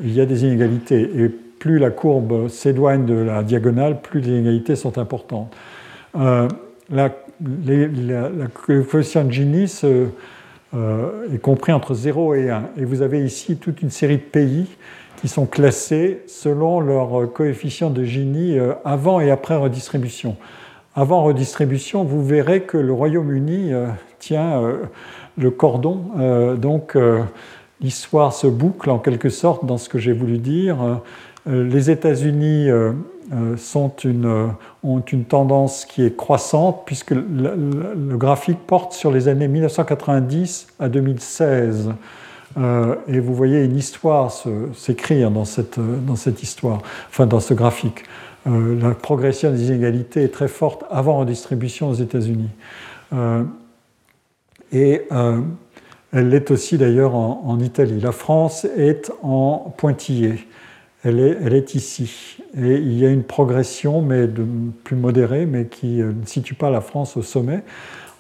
il y a des inégalités. Et plus la courbe s'éloigne de la diagonale, plus les inégalités sont importantes. Euh, la, les, la, la coefficient de Gini euh, est compris entre zéro et un. Et vous avez ici toute une série de pays qui sont classés selon leur coefficient de Gini euh, avant et après redistribution. Avant redistribution, vous verrez que le Royaume-Uni euh, tient euh, le cordon. Euh, donc, euh, l'histoire se boucle en quelque sorte dans ce que j'ai voulu dire. Euh, euh, les États-Unis euh, euh, sont une, euh, ont une tendance qui est croissante, puisque le, le, le graphique porte sur les années mille neuf cent quatre-vingt-dix à deux mille seize. Euh, et vous voyez une histoire s'écrire dans cette, dans cette histoire, enfin dans ce graphique. Euh, la progression des inégalités est très forte avant redistribution aux États-Unis. Euh, et euh, elle l'est aussi d'ailleurs en, en Italie. La France est en pointillé. Elle est, elle est ici. Et il y a une progression, mais de, plus modérée, mais qui euh, ne situe pas la France au sommet.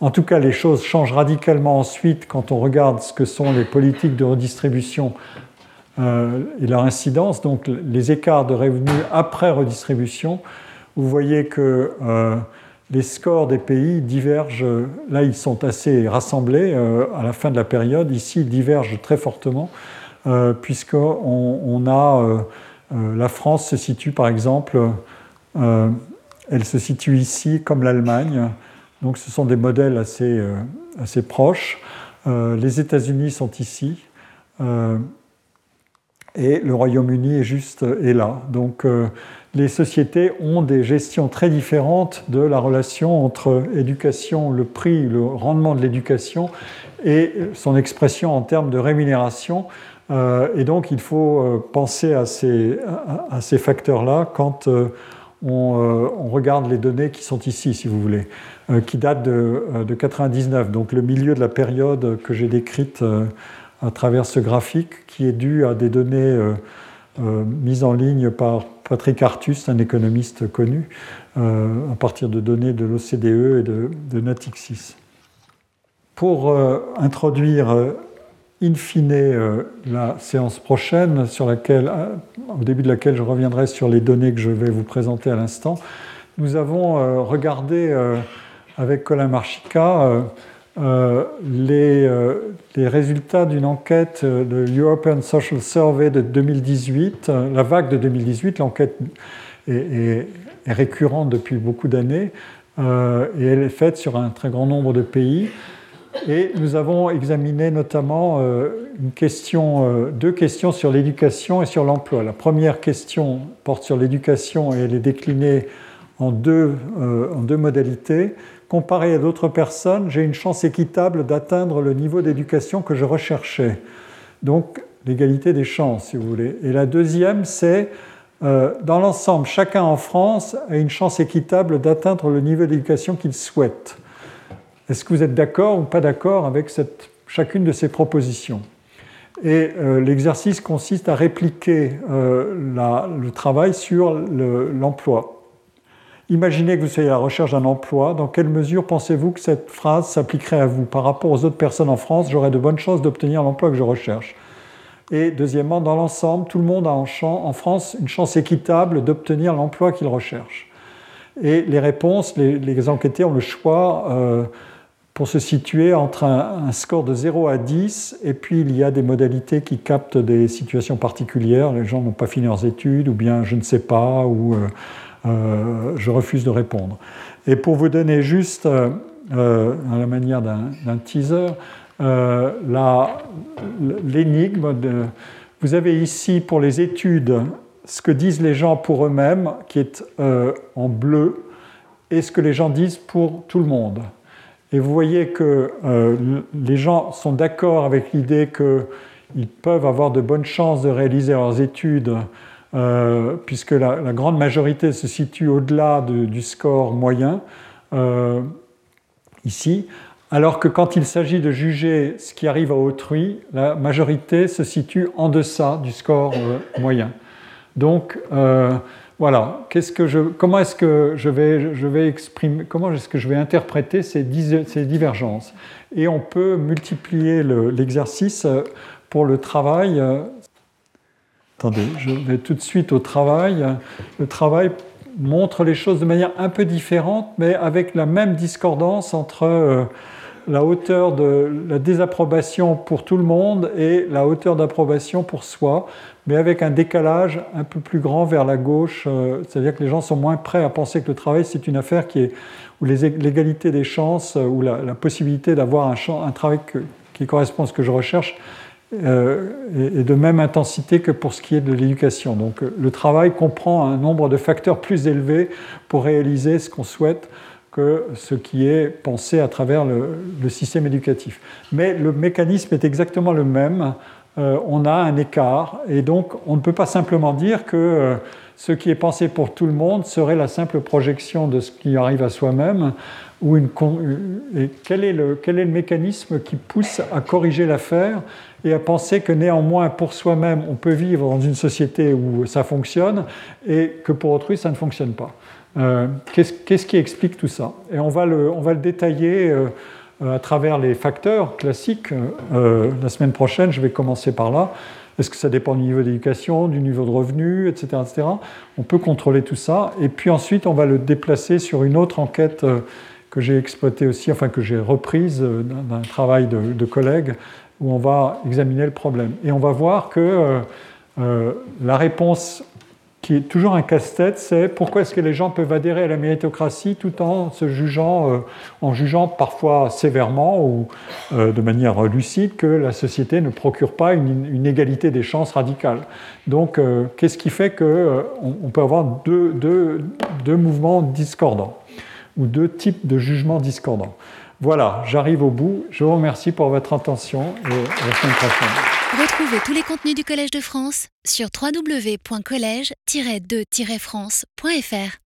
En tout cas, les choses changent radicalement ensuite quand on regarde ce que sont les politiques de redistribution euh, et leur incidence, donc les écarts de revenus après redistribution. Vous voyez que euh, les scores des pays divergent. Là, ils sont assez rassemblés euh, à la fin de la période. Ici, ils divergent très fortement, euh, puisqu'on on a... Euh, euh, la France se situe, par exemple, euh, elle se situe ici, comme l'Allemagne. Donc ce sont des modèles assez, euh, assez proches. Euh, les États-Unis sont ici euh, et le Royaume-Uni est juste est là. Donc euh, les sociétés ont des gestions très différentes de la relation entre éducation, le prix, le rendement de l'éducation et son expression en termes de rémunération. Euh, et donc il faut penser à ces, à, à ces facteurs-là quand euh, on, euh, on regarde les données qui sont ici, si vous voulez, qui date de mille neuf cent quatre-vingt-dix-neuf, donc le milieu de la période que j'ai décrite à travers ce graphique, qui est dû à des données mises en ligne par Patrick Artus, un économiste connu, à partir de données de l'O C D E et de, de Natixis. Pour introduire in fine la séance prochaine, sur laquelle, au début de laquelle je reviendrai sur les données que je vais vous présenter à l'instant, nous avons regardé avec Colin Marchica euh, euh, les, euh, les résultats d'une enquête euh, de l'European Social Survey de deux mille dix-huit, euh, la vague de deux mille dix-huit, l'enquête est, est, est récurrente depuis beaucoup d'années euh, et elle est faite sur un très grand nombre de pays. Et nous avons examiné notamment euh, une question, euh, deux questions sur l'éducation et sur l'emploi. La première question porte sur l'éducation et elle est déclinée en deux, euh, en deux modalités. Comparé à d'autres personnes, j'ai une chance équitable d'atteindre le niveau d'éducation que je recherchais. Donc, l'égalité des chances, si vous voulez. Et la deuxième, c'est, euh, dans l'ensemble, chacun en France a une chance équitable d'atteindre le niveau d'éducation qu'il souhaite. Est-ce que vous êtes d'accord ou pas d'accord avec cette, chacune de ces propositions ? Et euh, l'exercice consiste à répliquer euh, la, le travail sur le, l'emploi. Imaginez que vous soyez à la recherche d'un emploi. Dans quelle mesure pensez-vous que cette phrase s'appliquerait à vous ? Par rapport aux autres personnes en France, j'aurais de bonnes chances d'obtenir l'emploi que je recherche. Et deuxièmement, dans l'ensemble, tout le monde a en, chance, en France une chance équitable d'obtenir l'emploi qu'il recherche. Et les réponses, les, les enquêtés ont le choix euh, pour se situer entre un, un score de zéro à dix, et puis il y a des modalités qui captent des situations particulières. Les gens n'ont pas fini leurs études, ou bien je ne sais pas, ou... Euh, Euh, je refuse de répondre. Et pour vous donner juste, euh, euh, à la manière d'un, d'un teaser, euh, la, l'énigme de, vous avez ici pour les études ce que disent les gens pour eux-mêmes, qui est euh, en bleu, et ce que les gens disent pour tout le monde. Et vous voyez que euh, les gens sont d'accord avec l'idée qu'ils peuvent avoir de bonnes chances de réaliser leurs études. Euh, puisque la, la grande majorité se situe au-delà de, du score moyen, euh, ici, alors que quand il s'agit de juger ce qui arrive à autrui, la majorité se situe en deçà du score euh, moyen. Donc, euh, voilà, qu'est-ce que je, comment est-ce que je vais, je vais exprimer, comment est-ce que je vais interpréter ces, ces divergences ? Et on peut multiplier le, l'exercice pour le travail. Euh, Attendez, je vais tout de suite au travail. Le travail montre les choses de manière un peu différente, mais avec la même discordance entre euh, la hauteur de la désapprobation pour tout le monde et la hauteur d'approbation pour soi, mais avec un décalage un peu plus grand vers la gauche. Euh, c'est-à-dire que les gens sont moins prêts à penser que le travail, c'est une affaire qui est, où les, l'égalité des chances, où la, la possibilité d'avoir un, un travail que, qui correspond à ce que je recherche, euh, est, est de même intensité que pour ce qui est de l'éducation. Donc le travail comprend un nombre de facteurs plus élevés pour réaliser ce qu'on souhaite que ce qui est pensé à travers le, le système éducatif. Mais le mécanisme est exactement le même. Euh, on a un écart et donc on ne peut pas simplement dire que euh, ce qui est pensé pour tout le monde serait la simple projection de ce qui arrive à soi-même. Ou une con... et quel est le, quel est le mécanisme qui pousse à corriger l'affaire et à penser que néanmoins pour soi-même on peut vivre dans une société où ça fonctionne et que pour autrui ça ne fonctionne pas. Euh, qu'est-ce, qu'est-ce qui explique tout ça? Et on va le, on va le détailler euh, à travers les facteurs classiques. Euh, la semaine prochaine, je vais commencer par là. Est-ce que ça dépend du niveau d'éducation, du niveau de revenu, et cetera, et cetera. On peut contrôler tout ça. Et puis ensuite, on va le déplacer sur une autre enquête euh, que j'ai exploitée aussi, enfin que j'ai reprise euh, d'un travail de, de collègues, où on va examiner le problème. Et on va voir que euh, euh, la réponse qui est toujours un casse-tête, c'est pourquoi est-ce que les gens peuvent adhérer à la méritocratie tout en se jugeant, euh, en jugeant parfois sévèrement ou euh, de manière lucide que la société ne procure pas une, une égalité des chances radicale. Donc, euh, qu'est-ce qui fait qu'on euh, on peut avoir deux, deux, deux mouvements discordants ou deux types de jugements discordants? Voilà, j'arrive au bout. Je vous remercie pour votre attention et à la semaine prochaine. Retrouvez tous les contenus du Collège de France sur w w w point collège tiret deux tiret france point f r.